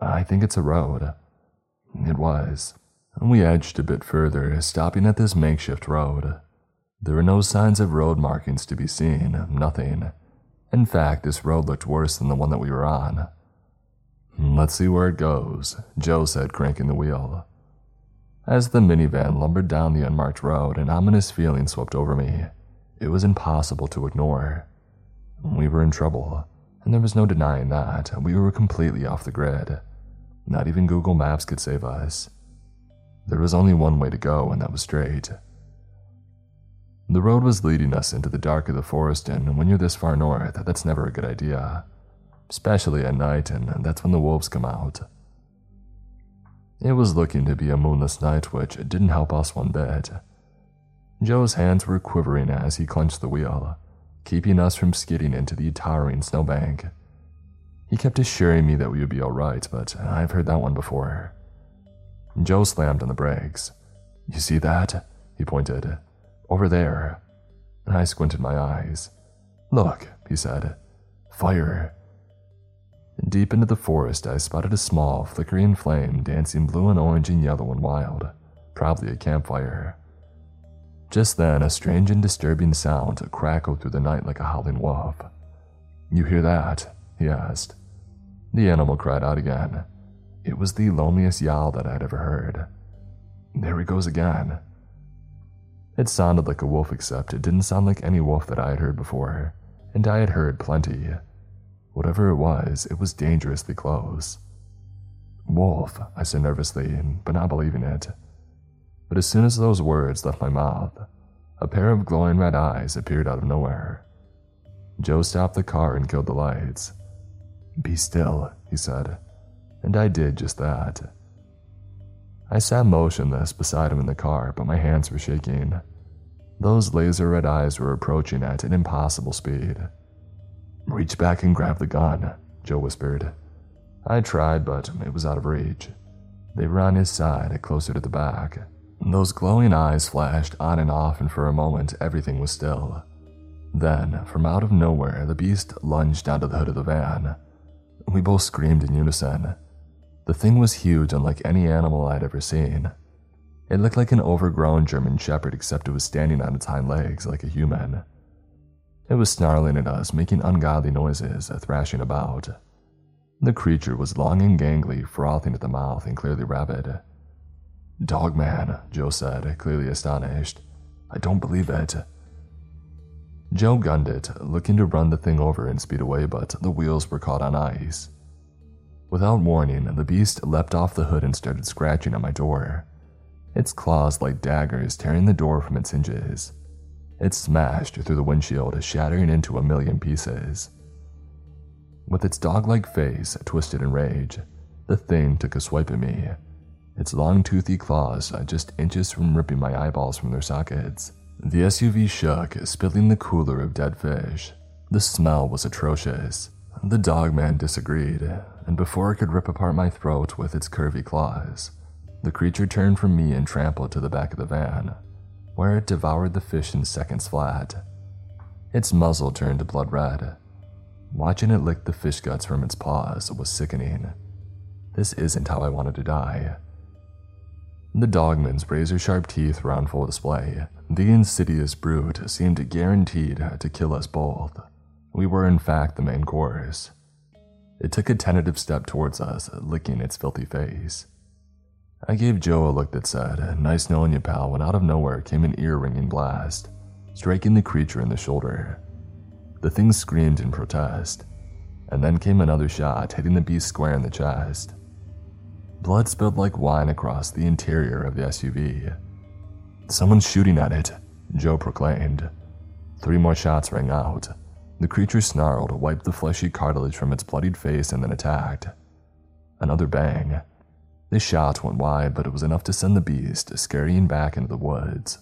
"I think it's a road." It was. We edged a bit further, stopping at this makeshift road. There were no signs of road markings to be seen, nothing. In fact, this road looked worse than the one that we were on. "Let's see where it goes," Joe said, cranking the wheel. As the minivan lumbered down the unmarked road, an ominous feeling swept over me. It was impossible to ignore. We were in trouble, and there was no denying that. We were completely off the grid. Not even Google Maps could save us. There was only one way to go, and that was straight. The road was leading us into the dark of the forest, and when you're this far north, that's never a good idea. Especially at night, and that's when the wolves come out. It was looking to be a moonless night, which didn't help us one bit. Joe's hands were quivering as he clenched the wheel, keeping us from skidding into the towering snowbank. He kept assuring me that we would be alright, but I've heard that one before. Joe slammed on the brakes. "You see that?" he pointed. "Over there." I squinted my eyes. "Look," he said. "Fire." Deep into the forest, I spotted a small, flickering flame dancing blue and orange and yellow and wild, probably a campfire. Just then, a strange and disturbing sound crackled through the night like a howling wolf. "You hear that?" he asked. The animal cried out again. It was the loneliest yowl that I'd ever heard. "There he goes again." It sounded like a wolf, except it didn't sound like any wolf that I had heard before, and I had heard plenty. Whatever it was, it was dangerously close. "Wolf," I said nervously, but not believing it. But as soon as those words left my mouth, a pair of glowing red eyes appeared out of nowhere. Joe stopped the car and killed the lights. "Be still," he said, and I did just that. I sat motionless beside him in the car, but my hands were shaking. Those laser red eyes were approaching at an impossible speed. "Reach back and grab the gun," Joe whispered. I tried, but it was out of reach. They were on his side, closer to the back. Those glowing eyes flashed on and off, and for a moment everything was still. Then, from out of nowhere, the beast lunged onto the hood of the van. We both screamed in unison. The thing was huge, unlike any animal I'd ever seen. It looked like an overgrown German shepherd, except it was standing on its hind legs like a human. It was snarling at us, making ungodly noises, thrashing about. The creature was long and gangly, frothing at the mouth and clearly rabid. "Dog man," Joe said, clearly astonished. I don't believe it." Joe gunned it, looking to run the thing over and speed away, but the wheels were caught on ice. Without warning, the beast leapt off the hood and started scratching at my door. Its claws like daggers, tearing the door from its hinges. It smashed through the windshield, shattering into a million pieces. With its dog-like face twisted in rage, the thing took a swipe at me, its long toothy claws just inches from ripping my eyeballs from their sockets. The S U V shook, spilling the cooler of dead fish. The smell was atrocious. The dog man disagreed, and before it could rip apart my throat with its curvy claws, the creature turned from me and trampled to the back of the van, where it devoured the fish in seconds flat. Its muzzle turned blood red. Watching it lick the fish guts from its paws was sickening. This isn't how I wanted to die. The dogman's razor-sharp teeth were on full display. The insidious brute seemed guaranteed to kill us both. We were, in fact, the main course. It took a tentative step towards us, licking its filthy face. I gave Joe a look that said, "Nice knowing you, pal," when out of nowhere came an ear-ringing blast, striking the creature in the shoulder. The thing screamed in protest, and then came another shot, hitting the beast square in the chest. Blood spilled like wine across the interior of the S U V. "Someone's shooting at it," Joe proclaimed. Three more shots rang out. The creature snarled, wiped the fleshy cartilage from its bloodied face, and then attacked. Another bang. The shot went wide, but it was enough to send the beast scurrying back into the woods.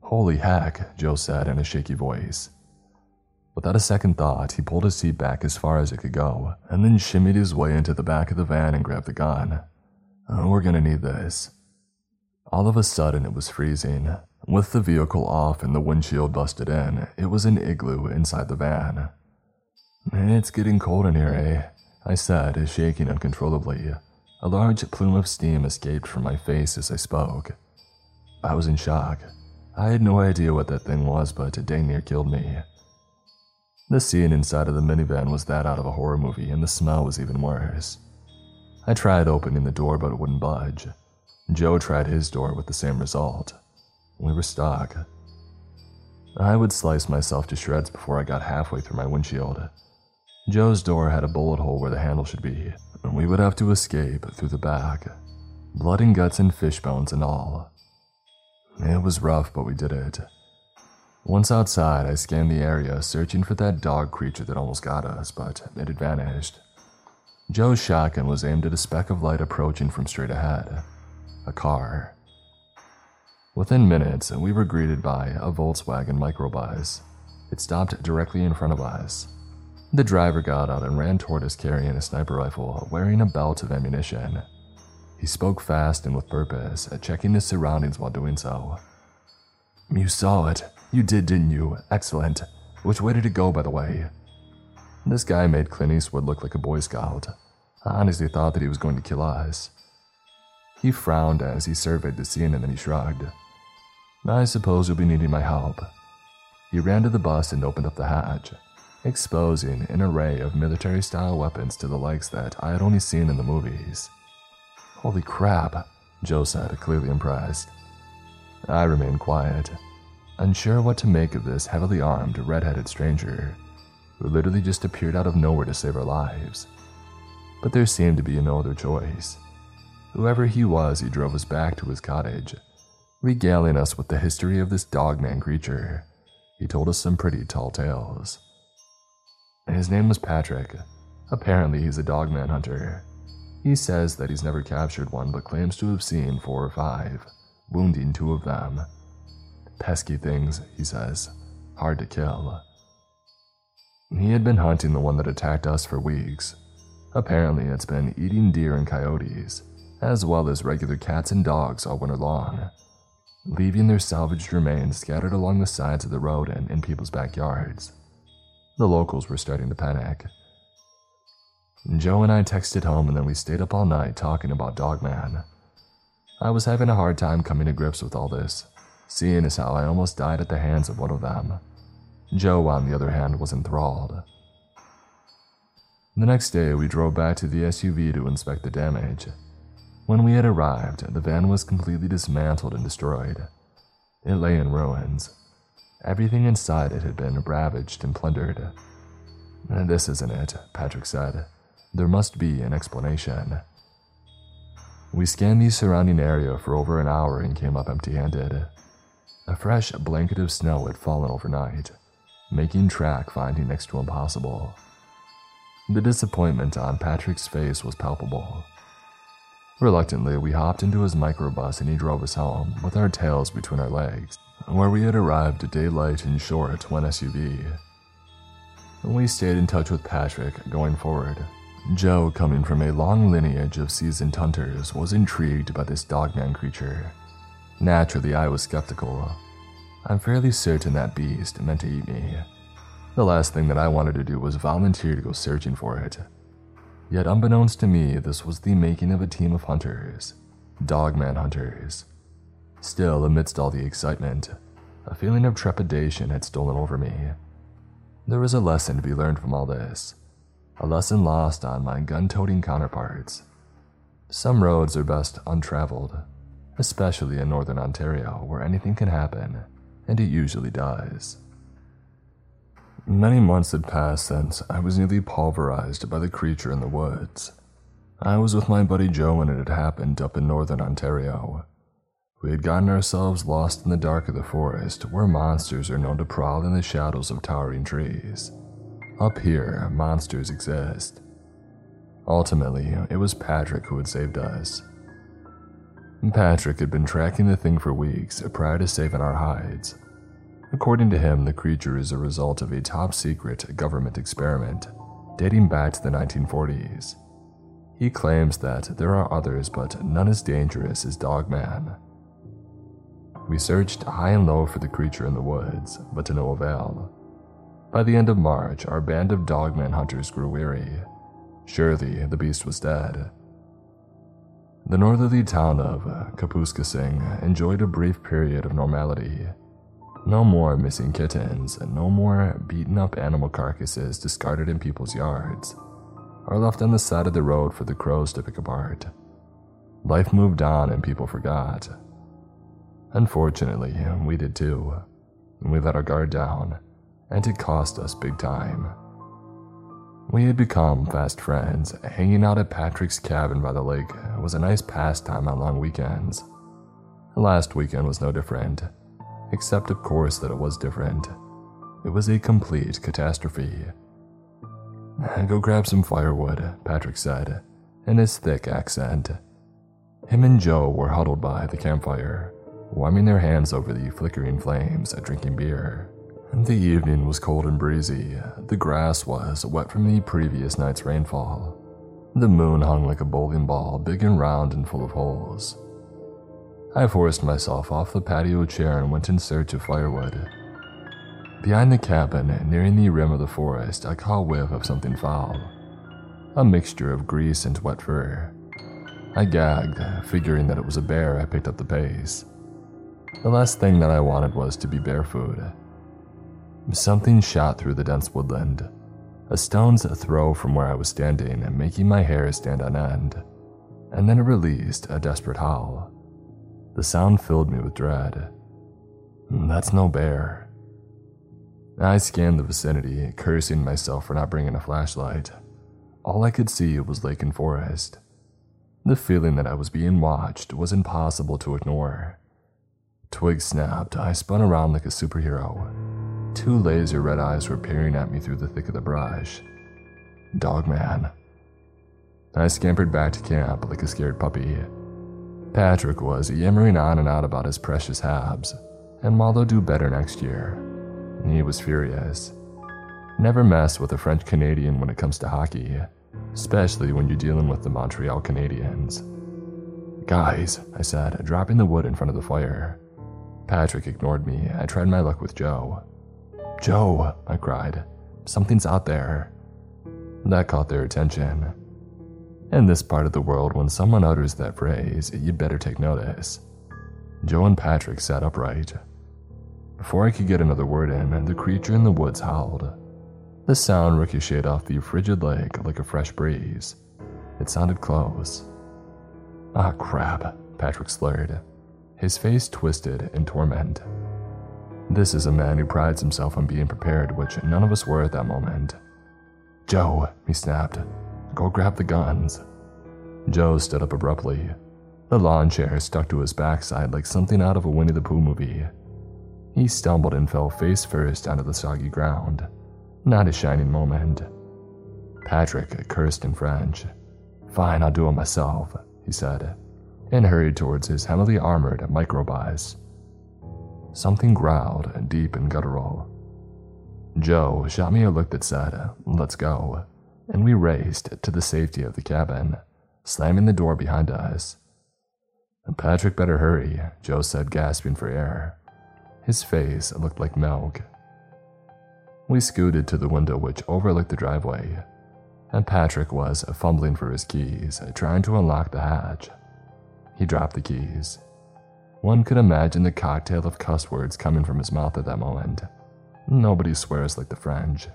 "Holy heck," Joe said in a shaky voice. Without a second thought, he pulled his seat back as far as it could go, and then shimmied his way into the back of the van and grabbed the gun. "Oh, we're gonna need this." All of a sudden, it was freezing. With the vehicle off and the windshield busted in, it was an igloo inside the van. "It's getting cold in here, eh?" I said, shaking uncontrollably. A large plume of steam escaped from my face as I spoke. I was in shock. I had no idea what that thing was, but it dang near killed me. The scene inside of the minivan was that out of a horror movie, and the smell was even worse. I tried opening the door, but it wouldn't budge. Joe tried his door with the same result. We were stuck. I would slice myself to shreds before I got halfway through my windshield. Joe's door had a bullet hole where the handle should be, and we would have to escape through the back, blood and guts and fish bones and all. It was rough, but we did it. Once outside, I scanned the area, searching for that dog creature that almost got us, but it had vanished. Joe's shotgun was aimed at a speck of light approaching from straight ahead. A car. Within minutes, we were greeted by a Volkswagen microbus. It stopped directly in front of us. The driver got out and ran toward us carrying a sniper rifle, wearing a belt of ammunition. He spoke fast and with purpose, checking his surroundings while doing so. "You saw it. You did, didn't you? Excellent. Which way did it go, by the way?" This guy made Clint Eastwood look like a Boy Scout. I honestly thought that he was going to kill us. He frowned as he surveyed the scene, and then he shrugged. "I suppose you'll be needing my help." He ran to the bus and opened up the hatch, exposing an array of military-style weapons to the likes that I had only seen in the movies. "Holy crap," Joe said, clearly impressed. I remained quiet, unsure what to make of this heavily armed, red-headed stranger, who literally just appeared out of nowhere to save our lives. But there seemed to be no other choice. Whoever he was, he drove us back to his cottage, regaling us with the history of this dogman creature. He told us some pretty tall tales. His name was Patrick. Apparently, he's a dogman hunter. He says that he's never captured one, but claims to have seen four or five, wounding two of them. "Pesky things," he says. "Hard to kill." He had been hunting the one that attacked us for weeks. Apparently, it's been eating deer and coyotes, as well as regular cats and dogs all winter long, leaving their salvaged remains scattered along the sides of the road and in people's backyards. The locals were starting to panic. Joe and I texted home, and then we stayed up all night talking about Dogman. I was having a hard time coming to grips with all this, seeing as how I almost died at the hands of one of them. Joe, on the other hand, was enthralled. The next day, we drove back to the S U V to inspect the damage. When we had arrived, the van was completely dismantled and destroyed. It lay in ruins. Everything inside it had been ravaged and plundered. "This isn't it," Patrick said. "There must be an explanation." We scanned the surrounding area for over an hour and came up empty-handed. A fresh blanket of snow had fallen overnight, making track finding next to impossible. The disappointment on Patrick's face was palpable. Reluctantly, we hopped into his microbus and he drove us home with our tails between our legs, where we had arrived at daylight in short one S U V. We stayed in touch with Patrick going forward. Joe, coming from a long lineage of seasoned hunters, was intrigued by this dogman creature. Naturally, I was skeptical. I'm fairly certain that beast meant to eat me. The last thing that I wanted to do was volunteer to go searching for it. Yet unbeknownst to me, this was the making of a team of hunters, dogman hunters. Still, amidst all the excitement, a feeling of trepidation had stolen over me. There was a lesson to be learned from all this, a lesson lost on my gun-toting counterparts. Some roads are best untraveled, especially in northern Ontario, where anything can happen, and it usually does. Many months had passed since I was nearly pulverized by the creature in the woods. I was with my buddy Joe when it had happened up in northern Ontario. We had gotten ourselves lost in the dark of the forest, where monsters are known to prowl in the shadows of towering trees. Up here, monsters exist. Ultimately, it was Patrick who had saved us. Patrick had been tracking the thing for weeks prior to saving our hides. According to him, the creature is a result of a top-secret government experiment dating back to the nineteen forties. He claims that there are others, but none as dangerous as Dogman. We searched high and low for the creature in the woods, but to no avail. By the end of March, our band of Dogman hunters grew weary. Surely, the beast was dead. The northerly town of Kapuskasing enjoyed a brief period of normality. No more missing kittens, and no more beaten-up animal carcasses discarded in people's yards, or left on the side of the road for the crows to pick apart. Life moved on and people forgot. Unfortunately, we did too. We let our guard down, and it cost us big time. We had become fast friends. Hanging out at Patrick's cabin by the lake was a nice pastime on long weekends. Last weekend was no different. Except, of course, that it was different. It was a complete catastrophe. "Go grab some firewood," Patrick said, in his thick accent. Him and Joe were huddled by the campfire, warming their hands over the flickering flames and drinking beer. The evening was cold and breezy. The grass was wet from the previous night's rainfall. The moon hung like a bowling ball, big and round and full of holes. I forced myself off the patio chair and went in search of firewood. Behind the cabin, nearing the rim of the forest, I caught a whiff of something foul. A mixture of grease and wet fur. I gagged, figuring that it was a bear. I picked up the pace. The last thing that I wanted was to be bear food. Something shot through the dense woodland, a stone's throw from where I was standing, making my hair stand on end, and then it released a desperate howl. The sound filled me with dread. That's no bear. I scanned the vicinity, cursing myself for not bringing a flashlight. All I could see was lake and forest. The feeling that I was being watched was impossible to ignore. Twigs snapped. I spun around like a superhero. Two laser red eyes were peering at me through the thick of the brush. Dogman. I scampered back to camp like a scared puppy. Patrick was yammering on and on about his precious Habs, and while they'll do better next year. He was furious. Never mess with a French Canadian when it comes to hockey, especially when you're dealing with the Montreal Canadiens. "Guys," I said, dropping the wood in front of the fire. Patrick ignored me. I tried my luck with Joe. "Joe," I cried, "something's out there." That caught their attention. In this part of the world, when someone utters that phrase, you'd better take notice. Joe and Patrick sat upright. Before I could get another word in, the creature in the woods howled. The sound ricocheted off the frigid lake like a fresh breeze. It sounded close. "Ah, crap," Patrick slurred. his face twisted in torment. This is a man who prides himself on being prepared, which none of us were at that moment. "Joe," he snapped, "go grab the guns." Joe stood up abruptly. The lawn chair stuck to his backside like something out of a Winnie the Pooh movie. He stumbled and fell face first onto the soggy ground. Not a shining moment. Patrick cursed in French. "Fine, I'll do it myself," he said, and hurried towards his heavily armored microbus. Something growled, deep and guttural. Joe shot me a look that said, "Let's go," and we raced to the safety of the cabin, slamming the door behind us. "Patrick better hurry," Joe said, gasping for air. His face looked like milk. We scooted to the window which overlooked the driveway, and Patrick was fumbling for his keys, trying to unlock the hatch. He dropped the keys. One could imagine the cocktail of cuss words coming from his mouth at that moment. Nobody swears like the French.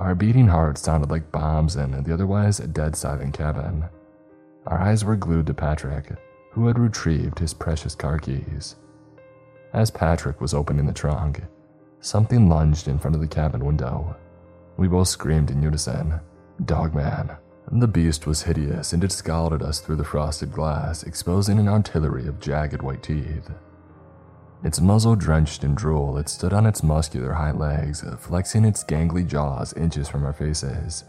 Our beating hearts sounded like bombs in the otherwise dead silent cabin. Our eyes were glued to Patrick, who had retrieved his precious car keys. As Patrick was opening the trunk, something lunged in front of the cabin window. We both screamed in unison, "Dogman!" The beast was hideous, and it scowled at us through the frosted glass, exposing an artillery of jagged white teeth. Its muzzle drenched in drool, it stood on its muscular hind legs, flexing its gangly jaws inches from our faces.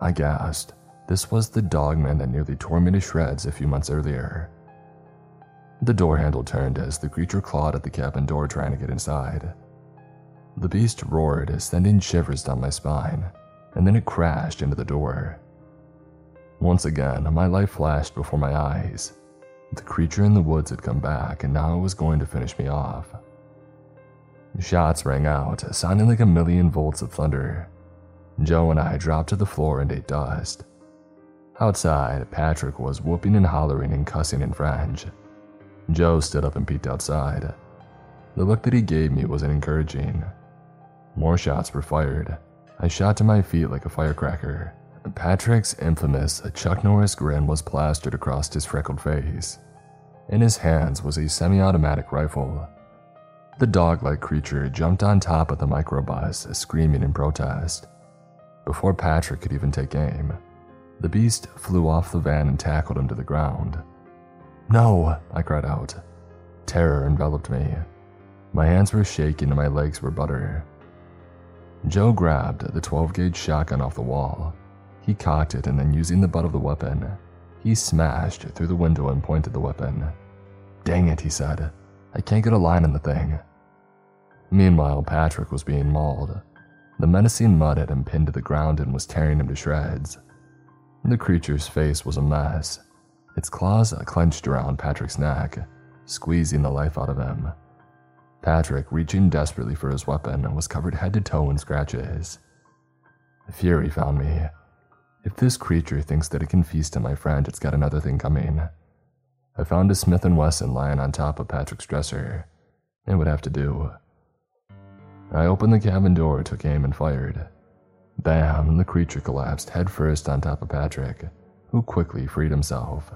I gasped. This was the dogman that nearly tore me to shreds a few months earlier. The door handle turned as the creature clawed at the cabin door, trying to get inside. The beast roared, sending shivers down my spine, and then it crashed into the door. Once again, my life flashed before my eyes. The creature in the woods had come back, and now it was going to finish me off. Shots rang out, sounding like a million volts of thunder. Joe and I dropped to the floor and ate dust. Outside, Patrick was whooping and hollering and cussing in French. Joe stood up and peeked outside. The look that he gave me wasn't encouraging. More shots were fired. I shot to my feet like a firecracker. Patrick's infamous Chuck Norris grin was plastered across his freckled face. In his hands was a semi-automatic rifle. The dog-like creature jumped on top of the microbus, screaming in protest. Before Patrick could even take aim, the beast flew off the van and tackled him to the ground. "No!" I cried out. Terror enveloped me. My hands were shaking and my legs were butter. Joe grabbed the twelve gauge shotgun off the wall. He cocked it, and then using the butt of the weapon, he smashed through the window and pointed the weapon. "Dang it," he said. "I can't get a line on the thing." Meanwhile, Patrick was being mauled. The menacing mud had him pinned to the ground and was tearing him to shreds. The creature's face was a mess. Its claws clenched around Patrick's neck, squeezing the life out of him. Patrick, reaching desperately for his weapon, was covered head to toe in scratches. Fury found me. If this creature thinks that it can feast on my friend, it's got another thing coming. I found a Smith and Wesson lying on top of Patrick's dresser. It would have to do. I opened the cabin door, took aim, and fired. Bam, and the creature collapsed headfirst on top of Patrick, who quickly freed himself.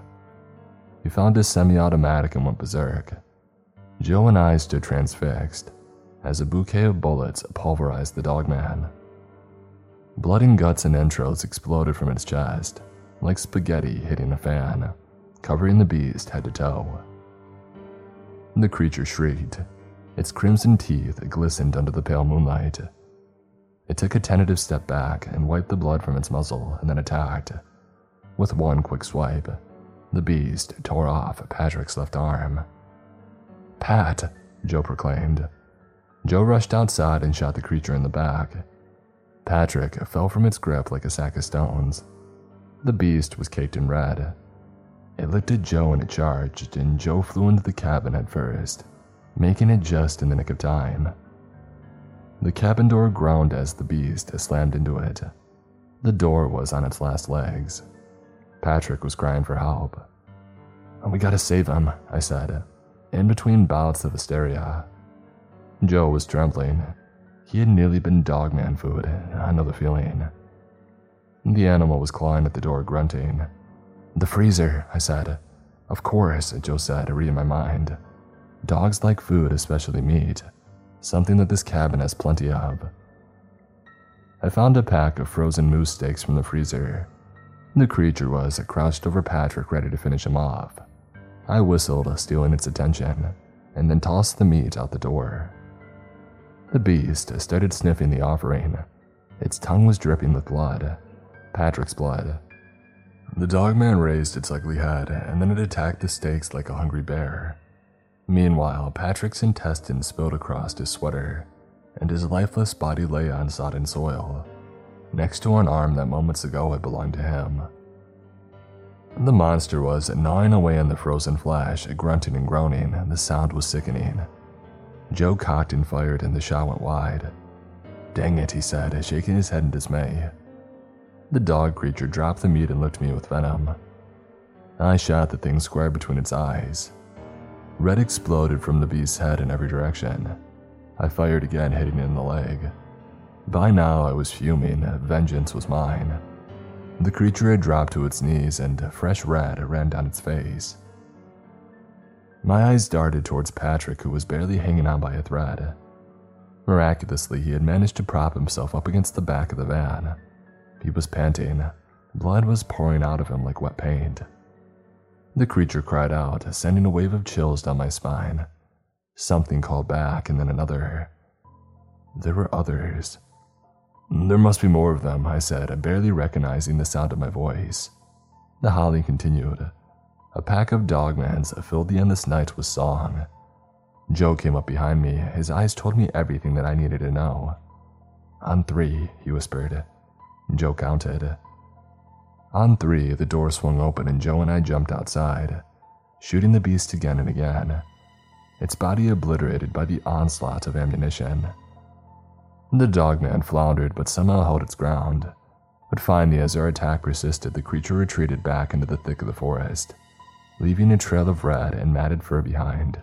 He found his semi-automatic and went berserk. Joe and I stood transfixed as a bouquet of bullets pulverized the dogman. Blood and guts and entrails exploded from its chest, like spaghetti hitting a fan, covering the beast head to toe. The creature shrieked. Its crimson teeth glistened under the pale moonlight. It took a tentative step back and wiped the blood from its muzzle, and then attacked. With one quick swipe, the beast tore off Patrick's left arm. "Pat!" Joe proclaimed. Joe rushed outside and shot the creature in the back. Patrick fell from its grip like a sack of stones. The beast was caked in red. It looked at Joe and it charged, and Joe flew into the cabin head first, making it just in the nick of time. The cabin door groaned as the beast slammed into it. The door was on its last legs. Patrick was crying for help. "We gotta save him," I said, in between bouts of hysteria. Joe was trembling. He had nearly been dogman food. I know the feeling. The animal was clawing at the door, grunting. "The freezer," I said. Of course, Joe said, reading my mind. Dogs like food, especially meat, something that this cabin has plenty of. I found a pack of frozen moose steaks from the freezer. The creature was crouched over Patrick, ready to finish him off. I whistled, stealing its attention, and then tossed the meat out the door. The beast started sniffing the offering. Its tongue was dripping with blood, Patrick's blood. The dogman raised its ugly head, and then it attacked the steaks like a hungry bear. Meanwhile, Patrick's intestines spilled across his sweater, and his lifeless body lay on sodden soil, next to an arm that moments ago had belonged to him. The monster was gnawing away in the frozen flesh, grunting and groaning, and the sound was sickening. Joe cocked and fired, and the shot went wide. "Dang it," he said, shaking his head in dismay. The dog creature dropped the meat and licked me with venom. I shot the thing square between its eyes. Red exploded from the beast's head in every direction. I fired again, hitting it in the leg. By now, I was fuming. Vengeance was mine. The creature had dropped to its knees, and fresh red ran down its face. My eyes darted towards Patrick, who was barely hanging on by a thread. Miraculously, he had managed to prop himself up against the back of the van. He was panting. Blood was pouring out of him like wet paint. The creature cried out, sending a wave of chills down my spine. Something called back, and then another. There were others. "There must be more of them," I said, barely recognizing the sound of my voice. The howling continued. A pack of dogmans filled the endless night with song. Joe came up behind me. His eyes told me everything that I needed to know. "On three," he whispered. Joe counted. On three, the door swung open and Joe and I jumped outside, shooting the beast again and again, its body obliterated by the onslaught of ammunition. The dogman floundered but somehow held its ground, but finally, as our attack persisted, the creature retreated back into the thick of the forest, leaving a trail of red and matted fur behind.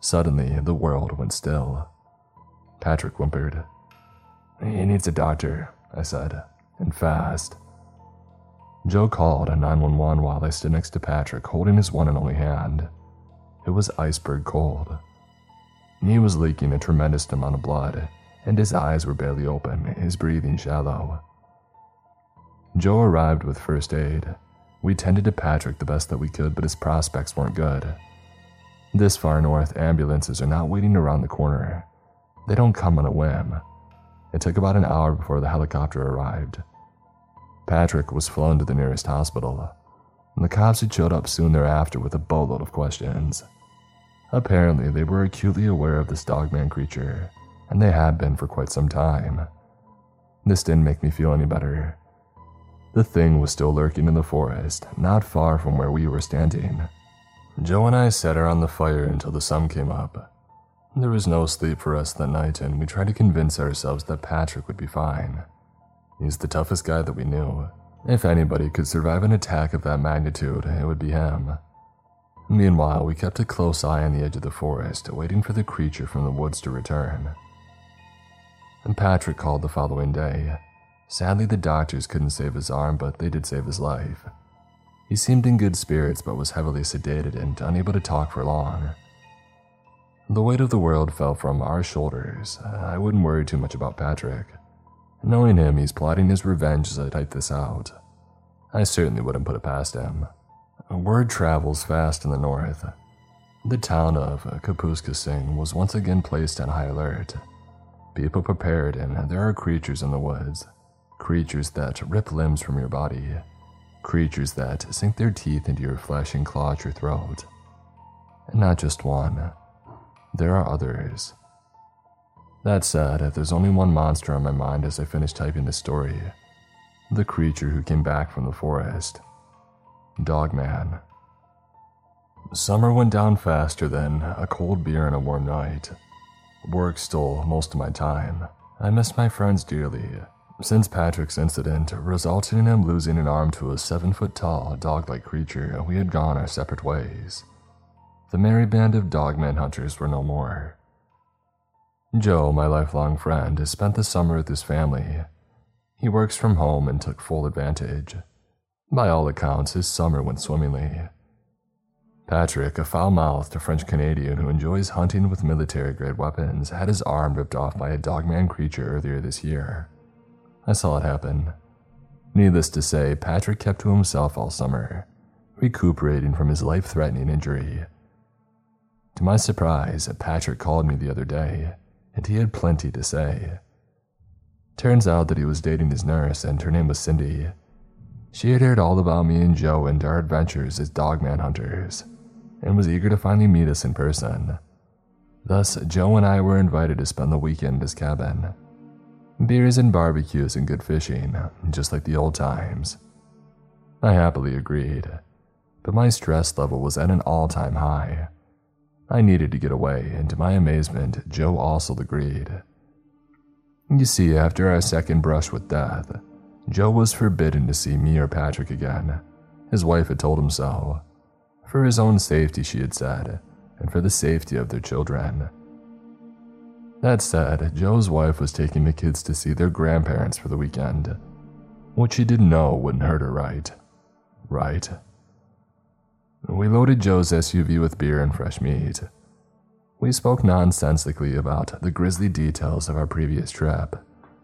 Suddenly, the world went still. Patrick whimpered. "He needs a doctor," I said, "and fast." Joe called a nine one one while I stood next to Patrick, holding his one and only hand. It was iceberg cold. He was leaking a tremendous amount of blood, and his eyes were barely open, his breathing shallow. Joe arrived with first aid. We tended to Patrick the best that we could, but his prospects weren't good. This far north, ambulances are not waiting around the corner. They don't come on a whim. It took about an hour before the helicopter arrived. Patrick was flown to the nearest hospital, and the cops had showed up soon thereafter with a boatload of questions. Apparently, they were acutely aware of this dogman creature, and they had been for quite some time. This didn't make me feel any better. The thing was still lurking in the forest, not far from where we were standing. Joe and I sat around the fire until the sun came up. There was no sleep for us that night, and we tried to convince ourselves that Patrick would be fine. He's the toughest guy that we knew. If anybody could survive an attack of that magnitude, it would be him. Meanwhile, we kept a close eye on the edge of the forest, waiting for the creature from the woods to return. And Patrick called the following day. Sadly, the doctors couldn't save his arm, but they did save his life. He seemed in good spirits, but was heavily sedated and unable to talk for long. The weight of the world fell from our shoulders. I wouldn't worry too much about Patrick. Knowing him, he's plotting his revenge as I type this out. I certainly wouldn't put it past him. Word travels fast in the north. The town of Kapuskasing was once again placed on high alert. People prepared, and there are creatures in the woods. Creatures that rip limbs from your body. Creatures that sink their teeth into your flesh and claw at your throat. And not just one. There are others. That said, if there's only one monster on my mind as I finish typing this story, the creature who came back from the forest, Dogman. Summer went down faster than a cold beer and a warm night. Work stole most of my time. I missed my friends dearly. Since Patrick's incident, resulting in him losing an arm to a seven-foot-tall, dog-like creature, we had gone our separate ways. The merry band of dogman hunters were no more. Joe, my lifelong friend, has spent the summer with his family. He works from home and took full advantage. By all accounts, his summer went swimmingly. Patrick, a foul-mouthed French-Canadian who enjoys hunting with military-grade weapons, had his arm ripped off by a dogman creature earlier this year. I saw it happen. Needless to say, Patrick kept to himself all summer, recuperating from his life-threatening injury. To my surprise, Patrick called me the other day, and he had plenty to say. Turns out that he was dating his nurse, and her name was Cindy. She had heard all about me and Joe and our adventures as dogman hunters, and was eager to finally meet us in person. Thus, Joe and I were invited to spend the weekend at his cabin. Beers and barbecues and good fishing, just like the old times. I happily agreed, but my stress level was at an all-time high. I needed to get away, and to my amazement, Joe also agreed. You see, after our second brush with death, Joe was forbidden to see me or Patrick again. His wife had told him so. For his own safety, she had said, and for the safety of their children. That said, Joe's wife was taking the kids to see their grandparents for the weekend. What she didn't know wouldn't hurt her, right? Right? We loaded Joe's S U V with beer and fresh meat. We spoke nonsensically about the grisly details of our previous trip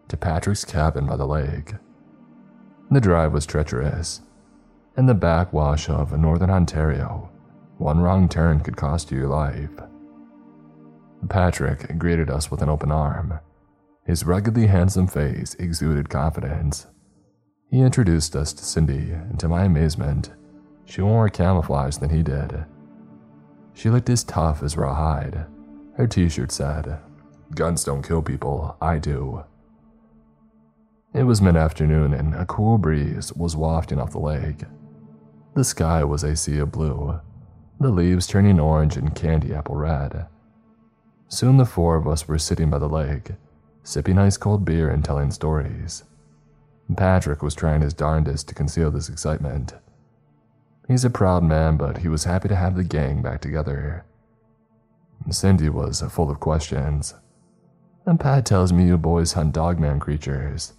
to Patrick's cabin by the lake. The drive was treacherous. In the backwash of northern Ontario, one wrong turn could cost you your life. Patrick greeted us with an open arm. His ruggedly handsome face exuded confidence. He introduced us to Cindy, and to my amazement, she wore more camouflage than he did. She looked as tough as rawhide. Her t-shirt said, "Guns don't kill people, I do." It was mid-afternoon and a cool breeze was wafting off the lake. The sky was a sea of blue, the leaves turning orange and candy apple red. Soon the four of us were sitting by the lake, sipping ice-cold beer and telling stories. Patrick was trying his darndest to conceal this excitement. He's a proud man, but he was happy to have the gang back together. Cindy was full of questions. "And Pat tells me you boys hunt dogman creatures."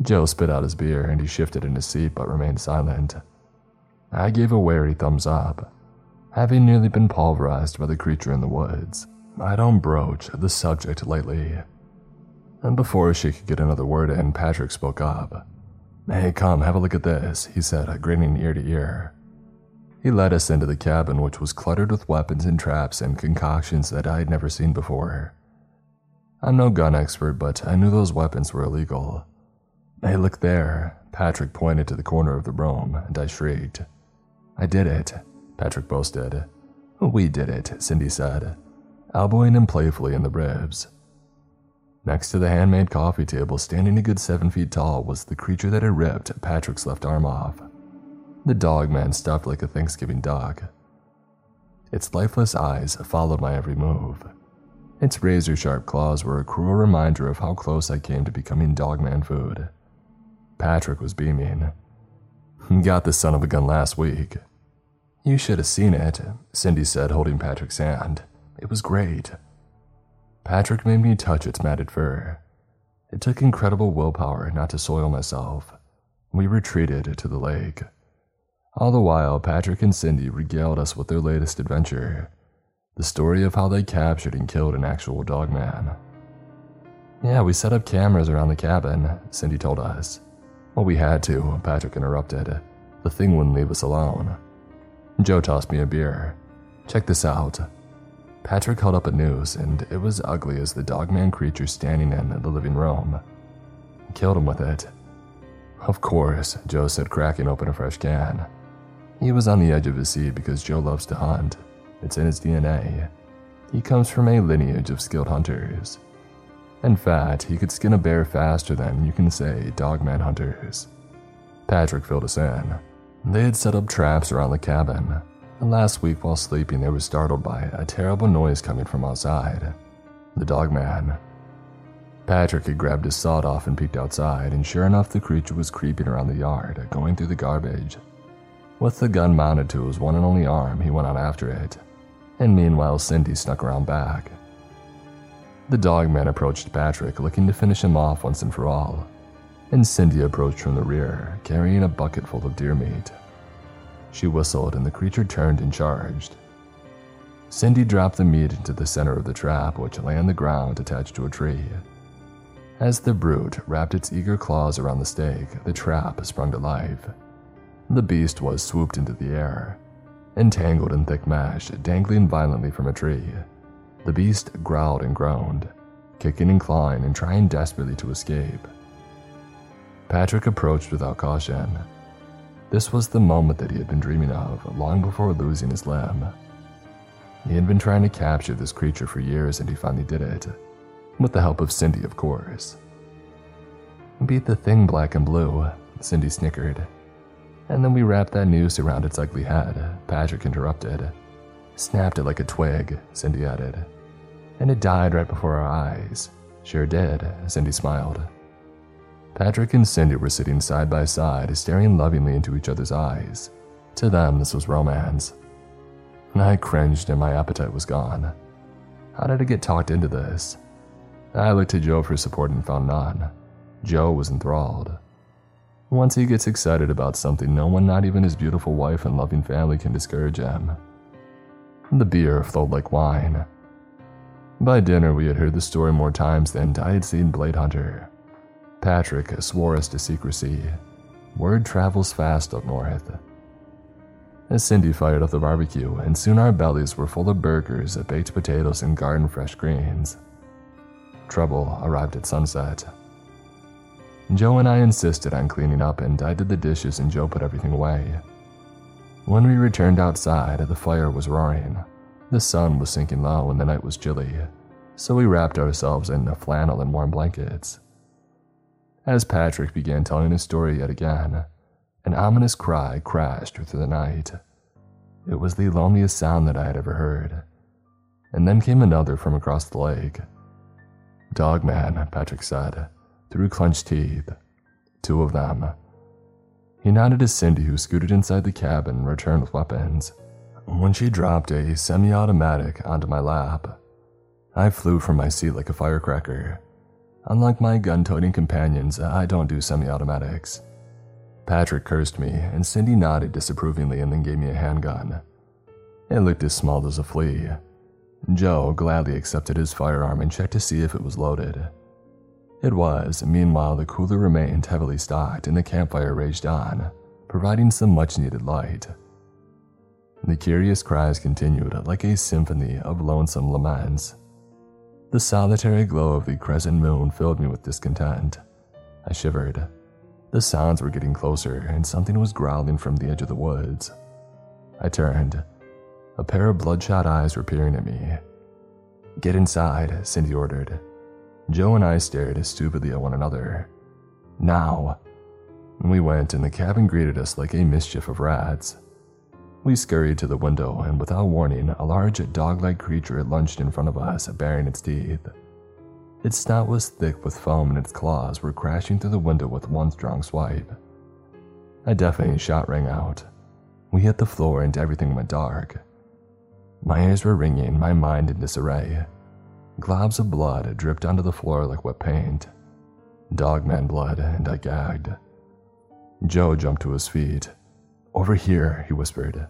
Joe spit out his beer and he shifted in his seat but remained silent. I gave a wary thumbs up, having nearly been pulverized by the creature in the woods. I don't broach the subject lightly. And before she could get another word in, Patrick spoke up. "Hey, come, have a look at this," he said, grinning ear to ear. He led us into the cabin, which was cluttered with weapons and traps and concoctions that I had never seen before. I'm no gun expert, but I knew those weapons were illegal. "Hey, look there," Patrick pointed to the corner of the room, and I shrieked. "I did it," Patrick boasted. "We did it," Cindy said, elbowing him playfully in the ribs. Next to the handmade coffee table, standing a good seven feet tall, was the creature that had ripped Patrick's left arm off. The dogman stuffed like a Thanksgiving dog. Its lifeless eyes followed my every move. Its razor-sharp claws were a cruel reminder of how close I came to becoming dogman food. Patrick was beaming. "Got this son of a gun last week." "You should have seen it," Cindy said, holding Patrick's hand. "It was great." Patrick made me touch its matted fur. It took incredible willpower not to soil myself. We retreated to the lake. All the while, Patrick and Cindy regaled us with their latest adventure. The story of how they captured and killed an actual dogman. "Yeah, we set up cameras around the cabin," Cindy told us. "Well, we had to," Patrick interrupted. "The thing wouldn't leave us alone." Joe tossed me a beer. "Check this out." Patrick held up a noose, and it was ugly as the dogman creature standing in the living room. "Killed him with it." "Of course," Joe said, cracking open a fresh can. He was on the edge of his seat because Joe loves to hunt. It's in his D N A. He comes from a lineage of skilled hunters. In fact, he could skin a bear faster than you can say dogman hunters. Patrick filled us in. They had set up traps around the cabin, and last week while sleeping they were startled by a terrible noise coming from outside. The dogman. Patrick had grabbed his sawed off and peeked outside, and sure enough the creature was creeping around the yard, going through the garbage. With the gun mounted to his one and only arm, he went out after it, and meanwhile Cindy snuck around back. The dogman approached Patrick, looking to finish him off once and for all, and Cindy approached from the rear, carrying a bucket full of deer meat. She whistled and the creature turned and charged. Cindy dropped the meat into the center of the trap, which lay on the ground attached to a tree. As the brute wrapped its eager claws around the stake, the trap sprung to life. The beast was swooped into the air. Entangled in thick mesh, dangling violently from a tree, the beast growled and groaned, kicking and clawing and trying desperately to escape. Patrick approached without caution. This was the moment that he had been dreaming of long before losing his limb. He had been trying to capture this creature for years, and he finally did it. With the help of Cindy, of course. "Beat the thing black and blue," Cindy snickered. "And then we wrapped that noose around its ugly head," Patrick interrupted. "Snapped it like a twig," Cindy added. "And it died right before our eyes." "Sure did," Cindy smiled. Patrick and Cindy were sitting side by side, staring lovingly into each other's eyes. To them, this was romance. I cringed and my appetite was gone. How did I get talked into this? I looked to Joe for support and found none. Joe was enthralled. Once he gets excited about something, no one, not even his beautiful wife and loving family, can discourage him. The beer flowed like wine. By dinner, we had heard the story more times than I had seen Blade Hunter. Patrick swore us to secrecy. Word travels fast up north. As Cindy fired up the barbecue, and soon our bellies were full of burgers, baked potatoes, and garden fresh greens. Trouble arrived at sunset. Joe and I insisted on cleaning up, and I did the dishes and Joe put everything away. When we returned outside, the fire was roaring. The sun was sinking low and the night was chilly, so we wrapped ourselves in flannel and warm blankets. As Patrick began telling his story yet again, an ominous cry crashed through the night. It was the loneliest sound that I had ever heard. And then came another from across the lake. "Dogman," Patrick said, through clenched teeth. Two of them. He nodded to Cindy, who scooted inside the cabin and returned with weapons. When she dropped a semi-automatic onto my lap, I flew from my seat like a firecracker. Unlike my gun-toting companions, I don't do semi-automatics. Patrick cursed me, and Cindy nodded disapprovingly and then gave me a handgun. It looked as small as a flea. Joe gladly accepted his firearm and checked to see if it was loaded. It was. Meanwhile, the cooler remained heavily stocked and the campfire raged on, providing some much-needed light. The curious cries continued like a symphony of lonesome laments. The solitary glow of the crescent moon filled me with discontent. I shivered. The sounds were getting closer, and something was growling from the edge of the woods. I turned. A pair of bloodshot eyes were peering at me. "Get inside," Cindy ordered. Joe and I stared stupidly at one another. "Now." We went, and the cabin greeted us like a mischief of rats. We scurried to the window, and without warning, a large dog-like creature had lunged in front of us, baring its teeth. Its snout was thick with foam, and its claws were crashing through the window with one strong swipe. A deafening shot rang out. We hit the floor, and everything went dark. My ears were ringing, my mind in disarray. Globs of blood dripped onto the floor like wet paint. Dogman blood, and I gagged. Joe jumped to his feet. "Over here," he whispered.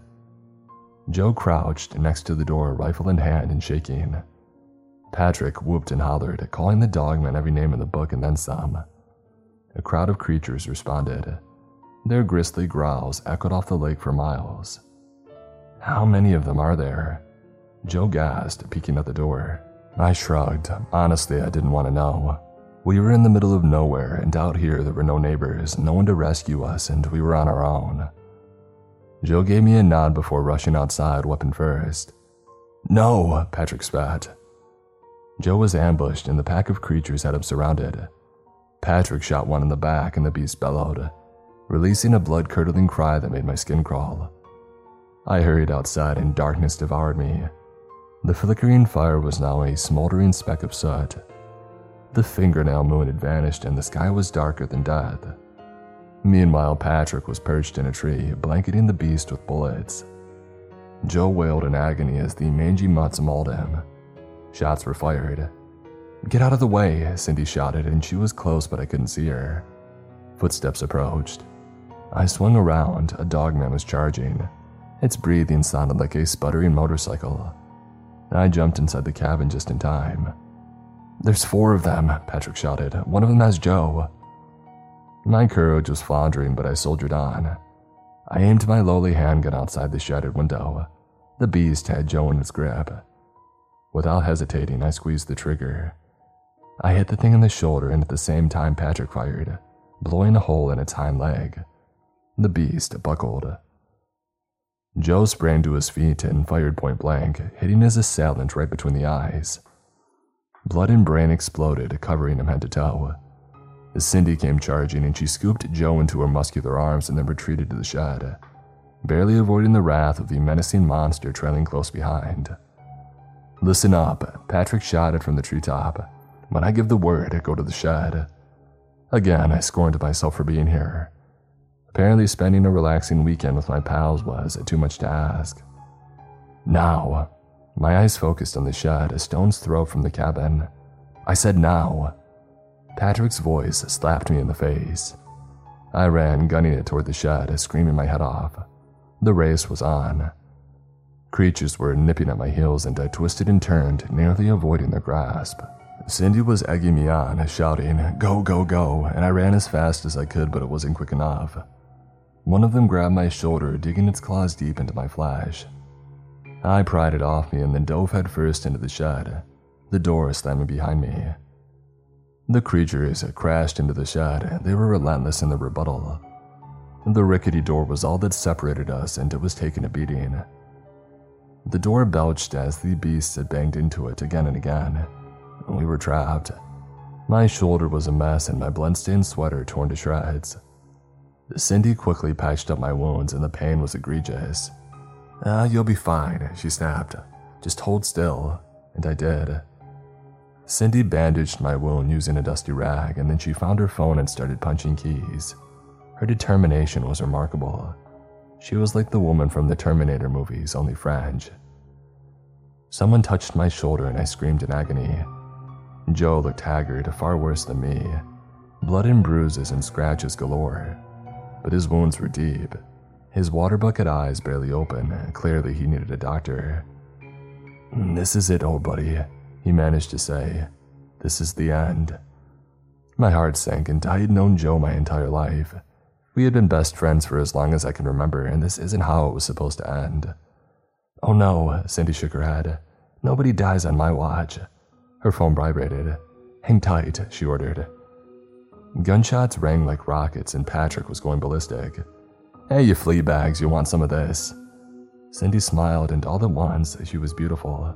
Joe crouched next to the door, rifle in hand and shaking. Patrick whooped and hollered, calling the dogman every name in the book and then some. A crowd of creatures responded. Their grisly growls echoed off the lake for miles. "How many of them are there?" Joe gasped, peeking at the door. I shrugged. Honestly, I didn't want to know. We were in the middle of nowhere, and out here there were no neighbors, no one to rescue us, and we were on our own. Joe gave me a nod before rushing outside, weapon first. "No," Patrick spat. Joe was ambushed, and the pack of creatures had him surrounded. Patrick shot one in the back, and the beast bellowed, releasing a blood-curdling cry that made my skin crawl. I hurried outside, and darkness devoured me. The flickering fire was now a smoldering speck of soot. The fingernail moon had vanished and the sky was darker than death. Meanwhile, Patrick was perched in a tree, blanketing the beast with bullets. Joe wailed in agony as the mangy mutts mauled him. Shots were fired. "Get out of the way," Cindy shouted, and she was close but I couldn't see her. Footsteps approached. I swung around, a dogman was charging. Its breathing sounded like a sputtering motorcycle. I jumped inside the cabin just in time. "There's four of them," Patrick shouted. "One of them has Joe." My courage was floundering, but I soldiered on. I aimed my lowly handgun outside the shattered window. The beast had Joe in its grip. Without hesitating, I squeezed the trigger. I hit the thing in the shoulder, and at the same time Patrick fired, blowing a hole in its hind leg. The beast buckled. Joe sprang to his feet and fired point blank, hitting his assailant right between the eyes. Blood and brain exploded, covering him head to toe. Cindy came charging, and she scooped Joe into her muscular arms and then retreated to the shed, barely avoiding the wrath of the menacing monster trailing close behind. "Listen up," Patrick shouted from the treetop. "When I give the word, go to the shed." Again, I scorned myself for being here. Apparently spending a relaxing weekend with my pals was too much to ask. "Now." My eyes focused on the shed, a stone's throw from the cabin. "I said now." Patrick's voice slapped me in the face. I ran, gunning it toward the shed, screaming my head off. The race was on. Creatures were nipping at my heels, and I twisted and turned, nearly avoiding their grasp. Cindy was egging me on, shouting, "Go, go, go," and I ran as fast as I could, but it wasn't quick enough. One of them grabbed my shoulder, digging its claws deep into my flesh. I pried it off me and then dove headfirst into the shed, the door slamming behind me. The creatures crashed into the shed. They were relentless in their rebuttal. The rickety door was all that separated us, and it was taking a beating. The door belched as the beasts had banged into it again and again. We were trapped. My shoulder was a mess and my blood-stained sweater torn to shreds. Cindy quickly patched up my wounds and the pain was egregious. "Ah, you'll be fine," she snapped. "Just hold still." And I did. Cindy bandaged my wound using a dusty rag, and then she found her phone and started punching keys. Her determination was remarkable. She was like the woman from the Terminator movies, only French. Someone touched my shoulder and I screamed in agony. Joe looked haggard, far worse than me. Blood and bruises and scratches galore. But his wounds were deep. His water bucket eyes barely open. Clearly he needed a doctor. "This is it, old buddy," he managed to say. "This is the end." My heart sank, and I had known Joe my entire life. We had been best friends for as long as I can remember, and this isn't how it was supposed to end. "Oh no," Cindy shook her head. "Nobody dies on my watch." Her phone vibrated. "Hang tight," she ordered. Gunshots rang like rockets and Patrick was going ballistic. "Hey, you flea bags, you want some of this?" Cindy smiled, and all at once, she was beautiful.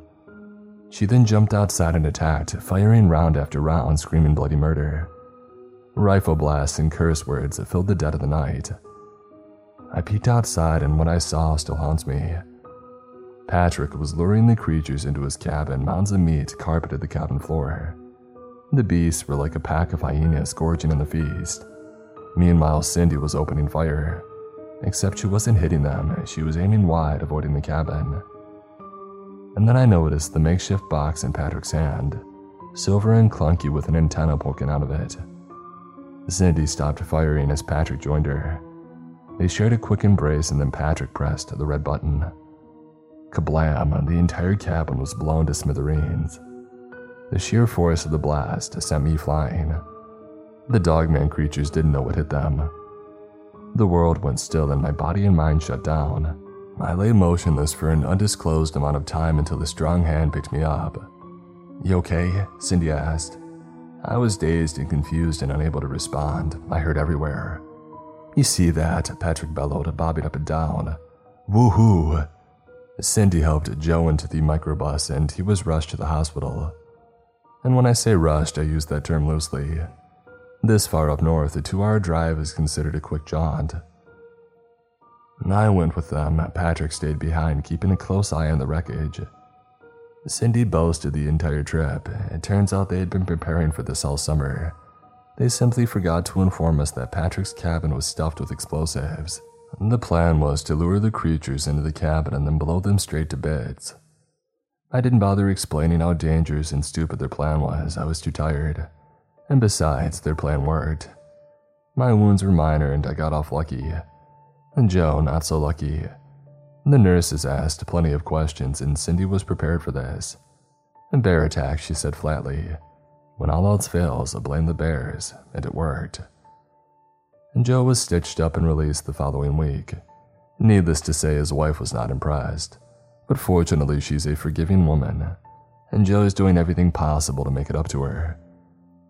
She then jumped outside and attacked, firing round after round, screaming bloody murder. Rifle blasts and curse words filled the dead of the night. I peeked outside, and what I saw still haunts me. Patrick was luring the creatures into his cabin. Mounds of meat carpeted the cabin floor. The beasts were like a pack of hyenas gorging on the feast. Meanwhile, Cindy was opening fire. Except she wasn't hitting them, she was aiming wide, avoiding the cabin. And then I noticed the makeshift box in Patrick's hand, silver and clunky with an antenna poking out of it. Cindy stopped firing as Patrick joined her. They shared a quick embrace, and then Patrick pressed the red button. Kablam, the entire cabin was blown to smithereens. The sheer force of the blast sent me flying. The dogman creatures didn't know what hit them. The world went still and my body and mind shut down. I lay motionless for an undisclosed amount of time until a strong hand picked me up. "You okay?" Cindy asked. I was dazed and confused and unable to respond. I heard everywhere. "You see that?" Patrick bellowed, bobbing up and down. "Woohoo!" Cindy helped Joe into the microbus and he was rushed to the hospital. And when I say rushed, I use that term loosely. This far up north, a two-hour drive is considered a quick jaunt. I went with them. Patrick stayed behind, keeping a close eye on the wreckage. Cindy boasted the entire trip. It turns out they had been preparing for this all summer. They simply forgot to inform us that Patrick's cabin was stuffed with explosives. The plan was to lure the creatures into the cabin and then blow them straight to bits. I didn't bother explaining how dangerous and stupid their plan was. I was too tired. And besides, their plan worked. My wounds were minor and I got off lucky, and Joe not so lucky. The nurses asked plenty of questions and Cindy was prepared for this. In bear attack, she said flatly, "When all else fails, I blame the bears," and it worked. And Joe was stitched up and released the following week. Needless to say, his wife was not impressed, but fortunately she's a forgiving woman, and Joe is doing everything possible to make it up to her.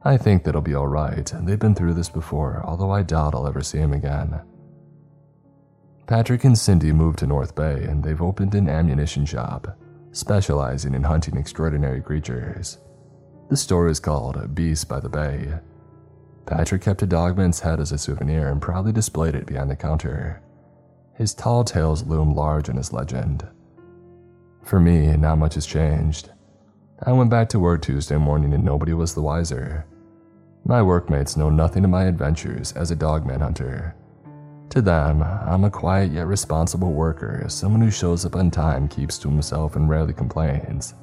I think that'll be alright, they've been through this before, although I doubt I'll ever see him again. Patrick and Cindy moved to North Bay and they've opened an ammunition shop, specializing in hunting extraordinary creatures. The store is called Beast by the Bay. Patrick kept a dogman's head as a souvenir and proudly displayed it behind the counter. His tall tales loom large in his legend. For me, not much has changed. I went back to work Tuesday morning and nobody was the wiser. My workmates know nothing of my adventures as a dogman hunter. To them, I'm a quiet yet responsible worker, someone who shows up on time, keeps to himself, and rarely complains.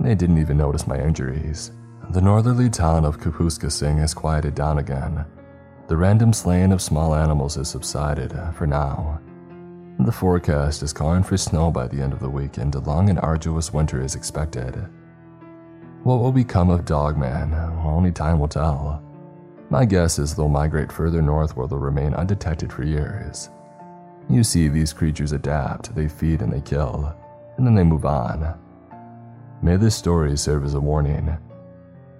They didn't even notice my injuries. The northerly town of Kapuskasing has quieted down again. The random slaying of small animals has subsided, for now. The forecast is calling for snow by the end of the week and a long and arduous winter is expected. What will become of Dogman? Only time will tell. My guess is they'll migrate further north where they'll remain undetected for years. You see, these creatures adapt, they feed and they kill, and then they move on. May this story serve as a warning.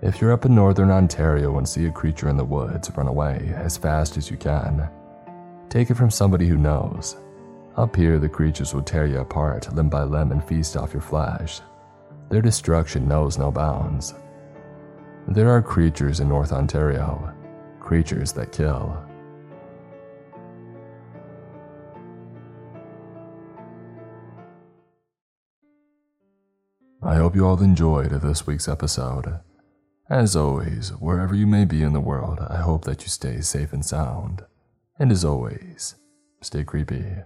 If you're up in northern Ontario and see a creature in the woods, run away as fast as you can. Take it from somebody who knows. Up here, the creatures will tear you apart limb by limb and feast off your flesh. Their destruction knows no bounds. There are creatures in North Ontario, creatures that kill. I hope you all enjoyed this week's episode. As always, wherever you may be in the world, I hope that you stay safe and sound. And as always, stay creepy.